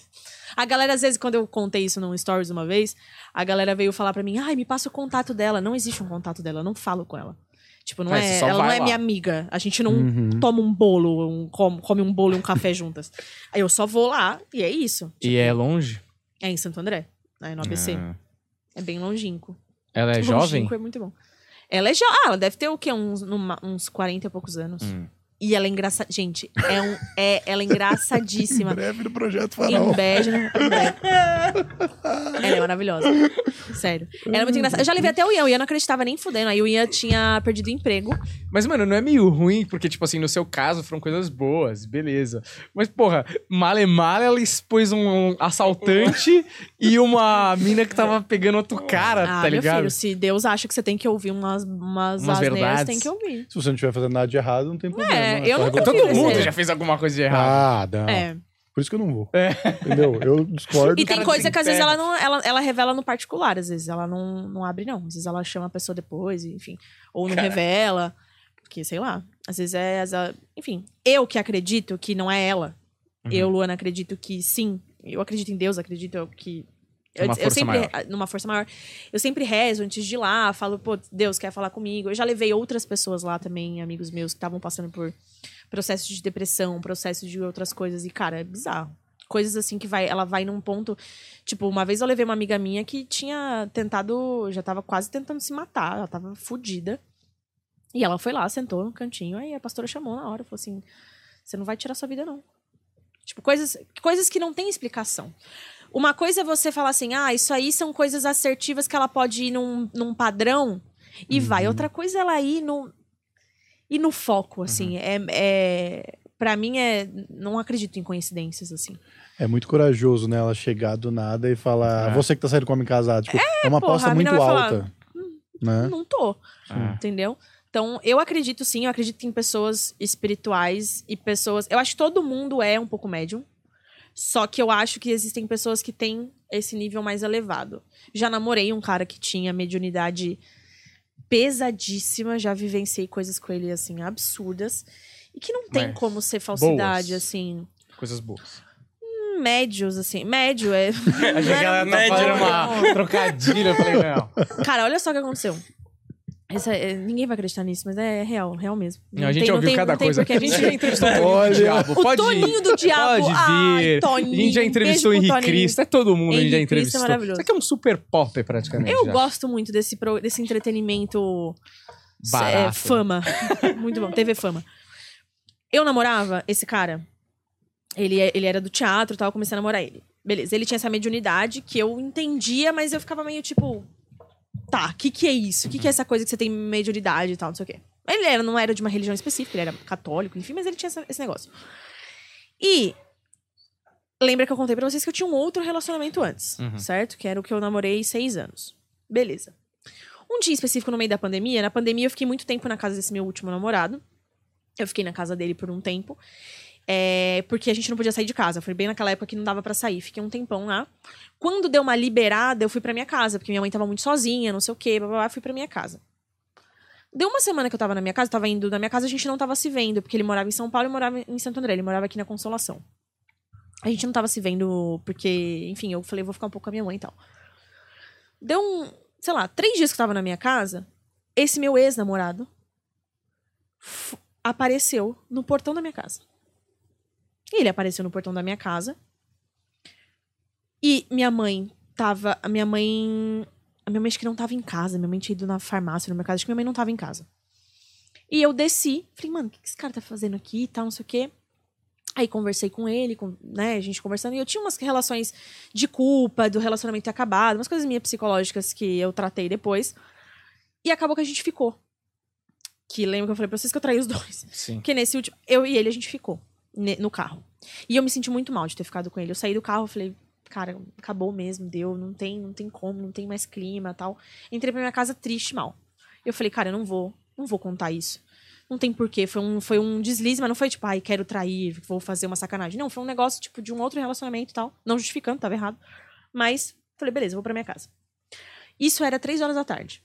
A galera, às vezes, quando eu contei isso num stories uma vez, a galera veio falar pra mim, ai, me passa o contato dela. Não existe um contato dela, eu não falo com ela. Tipo, não é, ela não é minha amiga. A gente não uhum. toma um bolo, um, come um bolo e um café juntas. Aí eu só vou lá e é isso. Tipo, e é longe? É em Santo André, né, no A B C. Ah. É bem longínquo. Ela é longínquo jovem? Longínquo é muito bom. Ela é jovem. Ah, ela deve ter o quê? Uns, numa, uns quarenta e poucos anos. Hum. E ela é engraçada. Gente, é um, é, ela é engraçadíssima. Em breve no Projeto Farol. Em breve. Ela é maravilhosa. Sério. Ela é muito engraçada. Eu já levei até o Ian. O Ian não acreditava nem fudendo. Aí o Ian tinha perdido o emprego. Mas, mano, não é meio ruim? Porque, tipo assim, no seu caso foram coisas boas. Beleza. Mas, porra, male male ela expôs um assaltante e uma mina que tava pegando outro cara, ah, tá ligado? Ah, meu filho, se Deus acha que você tem que ouvir umas, umas, umas asneiras, tem que ouvir. Se você não estiver fazendo nada de errado, não tem problema. É. É, eu nunca Todo mundo já fez alguma coisa de errado. Ah, não. É. Por isso que eu não vou. É. Entendeu? Eu discordo. E tem coisa que às vezes ela, não, ela, ela revela no particular. Às vezes ela não, não abre, não. Às vezes ela chama a pessoa depois, enfim. Ou não Cara. revela. Porque, sei lá. Às vezes é... Às vezes, enfim. Eu que acredito que não é ela. Uhum. Eu, Luana, acredito que sim. Eu acredito em Deus, acredito que... Uma eu, eu sempre, numa força maior. Eu sempre rezo antes de ir lá, falo, pô, Deus quer falar comigo. Eu já levei outras pessoas lá também, amigos meus que estavam passando por processos de depressão, processos de outras coisas. E, cara, é bizarro. Coisas assim que vai, ela vai num ponto... Tipo, uma vez eu levei uma amiga minha que tinha tentado... Já tava quase tentando se matar, ela tava fodida. E ela foi lá, sentou no cantinho, aí a pastora chamou na hora, falou assim, você não vai tirar sua vida, não. Tipo, coisas, coisas que não tem explicação. Uma coisa é você falar assim, ah, isso aí são coisas assertivas que ela pode ir num, num padrão e uhum. vai. Outra coisa é ela ir no, ir no foco, assim. Uhum. É, é, pra mim, é, não acredito em coincidências, assim. É muito corajoso, né? Ela chegar do nada e falar, é. você que tá saindo com homem casado. Tipo, é, é uma porra, aposta muito alta. Falar, né? Não tô, é. entendeu? Então, eu acredito sim, eu acredito em pessoas espirituais e pessoas... Eu acho que todo mundo é um pouco médium. Só que eu acho que existem pessoas que têm esse nível mais elevado. Já namorei um cara que tinha mediunidade pesadíssima. Já vivenciei coisas com ele, assim, absurdas. E que não tem Mas como ser falsidade, boas. assim. Coisas boas. Médios, assim. Médio é... A gente era médio, era uma trocadilha. Eu falei, não. Cara, olha só o que aconteceu. Essa, ninguém vai acreditar nisso, mas é real, real mesmo. Não, não a gente tem, ouviu não tem, cada não coisa. Tem porque a gente já entrevistou o diabo. O Toninho do Diabo. Pode vir. Ai, Toninho. A gente já entrevistou o Henrique Cristo. É todo mundo, Henrique a gente já entrevistou. Cristo é maravilhoso. Isso aqui é um super pop, praticamente. Eu já. gosto muito desse, pro, desse entretenimento... Barato. É, fama. Muito bom. T V Fama. Eu namorava esse cara. Ele, ele era do teatro e tal, eu comecei a namorar ele. Beleza, ele tinha essa mediunidade que eu entendia, mas eu ficava meio tipo... Tá, o que que é isso? O que que é essa coisa que você tem mediunidade e tal, não sei o quê. Ele era, não era de uma religião específica, ele era católico, enfim, mas ele tinha essa, esse negócio. E lembra que eu contei pra vocês que eu tinha um outro relacionamento antes, uhum. certo? Que era o que eu namorei seis anos. Beleza. Um dia específico no meio da pandemia, na pandemia eu fiquei muito tempo na casa desse meu último namorado. Eu fiquei na casa dele por um tempo, é, porque a gente não podia sair de casa. Foi bem naquela época que não dava pra sair, fiquei um tempão lá. Quando deu uma liberada, eu fui pra minha casa. Porque minha mãe tava muito sozinha, não sei o quê, blá, blá, blá. Fui pra minha casa. Deu uma semana que eu tava na minha casa, tava indo na minha casa, a gente não tava se vendo. Porque ele morava em São Paulo e morava em Santo André. Ele morava aqui na Consolação. A gente não tava se vendo porque... Enfim, eu falei, vou ficar um pouco com a minha mãe e tal. Deu um... Sei lá, três dias que eu tava na minha casa. Esse meu ex-namorado f- apareceu no portão da minha casa. Ele apareceu no portão da minha casa... E minha mãe tava... A minha mãe... A minha mãe acho que não tava em casa. Minha mãe tinha ido na farmácia, no mercado. Acho que minha mãe não tava em casa. E eu desci. Falei, mano, o que esse cara tá fazendo aqui e tal, não sei o quê. Aí conversei com ele, com, né? A gente conversando. E eu tinha umas relações de culpa, do relacionamento ter acabado. Umas coisas minhas psicológicas que eu tratei depois. E acabou que a gente ficou. Que lembra que eu falei pra vocês que eu traí os dois. Sim. Porque nesse último... Eu e ele, a gente ficou. No carro. E eu me senti muito mal de ter ficado com ele. Eu saí do carro, falei... Cara, acabou mesmo, deu, não tem, não tem como, não tem mais clima e tal. Entrei pra minha casa triste, mal. Eu falei, cara, eu não vou, não vou contar isso. Não tem porquê, foi um, foi um deslize, mas não foi tipo, ai, quero trair, vou fazer uma sacanagem. Não, foi um negócio tipo de um outro relacionamento e tal, não justificando, tava errado. Mas falei, beleza, vou pra minha casa. Isso era três horas da tarde.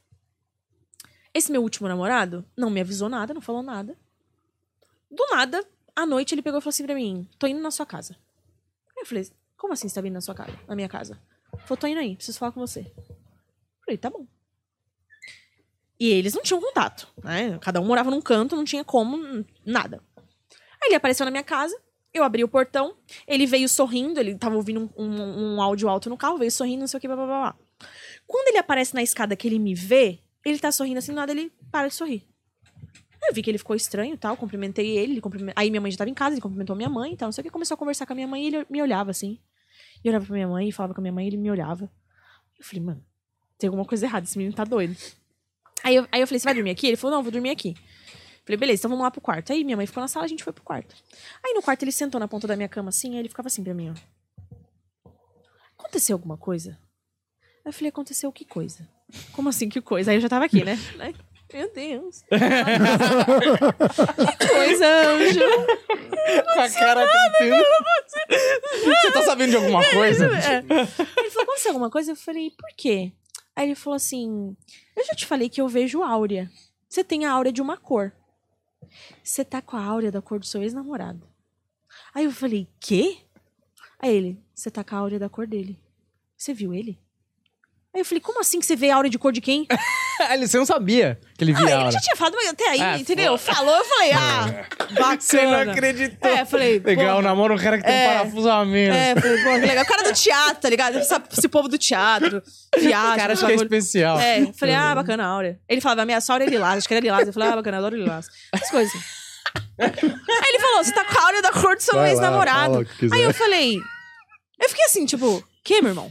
Esse meu último namorado não me avisou nada, não falou nada. Do nada, à noite, ele pegou e falou assim pra mim, tô indo na sua casa. Eu falei, como assim você tá vindo na sua casa, na minha casa? Ele falou, tô indo aí, preciso falar com você. Eu falei, tá bom. E eles não tinham contato, né? Cada um morava num canto, não tinha como, nada. Aí ele apareceu na minha casa, eu abri o portão, ele veio sorrindo, ele tava ouvindo um, um, um áudio alto no carro, veio sorrindo, não sei o que, blá, blá, blá. Quando ele aparece na escada que ele me vê, ele tá sorrindo assim, do nada ele para de sorrir. Eu vi que ele ficou estranho e tal, cumprimentei ele, ele cumprime... aí minha mãe já tava em casa, ele cumprimentou minha mãe e tal, não sei o que, começou a conversar com a minha mãe e ele me olhava assim. E eu olhava pra minha mãe e falava com a minha mãe e ele me olhava. Eu falei, mano, tem alguma coisa errada, esse menino tá doido. Aí eu, aí eu falei, você vai dormir aqui? Ele falou, não, vou dormir aqui. Falei, beleza, então vamos lá pro quarto. Aí minha mãe ficou na sala, a gente foi pro quarto. Aí no quarto ele sentou na ponta da minha cama assim, aí ele ficava assim pra mim, ó. Aconteceu alguma coisa? Aí eu falei, aconteceu que coisa? Como assim, que coisa? Aí eu já tava aqui, né? Meu Deus. Que coisa, anjo. Com a cara tentando. Você tá sabendo de alguma coisa? É. Ele falou, aconteceu alguma coisa? Eu falei, por quê? Aí ele falou assim, eu já te falei que eu vejo áurea. Você tem a áurea de uma cor. Você tá com a áurea da cor do seu ex-namorado. Aí eu falei, quê? Aí ele, você tá com a áurea da cor dele. Você viu ele? Aí eu falei, como assim que você vê a aura de cor de quem? Você não sabia que ele via ah, a aura. Ele já tinha falado, mas até aí, ah, entendeu? Pô. Falou, eu falei, ah, bacana. Você não acreditou. É, falei, legal, o namoro, um cara que tem é, um parafusamento. É, falei, pô, que legal. O cara do teatro, tá ligado? Esse povo do teatro, viagem. O cara acho que é especial. É, eu falei, ah, bacana a aura. Ele falava, minha aura é lilás, acho que era lilás. Eu falei, ah, bacana, adoro lilás. Essas coisas. Aí ele falou, você tá com a aura da cor do seu ex-namorado. Aí eu falei, eu fiquei assim, tipo, que, meu irmão?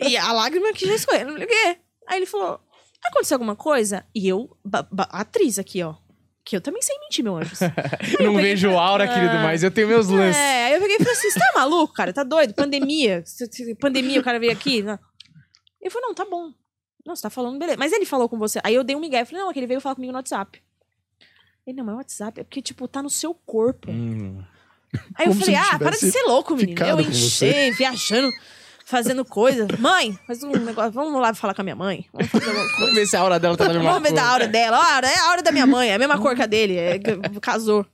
E a lágrima que já escorreu, não liguei. Aí ele falou, aconteceu alguma coisa? E eu, ba, ba, atriz aqui, ó. Que eu também sei mentir, meu anjo. Não vejo peguei, aura, ah, querido, mas eu tenho meus lances. É, aí eu peguei e falei assim, você tá maluco, cara? Tá doido? Pandemia. Pandemia, o cara veio aqui. Ele falou, não, tá bom. Não, você tá falando, beleza. Mas ele falou com você. Aí eu dei um migué, eu falei, não, é que ele veio falar comigo no WhatsApp. Ele, não, mas o WhatsApp é porque, tipo, tá no seu corpo. Hum. Aí eu como falei, ah, para de ser louco, menino. Eu enchei, viajando... Fazendo coisa. Mãe, faz um negócio. Vamos lá falar com a minha mãe. Vamos fazer alguma coisa. Vamos ver se a aura dela tá na mesma cor. Vamos ver da aura dela. Ah, é a aura da minha mãe. É a mesma cor que a dele. É, casou.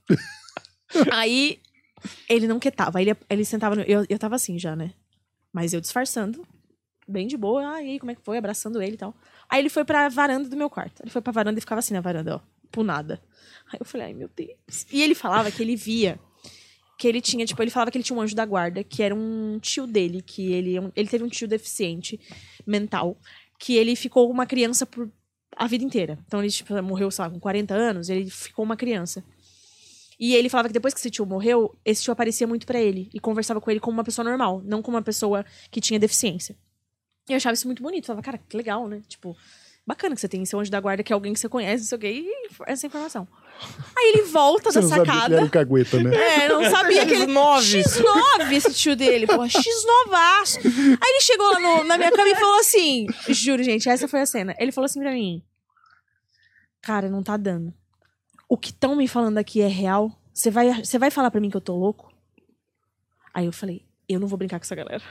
Aí, ele não quietava. Ele, ele sentava... No, eu, eu tava assim já, né? Mas eu disfarçando. Bem de boa. Aí, como é que foi? Abraçando ele e tal. Aí, ele foi pra varanda do meu quarto. Ele foi pra varanda e ficava assim na varanda, ó. Por nada. Aí, eu falei, ai, meu Deus. E ele falava que ele via... Que ele tinha, tipo, ele falava que ele tinha um anjo da guarda, que era um tio dele, que ele, ele teve um tio deficiente mental, que ele ficou uma criança por a vida inteira. Então ele, tipo, morreu, sei lá, com quarenta anos, ele ficou uma criança. E ele falava que depois que esse tio morreu, esse tio aparecia muito pra ele e conversava com ele como uma pessoa normal, não como uma pessoa que tinha deficiência. E eu achava isso muito bonito, eu falava, cara, que legal, né? Tipo, bacana que você tem esse anjo da guarda, que é alguém que você conhece, não sei o quê, e essa informação. Aí ele volta você da sacada. Você não sabia que ele era um cagueta, né? É, não sabia que ele... X nove. X nove, esse tio dele, porra. X novaço. Aí ele chegou lá no, na minha cama e falou assim... Juro, gente, essa foi a cena. Ele falou assim pra mim... Cara, não tá dando. O que estão me falando aqui é real? Você vai, você vai falar pra mim que eu tô louco? Aí eu falei... Eu não vou brincar com essa galera.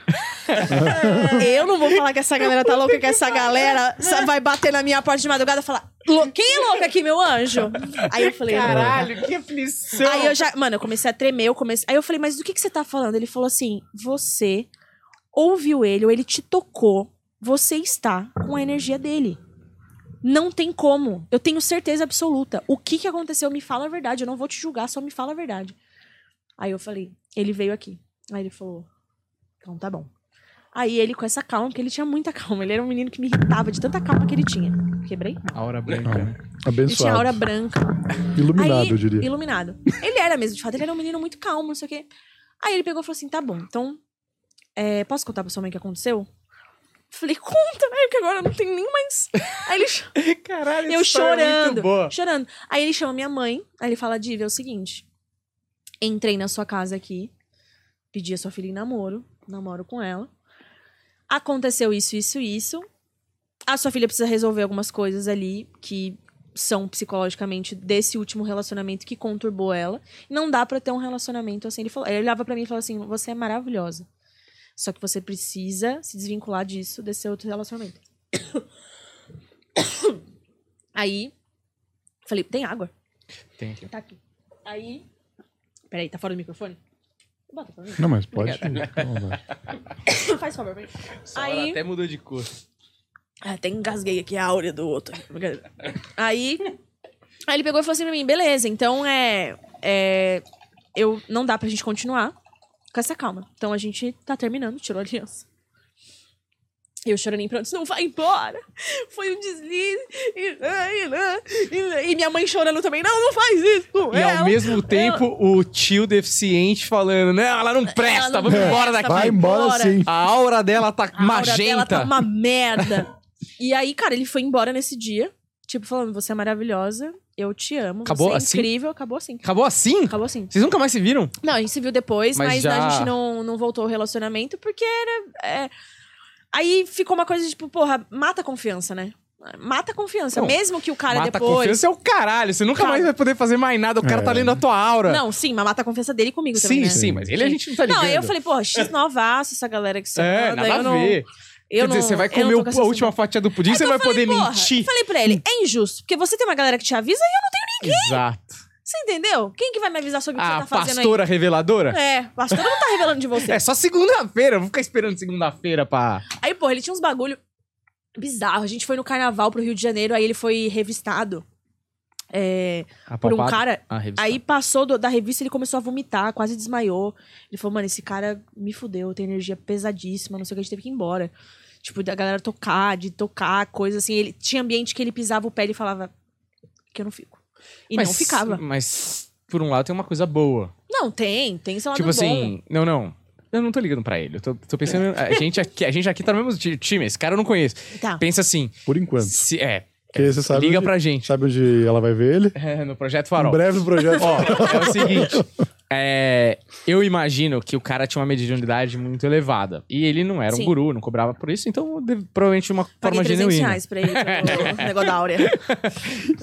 Eu não vou falar que essa galera tá louca, que essa galera vai bater na minha porta de madrugada e falar... Quem é louco aqui, meu anjo? Aí eu falei... Caralho, que aflição. Aí eu já... Mano, eu comecei a tremer, eu comecei... Aí eu falei, mas do que, que você tá falando? Ele falou assim... Você ouviu ele, ou ele te tocou. Você está com a energia dele. Não tem como. Eu tenho certeza absoluta. O que, que aconteceu, me fala a verdade. Eu não vou te julgar, só me fala a verdade. Aí eu falei... Ele veio aqui. Aí ele falou, então tá bom. Aí ele com essa calma, porque ele tinha muita calma. Ele era um menino que me irritava de tanta calma que ele tinha. Quebrei? A aura branca. Ah, abençoado. Ele tinha aura branca. Iluminado, aí, eu diria. Iluminado. Ele era mesmo, de fato. Ele era um menino muito calmo, não sei o quê. Aí ele pegou e falou assim, tá bom, então... É, posso contar pra sua mãe o que aconteceu? Falei, conta, velho, que agora eu não tenho nem mais... Aí ele... Caralho, eu chorando, é muito boa. Chorando. Aí ele chama minha mãe. Aí ele fala, Diva, é o seguinte. Entrei na sua casa aqui. Pedi a sua filha em namoro, namoro com ela. Aconteceu isso, isso, isso. A sua filha precisa resolver algumas coisas ali que são psicologicamente desse último relacionamento que conturbou ela. Não dá pra ter um relacionamento assim. Ele falou, ele olhava pra mim e falou assim, você é maravilhosa. Só que você precisa se desvincular disso, desse seu outro relacionamento. Aí, falei, tem água? Tem. Tá aqui. Aí, peraí, tá fora do microfone? Bota pra mim. Não, mas pode. Faz favor, vem. Aí até mudou de cor. Até engasguei aqui a áurea do outro. Aí, aí ele pegou e falou assim pra mim, beleza, então é... é eu, não dá pra gente continuar com essa calma. Então a gente tá terminando, tirou a aliança. E eu chorando, pronto, não vai embora. Foi um deslize. E, e, e, e minha mãe chorando também. Não, não faz isso. E ela, ao mesmo tempo, ela... o tio deficiente falando, né? Ela não presta, ela não vamos embora daqui. Vai embora, sim. A aura dela tá a magenta. A aura dela tá uma merda. E aí, cara, ele foi embora nesse dia. Tipo, falando, você é maravilhosa, eu te amo, acabou você é assim? Incrível. Acabou assim. Acabou assim? Acabou assim. Vocês nunca mais se viram? Não, a gente se viu depois, mas, mas já... a gente não, não voltou ao relacionamento, porque era... É... Aí ficou uma coisa de, tipo, porra, mata a confiança, né? Mata a confiança, não, mesmo que o cara mata depois... Mata a confiança é o caralho, você nunca cara... mais vai poder fazer mais nada, o cara é. tá lendo a tua aura. Não, sim, mas mata a confiança dele comigo também, sim, né? Sim, mas ele sim. A gente não tá ligando. Não, aí eu falei, porra, X novaço, essa galera que só é, nada eu a não... ver. Eu Quer não, dizer, você vai comer a última fatia do pudim, é, você então vai falei, poder porra, mentir. Eu falei pra ele, é injusto, porque você tem uma galera que te avisa e eu não tenho ninguém. Exato. Você entendeu? Quem que vai me avisar sobre o que a você tá fazendo aí? A pastora reveladora? É, a pastora não tá revelando de você. É só segunda-feira, eu vou ficar esperando segunda-feira pra... Aí, porra, ele tinha uns bagulho bizarro. A gente foi no carnaval pro Rio de Janeiro, aí ele foi revistado é, por um cara. Ah, aí passou do, da revista, ele começou a vomitar, quase desmaiou. Ele falou, mano, esse cara me fudeu, tem energia pesadíssima, não sei o que, a gente teve que ir embora. Tipo, da galera tocar, de tocar, coisa assim. Ele, tinha ambiente que ele pisava o pé e falava que eu não fico. E mas, não ficava. Mas, por um lado, tem uma coisa boa. Não, tem. Tem esse lado tipo bom. Tipo assim, não, não. Eu não tô ligando pra ele. Eu tô, tô pensando... É. A, gente aqui, a gente aqui tá no mesmo time. Esse cara eu não conheço. Tá. Pensa assim... Por enquanto. Se, é. Porque você sabe liga onde, pra gente. Sabe onde ela vai ver ele? É, no Projeto Farol. Em breve no Projeto Farol. Ó, é o seguinte... É, eu imagino que o cara tinha uma mediunidade muito elevada. E ele não era Sim. um guru, não cobrava por isso. Então, de, provavelmente, uma Paguei forma genuína. trezentos reais pra ele, pro negócio da áurea.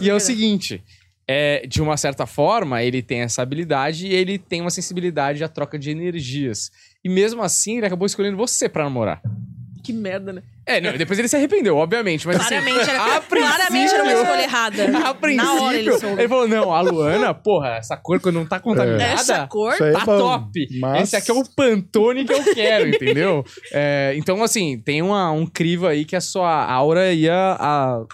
E é o seguinte... É, de uma certa forma, ele tem essa habilidade e ele tem uma sensibilidade à troca de energias. E mesmo assim, ele acabou escolhendo você pra namorar. Que merda, né? É, não, depois ele se arrependeu, obviamente. Mas claramente, assim, era, a claramente era uma escolha errada. A princípio, na hora ele, ele falou, não, a Luana, porra, essa cor quando não tá contaminada, é. Essa cor tá é top. Mas... Esse aqui é o Pantone que eu quero, entendeu? É, então, assim, tem uma, um crivo aí que a sua aura ia... A...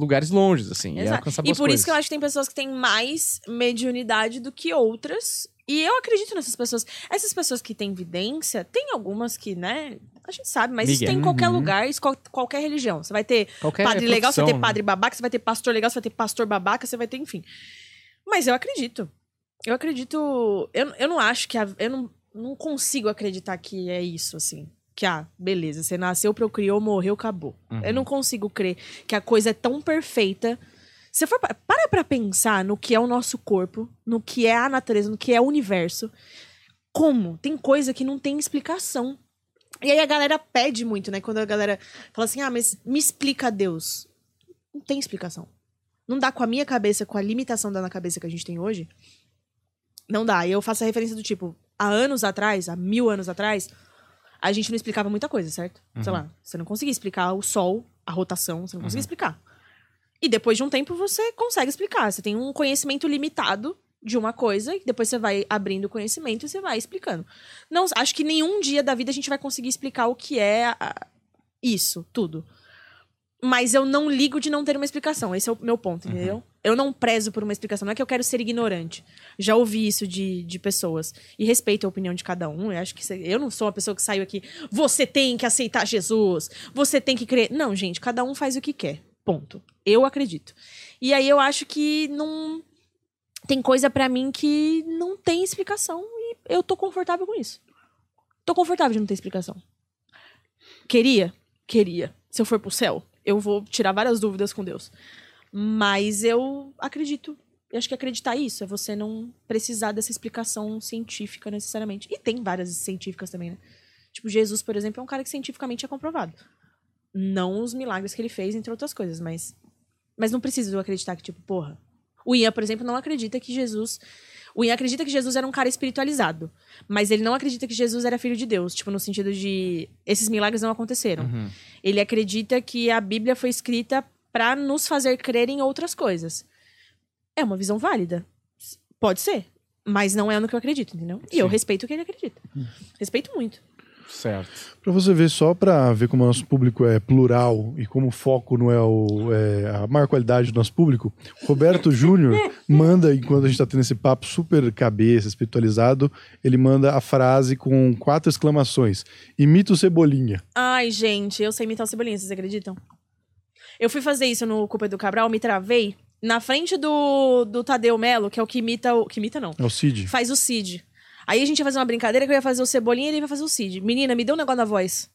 lugares longes, assim. E, e por coisas. Isso que eu acho que tem pessoas que têm mais mediunidade do que outras. E eu acredito nessas pessoas. Essas pessoas que têm vidência, tem algumas que, né... A gente sabe, mas Miguel. Isso tem em qualquer uhum. lugar, isso, qualquer religião. Você vai ter qualquer padre profissão, legal, você vai ter padre babaca, você vai ter pastor legal, você vai ter pastor babaca, você vai ter, enfim. Mas eu acredito. Eu acredito... Eu, eu não acho que... A, eu não, não consigo acreditar que é isso, assim. Que, ah, beleza, você nasceu, procriou, morreu, acabou. Uhum. Eu não consigo crer que a coisa é tão perfeita. Se for pra, para pra pensar no que é o nosso corpo, no que é a natureza, no que é o universo. Como? Tem coisa que não tem explicação. E aí a galera pede muito, né? Quando a galera fala assim, ah, mas me explica Deus. Não tem explicação. Não dá com a minha cabeça, com a limitação da cabeça que a gente tem hoje. Não dá. E eu faço a referência do tipo, há anos atrás, há mil anos atrás... A gente não explicava muita coisa, certo? Uhum. Sei lá, você não conseguia explicar o Sol, a rotação, você não conseguia uhum. explicar. E depois de um tempo você consegue explicar. Você tem um conhecimento limitado de uma coisa e depois você vai abrindo o conhecimento e você vai explicando. Não, acho que nenhum dia da vida a gente vai conseguir explicar o que é a, a, isso, tudo. Mas eu não ligo de não ter uma explicação. Esse é o meu ponto, entendeu? Uhum. Eu não prezo por uma explicação. Não é que eu quero ser ignorante. Já ouvi isso de, de pessoas. E respeito a opinião de cada um. Eu acho que cê, eu não sou uma pessoa que saiu aqui... Você tem que aceitar Jesus. Você tem que crer... Não, gente. Cada um faz o que quer. Ponto. Eu acredito. E aí eu acho que não... Tem coisa pra mim que não tem explicação. E eu tô confortável com isso. Tô confortável de não ter explicação. Queria? Queria. Se eu for pro céu... Eu vou tirar várias dúvidas com Deus. Mas eu acredito. Eu acho que acreditar é isso. É você não precisar dessa explicação científica necessariamente. E tem várias científicas também, né? Tipo, Jesus, por exemplo, é um cara que cientificamente é comprovado. Não os milagres que ele fez, entre outras coisas. Mas, mas não precisa eu acreditar que, tipo, porra. O Ian, por exemplo, não acredita que Jesus... O Ian acredita que Jesus era um cara espiritualizado, mas ele não acredita que Jesus era filho de Deus, tipo, no sentido de esses milagres não aconteceram. Uhum. Ele acredita que a Bíblia foi escrita pra nos fazer crer em outras coisas. É uma visão válida. Pode ser, mas não é no que eu acredito, entendeu? E Sim. eu respeito o que ele acredita. Respeito muito. Certo. Pra você ver, só pra ver como o nosso público é plural e como o foco não é, o, é a maior qualidade do nosso público, Roberto Júnior manda, enquanto a gente tá tendo esse papo super cabeça, espiritualizado, ele manda a frase com quatro exclamações. Imita o Cebolinha. Ai, gente, eu sei imitar o Cebolinha, vocês acreditam? Eu fui fazer isso no Culpa do Cabral, me travei na frente do, do Tadeu Melo, que é o que imita o... Que imita não. É o Cid. Faz o Cid. Aí a gente ia fazer uma brincadeira que eu ia fazer o Cebolinha e ele ia fazer o Cid. Menina, me deu um negócio na voz.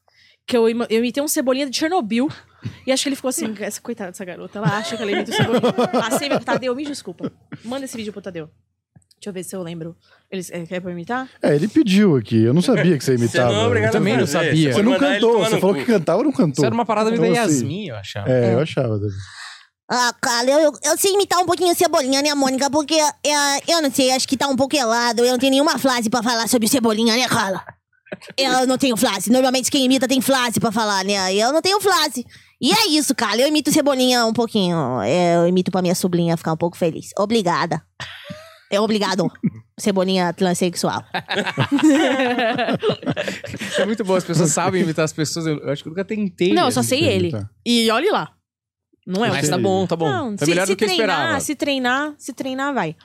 Que eu, eu imitei um Cebolinha de Chernobyl. E acho que ele ficou assim, essa, coitada dessa garota. Ela acha que ela imita o Cebolinha. Assim, meu, Tadeu, me desculpa. Manda esse vídeo pro Tadeu. Deixa eu ver se eu lembro. Ele é, quer pra imitar? É, ele pediu aqui. Eu não sabia que você imitava. Você não, eu também não sabia. Você, você não cantou. Você falou cu. que cantava ou não cantou? Isso era uma parada então, meio da Yasmin, eu achava. É, é. eu achava. Ah, cara, eu, eu, eu sei imitar um pouquinho o Cebolinha, né, Mônica? Porque eu, eu não sei, acho que tá um pouco helado. Eu não tenho nenhuma frase pra falar sobre o Cebolinha, né, Carla? Eu não tenho frase. Normalmente quem imita tem frase pra falar, né? Eu não tenho frase. E é isso, cara. Eu imito o Cebolinha um pouquinho. Eu imito pra minha sobrinha ficar um pouco feliz. Obrigada. É obrigado. Cebolinha transexual. É muito bom. As pessoas sabem imitar as pessoas. Eu acho que eu nunca tentei. Não, eu só sei ele. Imitar. E olhe lá. Não é Mas tá bom, tá bom. Não, tá se, melhor se do que treinar, esperava. Se treinar, se treinar, vai.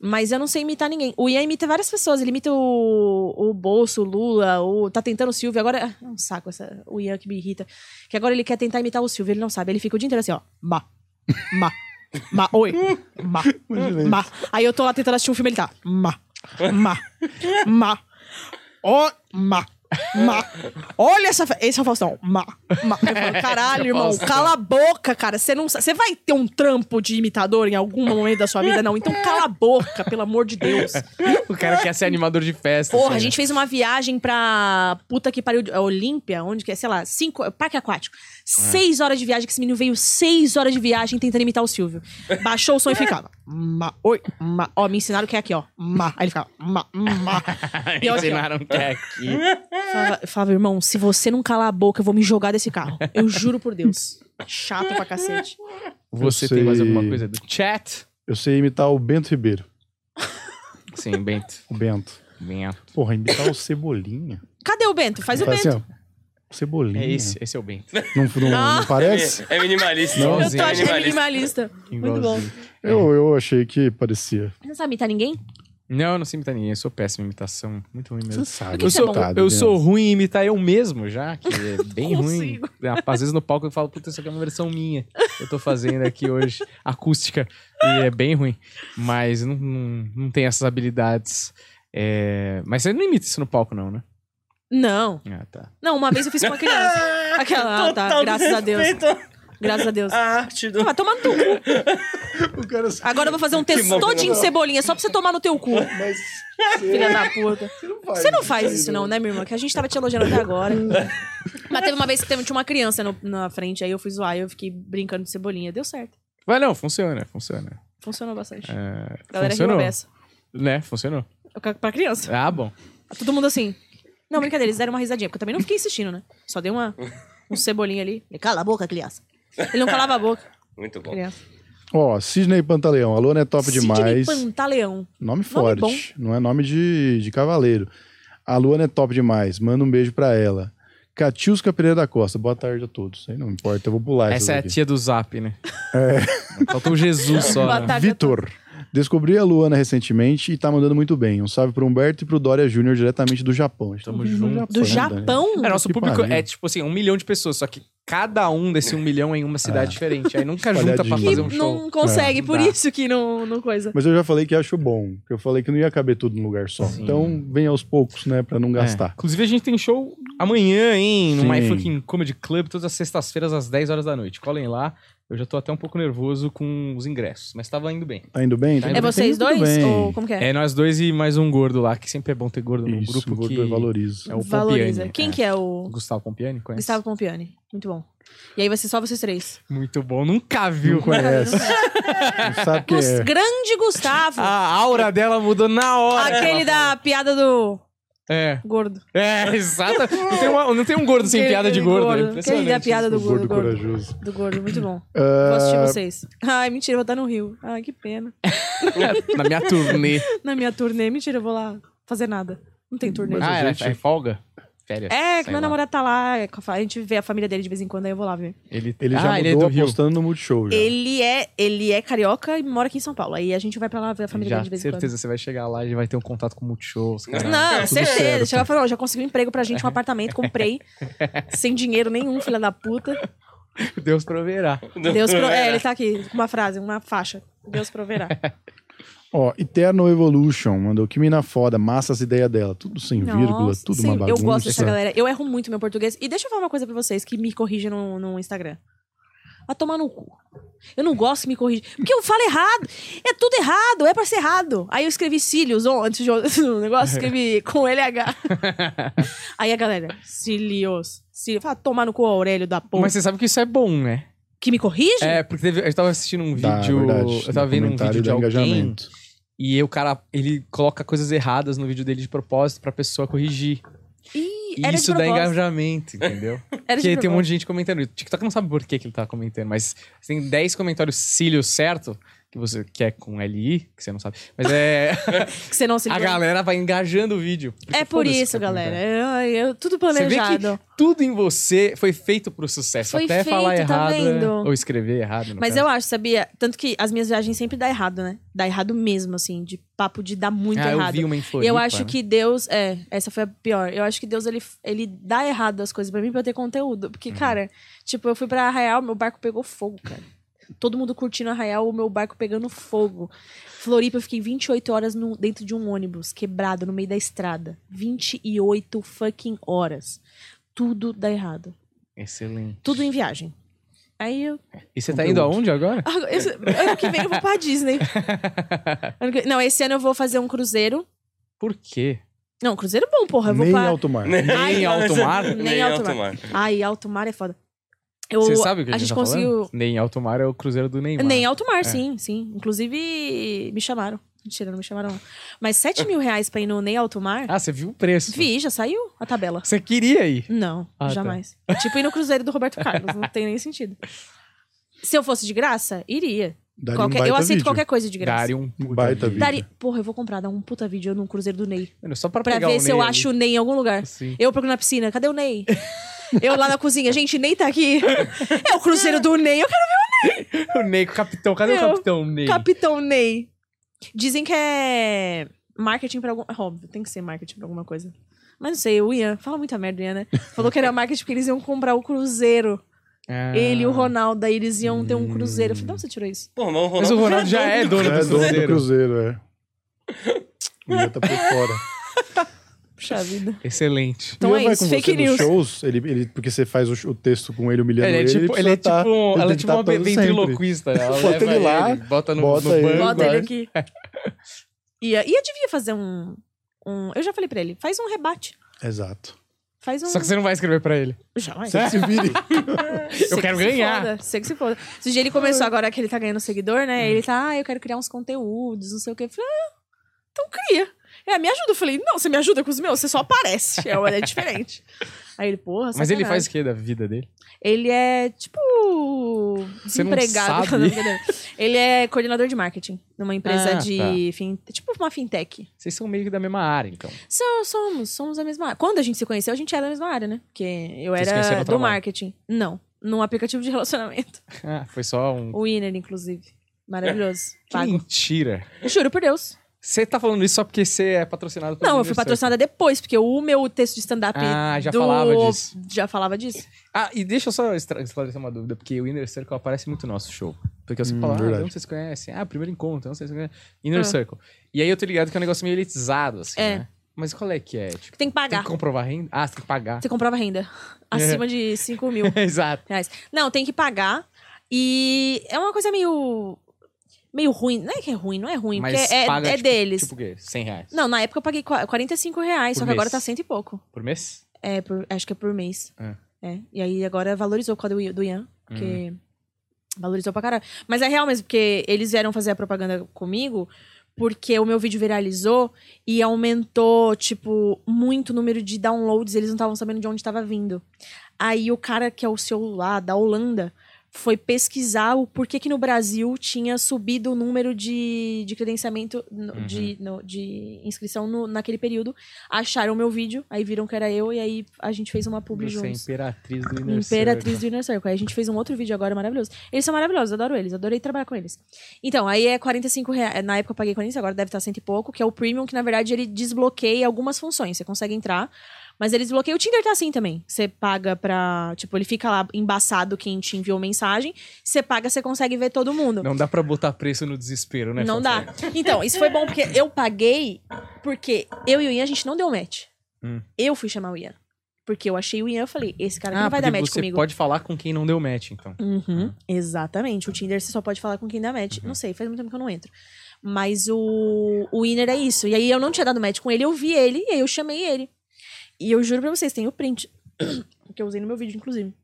Mas eu não sei imitar ninguém. O Ian imita várias pessoas. Ele imita o, o Bolso, o Lula, o... Tá tentando o Silvio. Agora... É um saco essa, o Ian que me irrita. Que agora ele quer tentar imitar o Silvio. Ele não sabe. Ele fica o dia inteiro assim, ó. Má. Má. Má. Oi. Má. Má. Aí eu tô lá tentando assistir um filme. Ele tá... Má. Má. Má. Ó. Má. Ma. Olha essa... Esse é o Faustão. Ma. Ma. Eu falo, caralho, irmão. Cala a boca, cara. Você não... Você vai ter um trampo de imitador em algum momento da sua vida? Não. Então cala a boca, pelo amor de Deus. O cara quer ser animador de festa. Porra, assim, a gente fez uma viagem pra... Puta que pariu. Olímpia, onde que é? Sei lá. Cinco... Parque Aquático. Seis horas de viagem, que esse menino veio seis horas de viagem tentando imitar o Silvio. Baixou o som e ficava... Ma. Oi. Ma. Ó, me ensinaram que é aqui, ó. Ma. Aí ele ficava... Ma. Ma. Me ensinaram que é aqui. Falava, falava, irmão, se você não calar a boca, eu vou me jogar desse carro. Eu juro por Deus. Chato pra cacete. Você sei... tem mais alguma coisa do chat? Eu sei imitar o Bento Ribeiro. Sim, Bento. O Bento. Bento. Porra, imitar o Cebolinha. Cadê o Bento? Faz, Faz o Bento. Assim, Cebolinha. É esse, esse é o Bento. Não, não, não, não parece? É, é minimalista. Não, eu tô achando é minimalista. Muito bom. Eu, eu achei que parecia. Você não sabe imitar ninguém? Não, eu não sei imitar ninguém, eu sou péssimo em imitação. Muito ruim mesmo. Você sabe, eu, sou, é eu sou ruim em imitar eu mesmo já, que é bem ruim. Às vezes no palco eu falo, puta, isso aqui é uma versão minha. Eu tô fazendo aqui hoje, acústica, e é bem ruim. Mas não, não, não tenho essas habilidades. É... Mas você não imita isso no palco não, né? Não. Ah, tá. Não, uma vez eu fiz com uma criança. Aquela, ah, tá, graças a Deus. Graças a Deus. A arte do... Ah, vai tomar no teu cu. O cara... Agora eu vou fazer um texto todinho em Cebolinha, só pra você tomar no teu cu. Mas... Filha da puta. Você não faz, você não faz isso não, né, minha irmã? Que a gente tava te elogiando até agora. Mas teve uma vez que tinha uma criança no, na frente, aí eu fui zoar, eu fiquei brincando de Cebolinha. Deu certo. Mas não, funciona, funciona. Funcionou bastante. É... Galera riu a beça. Né, funcionou. Pra criança. Ah, bom. Todo mundo assim. Não, brincadeira, eles deram uma risadinha, porque eu também não fiquei insistindo, né? Só dei uma, um Cebolinha ali. Cala a boca, criança. Ele não calava a boca. Muito bom. Ó, oh, Sidney Pantaleão. A Lona é top Sidney demais. Sidney Pantaleão. Nome forte. Nome não é nome de, de cavaleiro. A Lona é top demais. Manda um beijo pra ela. Catiusca Pereira da Costa. Boa tarde a todos. Aí não importa, eu vou pular isso. Essa é a tia do Zap, né? É. Faltou o Jesus só. Né? Vitor. Descobri a Luana recentemente e tá mandando muito bem. Um salve pro Humberto e pro Dória Júnior diretamente do Japão. Estamos juntos. Do Japão? É, nosso público é tipo assim, um milhão de pessoas, só que cada um desse um milhão é em uma cidade é. diferente. Aí nunca junta pra fazer um show. Não consegue, é. por não isso que não, não coisa. Mas eu já falei que acho bom. Eu falei que não ia caber tudo num lugar só. Sim. Então vem aos poucos, né, pra não gastar. É. Inclusive a gente tem show amanhã, hein, no Sim. My Fucking Comedy Club, todas as sextas-feiras às dez horas da noite. Colhem lá. Eu já tô até um pouco nervoso com os ingressos, mas tava indo bem. Tá indo bem? Tá indo é bem. Vocês dois? Ou como que é? É nós dois e mais um gordo lá, que sempre é bom ter gordo no Isso, grupo. O gordo que eu valorizo. É o Pompiani. Valoriza. Quem é. que é o... Gustavo Pompiani, conhece? Gustavo Pompiani, muito bom. E aí vai ser só vocês três. Muito bom. Nunca viu. Não conhece. Não sabe quem é. Grande Gustavo. A aura dela mudou na hora. Aquele da piada do... É. Gordo. É, exato. Não tem, uma, não tem um gordo sem aquele, piada de gordo. gordo. É impressionante. Aquele da piada do, do gordo, gordo. Corajoso. Do gordo, muito bom. Uh... Vou assistir vocês. Ai, mentira, eu vou estar no Rio. Ai, que pena. Na minha turnê. Na minha turnê. Mentira, eu vou lá fazer nada. Não tem turnê. Mas ah, é gente... folga? Férias, é, que meu namorado tá lá, a gente vê a família dele de vez em quando, aí eu vou lá ver. Ele, ele já ah, mudou ele é apostando Rio. No Multishow. Já. Ele, é, ele é carioca e mora aqui em São Paulo, aí a gente vai pra lá ver a família já, dele de vez em quando. Com certeza, você vai chegar lá e vai ter um contato com o Multishow. Cara. Não, tá certeza. Chega lá e fala, já consegui um emprego pra gente, um apartamento, comprei, sem dinheiro nenhum, filha da puta. Deus proverá. Deus Deus proverá. É, ele tá aqui com uma frase, uma faixa. Deus proverá. Ó, oh, Eterno Evolution mandou que mina foda, massa as ideias dela. Tudo sem Nossa, vírgula, tudo sim, uma bagunça. Eu gosto dessa galera. Eu erro muito meu português. E deixa eu falar uma coisa pra vocês que me corrigem no, no Instagram. A tomar no cu. Eu não gosto que me corrigem. Porque eu falo errado. É tudo errado. É pra ser errado. Aí eu escrevi cílios ó, antes do negócio. Escrevi com L H. Aí a galera, cílios. cílios. Fala, tomar no cu, Aurélio da porra. Mas você sabe que isso é bom, né? Que me corrige? É, porque teve, eu tava assistindo um tá, vídeo... Verdade, eu tava vendo um vídeo de alguém... E o cara, ele coloca coisas erradas no vídeo dele de propósito pra pessoa corrigir. Ih, era isso de dá engajamento, entendeu? Era de Porque tem um monte de gente comentando. O TikTok não sabe por que que ele tá comentando, mas tem dez comentários cílios certo, que você quer é com L I, que você não sabe. Mas é... que você não se A galera vai engajando o vídeo. É por isso, galera. Eu, eu, tudo planejado. Você vê que tudo em você foi feito pro sucesso. Foi Até feito, falar errado, tá vendo? Ou escrever errado. Mas caso. Eu acho, sabia? Tanto que as minhas viagens sempre dá errado, né? Dá errado mesmo, assim. De papo de dar muito ah, errado. Eu vi uma em Floripa, eu acho né? que Deus... É, essa foi a pior. Eu acho que Deus, ele, ele dá errado as coisas pra mim pra eu ter conteúdo. Porque, uhum. cara, tipo, eu fui pra Arraial, meu barco pegou fogo, cara. Todo mundo curtindo Arraial, o meu barco pegando fogo. Floripa, eu fiquei vinte e oito horas no, dentro de um ônibus, quebrado, no meio da estrada. vinte e oito fucking horas. Tudo dá errado. Excelente. Tudo em viagem. Aí eu... E você tá indo aonde agora? Ah, esse, ano que vem eu vou pra Disney. que, não, esse ano eu vou fazer um cruzeiro. Por quê? Não, cruzeiro bom, porra. Eu vou Nem pra... alto mar. Nem Ai, alto mar? Nem, Nem alto, alto mar. mar. Ai, alto mar é foda. Eu, Você sabe o que a, a gente, gente tá conseguiu... falando? Nem alto mar é o cruzeiro do Neymar. Nem alto mar, é. sim, sim. Inclusive, me chamaram. Mentira, não me chamaram não. Mas sete mil reais pra ir no Nem Alto Mar... Ah, você viu o preço? Vi, já saiu a tabela. Você queria ir? Não, ah, jamais. Tá. É tipo ir no cruzeiro do Roberto Carlos, não tem nem sentido. Se eu fosse de graça, iria. Qualquer, um eu aceito vídeo. qualquer coisa de graça. Daria um puta baita vídeo. Daria, porra, eu vou comprar, dar um puta vídeo no cruzeiro do Ney. Mano, só pra pra pegar ver o se Ney eu ali. Acho o Ney em algum lugar. Sim. Eu procuro na piscina, cadê o Ney? Eu lá na cozinha, gente, Ney tá aqui. É o cruzeiro do Ney, eu quero ver o Ney. O Ney, o capitão, cadê Meu, o capitão Ney? Capitão Ney. Dizem que é marketing pra alguma... Óbvio, tem que ser marketing pra alguma coisa. Mas não sei, o Ian, fala muita merda, Ian, né? Falou que era marketing porque eles iam comprar o cruzeiro. Ah. Ele e o Ronaldo, aí eles iam ter um cruzeiro. Eu falei, de onde você tirou isso? Pô, não, o Ronaldo Mas o Ronaldo já é dono do cruzeiro. É dono do cruzeiro, é. O Ian tá por fora. Puxa vida. Excelente. Então é isso, fake news. Shows, ele, ele, porque você faz o, o texto com ele humilhando ele. Ele é tipo, ele ele é tá, tipo, um, ele ela é tipo tá uma ventriloquista. Ela bota ele lá, ele, bota no, bota no ele, banco. Bota ele aqui. E, e eu devia fazer um, um... Eu já falei pra ele, faz um rebate. Exato. Faz um... Só que você não vai escrever pra ele. Jamais. Você se vire. Eu quero que ganhar. Você que se foda. Esse dia ele começou agora que ele tá ganhando seguidor, né? Hum. Ele tá, ah, eu quero criar uns conteúdos, não sei o quê. Eu falei, ah, então cria. É, me ajuda. Eu falei, não, você me ajuda com os meus? Você só aparece. É, é diferente. Aí ele, porra, sacanagem. Mas ele faz o que da vida dele? Ele é, tipo, desempregado. Você não sabe. Ele é coordenador de marketing numa empresa ah, de... Tá. Fin... Tipo uma fintech. Vocês são meio que da mesma área, então. So, somos, somos da mesma área. Quando a gente se conheceu, a gente era da mesma área, né? Porque eu Vocês era do trabalho. marketing. Não, num aplicativo de relacionamento. Ah, foi só um... O Winner, inclusive. Maravilhoso. Que Pago. Mentira. Juro por Deus. Você tá falando isso só porque você é patrocinado por Não, eu fui patrocinada depois, porque o meu texto de stand-up... Ah, já do... falava disso. Já falava disso. Ah, e deixa eu só esclarecer uma dúvida, porque o Inner Circle aparece muito no nosso show. Porque eu sempre hum, falo, ah, não sei se vocês conhecem. Ah, primeiro encontro, não sei se vocês conhecem. Inner ah. Circle. E aí eu tô ligado que é um negócio meio elitizado, assim, é. né? Mas qual é que é? Tipo, tem que pagar. Tem que comprovar renda? Ah, você tem que pagar. Você comprova renda. Acima de cinco mil. Exato. Reais. Não, tem que pagar. E é uma coisa meio... Meio ruim. Não é que é ruim, não é ruim. Mas porque é, paga, é, é tipo, deles. Tipo o quê? cem reais? Não, na época eu paguei quarenta e cinco reais, por só que mês. Agora tá cento e pouco. Por mês? É, por, acho que é por mês. É. É, e aí agora valorizou por causa do Ian, porque uhum. valorizou pra caralho. Mas é real mesmo, porque eles vieram fazer a propaganda comigo, porque o meu vídeo viralizou e aumentou, tipo, muito o número de downloads, eles não estavam sabendo de onde estava vindo. Aí o cara que é o seu lá, da Holanda, foi pesquisar o porquê que no Brasil tinha subido o número de, de credenciamento, uhum. de, no, de inscrição no, naquele período. Acharam o meu vídeo, aí viram que era eu, e aí a gente fez uma publi juntos. Você é Imperatriz do Inner Circle. Imperatriz do Inner Circle. Aí a gente fez um outro vídeo agora maravilhoso. Eles são maravilhosos, adoro eles, adorei trabalhar com eles. Então, aí é quarenta e cinco reais, na época eu paguei quarenta, agora deve estar cento e pouco, que é o Premium, que na verdade ele desbloqueia algumas funções, você consegue entrar. Mas eles bloqueiam. O Tinder tá assim também. Você paga pra... Tipo, ele fica lá embaçado quem te enviou mensagem. Você paga, você consegue ver todo mundo. Não dá pra botar preço no desespero, né? Não dá. Então, isso foi bom porque eu paguei... Porque eu e o Ian, a gente não deu match. Hum. Eu fui chamar o Ian. Porque eu achei o Ian e falei, esse cara ah, não vai dar match comigo. Você pode falar com quem não deu match, então. Uhum, exatamente. O Tinder você só pode falar com quem dá match. Uhum. Não sei, faz muito tempo que eu não entro. Mas o, o Winner é isso. E aí eu não tinha dado match com ele, eu vi ele e aí eu chamei ele. E eu juro pra vocês, tem o print, que eu usei no meu vídeo, inclusive,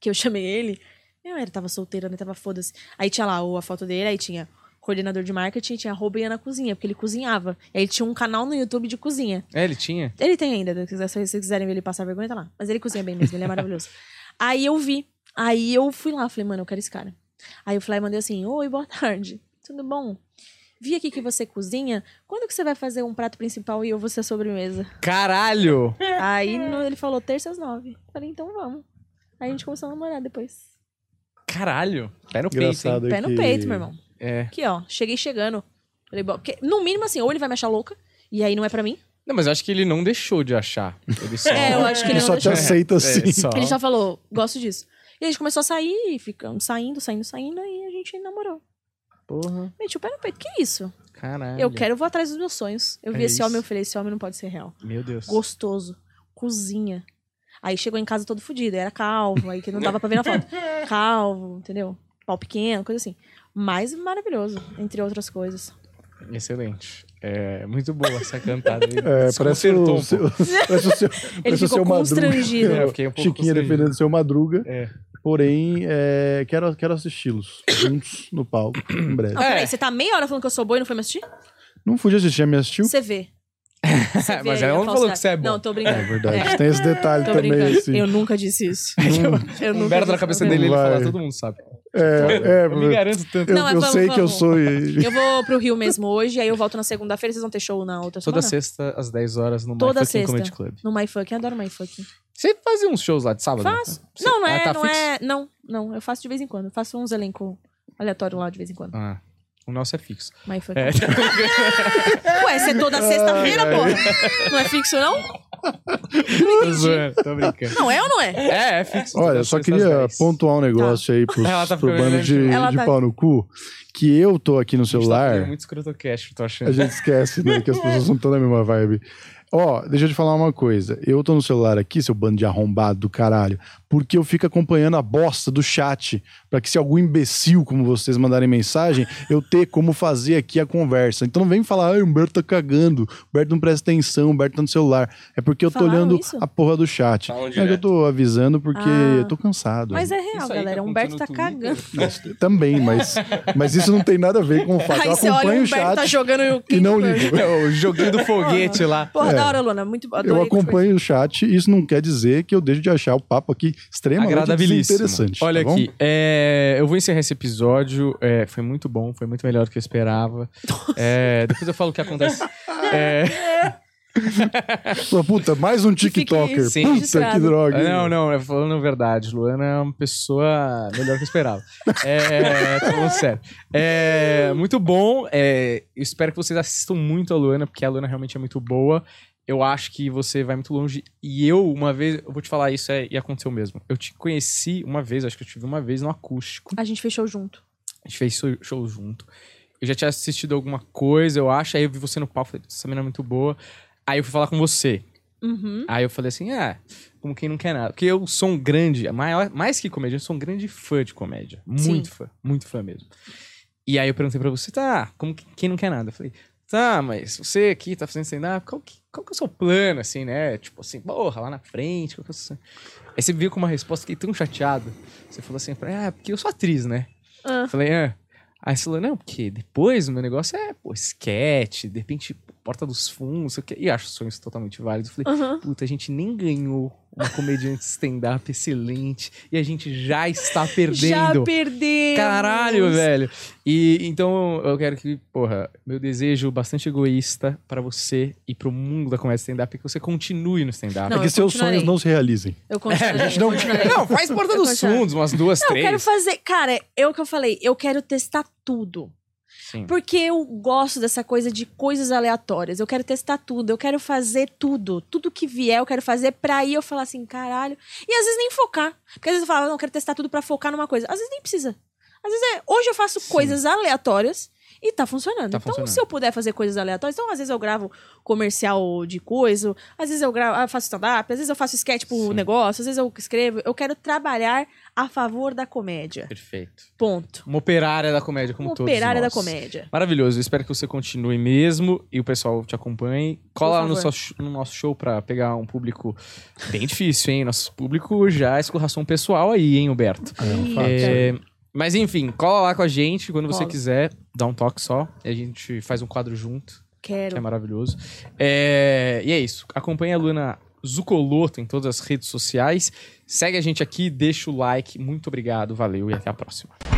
que eu chamei ele, eu era, tava solteira, né, tava foda-se. Aí tinha lá a foto dele, aí tinha coordenador de marketing, tinha arroba Ian na cozinha, porque ele cozinhava. E aí ele tinha um canal no YouTube de cozinha. É, ele tinha? Ele tem ainda, se vocês quiserem ver ele passar vergonha, tá lá. Mas ele cozinha bem mesmo, ele é maravilhoso. Aí eu vi, aí eu fui lá, falei, mano, eu quero esse cara. Aí eu fui lá e mandei assim, oi, boa tarde, tudo bom? Vi aqui que você cozinha, quando que você vai fazer um prato principal e eu vou ser a sobremesa? Caralho! Aí no, ele falou, terça às nove. Falei, então vamos. Aí a gente começou a namorar depois. Caralho! Pé no Engraçado peito, hein? Pé que... no peito, meu irmão. É. Aqui, ó, cheguei chegando. Falei, porque, no mínimo assim, ou ele vai me achar louca, e aí não é pra mim. Não, mas eu acho que ele não deixou de achar. Ele só, é, eu acho que ele, ele não só deixou. Te aceita assim. É, só... Ele só falou, gosto disso. E a gente começou a sair, ficamos saindo, saindo, saindo, e a gente namorou. Porra. Meti o pé no peito, que isso? Caralho. Eu quero, eu vou atrás dos meus sonhos. Eu vi é esse isso. homem, eu falei, esse homem não pode ser real. Meu Deus. Gostoso. Cozinha. Aí chegou em casa todo fodido, era calvo, aí que não dava pra ver na foto. Calvo, entendeu? Pau pequeno, coisa assim. Mas maravilhoso, entre outras coisas. Excelente. É muito boa essa cantada. É, parece o, um seu, parece o seu... Ele ficou seu constrangido. Madruga. É, eu fiquei um pouco Chiquinha defendendo o seu Madruga. É. Porém, é, quero, quero assisti-los juntos no palco, em breve. Ah, peraí, você tá meia hora falando que eu sou boa e não foi me assistir? Não fui assistir, me assistiu. Você vê. Você vê. Mas ela não falou que você é boa. Não, tô brincando. É verdade, é. Tem esse detalhe tô também. Assim. Eu nunca disse isso. Hum. Eu nunca Humberto disse na cabeça dele, ele fala, todo mundo sabe. É, é, eu me garanto tanto. Eu, não, eu vamos, sei vamos. que eu sou... E... Eu vou pro Rio mesmo hoje, aí eu volto na segunda-feira, vocês vão ter show na outra Toda semana? Toda sexta, às dez horas, no Toda My Fucking Comedy Club. No My Fucking, adoro My Fucking. Você fazia uns shows lá de sábado? Faço. Você... Não, não é, ah, tá não fixo? é. Não, não, eu faço de vez em quando. Eu faço uns elencos aleatórios lá de vez em quando. Ah, o nosso é fixo. Mas foi. É. Ué, você é toda sexta-feira, porra. Não é fixo, não? Tô, tô brincando. Não é ou não é? É, é fixo. Olha, eu só queria pontuar um negócio tá. aí pros, tá pro bando de, de tá... pau no cu. Que eu tô aqui no celular. A gente tá muito escrotocast, tô achando. A gente esquece, né? Que as pessoas não estão na mesma vibe. Ó, oh, deixa eu te falar uma coisa. Eu tô no celular aqui, seu bando de arrombado do caralho, porque eu fico acompanhando a bosta do chat, pra que se algum imbecil como vocês mandarem mensagem, eu ter como fazer aqui a conversa. Então não vem falar, ai, o Humberto tá cagando, o Humberto não presta atenção, o Humberto tá no celular. É porque eu Falaram tô olhando isso? a porra do chat. Falam direto. É que eu tô avisando porque ah, eu tô cansado. Mas é real, galera, o Humberto tá cagando. Nossa, também, mas, mas isso não tem nada a ver com o fato. Ai, eu acompanho olha, o, o chat tá jogando e não ligo. É, o joguinho do foguete lá. Porra, é. Da hora, Luana, muito eu acompanho o chat e isso não quer dizer que eu deixo de achar o papo aqui extremamente interessante. Olha tá aqui, é, eu vou encerrar esse episódio. É, foi muito bom, foi muito melhor do que eu esperava. É, depois eu falo o que acontece. É... Puta, mais um TikToker. Sim, puta, registrado. Que droga. Não, não, falando a verdade, Luana é uma pessoa melhor que eu esperava. É, tô falando sério. É, muito bom. É, eu espero que vocês assistam muito a Luana, porque a Luana realmente é muito boa. Eu acho que você vai muito longe. E eu, uma vez, eu vou te falar isso é, e aconteceu mesmo. Eu te conheci uma vez, acho que eu te vi uma vez no acústico. A gente fez show junto. A gente fez show junto. Eu já tinha assistido alguma coisa, eu acho. Aí eu vi você no palco, falei, essa menina é muito boa. Aí eu fui falar com você. Uhum. Aí eu falei assim, ah, como quem não quer nada. Porque eu sou um grande, maior, mais que comédia, eu sou um grande fã de comédia. Muito Sim. fã, muito fã mesmo. E aí eu perguntei pra você, tá, como quem não quer nada? Eu falei, tá, mas você aqui tá fazendo stand-up, qual que, qual que é o seu plano, assim, né? Tipo assim, porra, lá na frente, qual que é o seu... Aí você veio com uma resposta, fiquei tão chateado. Você falou assim, ah, porque eu sou atriz, né? Ah. Falei, ah. Aí você falou, não, porque depois o meu negócio é, pô, sketch, de repente, Porta dos Fundos, sei o quê. E acho sonhos totalmente válidos. Eu falei, uhum. puta, a gente nem ganhou uma comediante stand-up excelente e a gente já está perdendo. Já perdemos! Caralho, velho! E então eu quero que, porra, meu desejo bastante egoísta pra você e pro mundo da comédia stand-up é que você continue no stand-up. É que seus sonhos não se realizem. Eu continuarei. É, a gente não... não, faz Porta dos Fundos, umas duas, não, três. Eu quero fazer... Cara, é o que eu falei, eu quero testar tudo. Sim. Porque eu gosto dessa coisa de coisas aleatórias. Eu quero testar tudo, eu quero fazer tudo. Tudo que vier, eu quero fazer pra ir eu falar assim, caralho. E às vezes nem focar. Porque às vezes eu falo, não, eu quero testar tudo pra focar numa coisa. Às vezes nem precisa. Às vezes é, hoje eu faço Sim. coisas aleatórias e tá funcionando. Tá então, funcionando. Se eu puder fazer coisas aleatórias... Então, às vezes eu gravo comercial de coisa. Às vezes eu gravo, eu faço stand-up. Às vezes eu faço sketch pro Sim. negócio. Às vezes eu escrevo. Eu quero trabalhar a favor da comédia. Perfeito. Ponto. Uma operária da comédia, como Uma todos operária nós. da comédia. Maravilhoso. Eu espero que você continue mesmo e o pessoal te acompanhe. Cola lá no, seu, no nosso show pra pegar um público bem difícil, hein? Nosso público já escorraçou um pessoal aí, hein, Humberto? É, é... Mas enfim, cola lá com a gente quando cola. você quiser, dá um toque só, e a gente faz um quadro junto. Quero. Que é maravilhoso. É... E é isso. Acompanha a Luana Zucoloto em todas as redes sociais. Segue a gente aqui, deixa o like. Muito obrigado, valeu e até a próxima.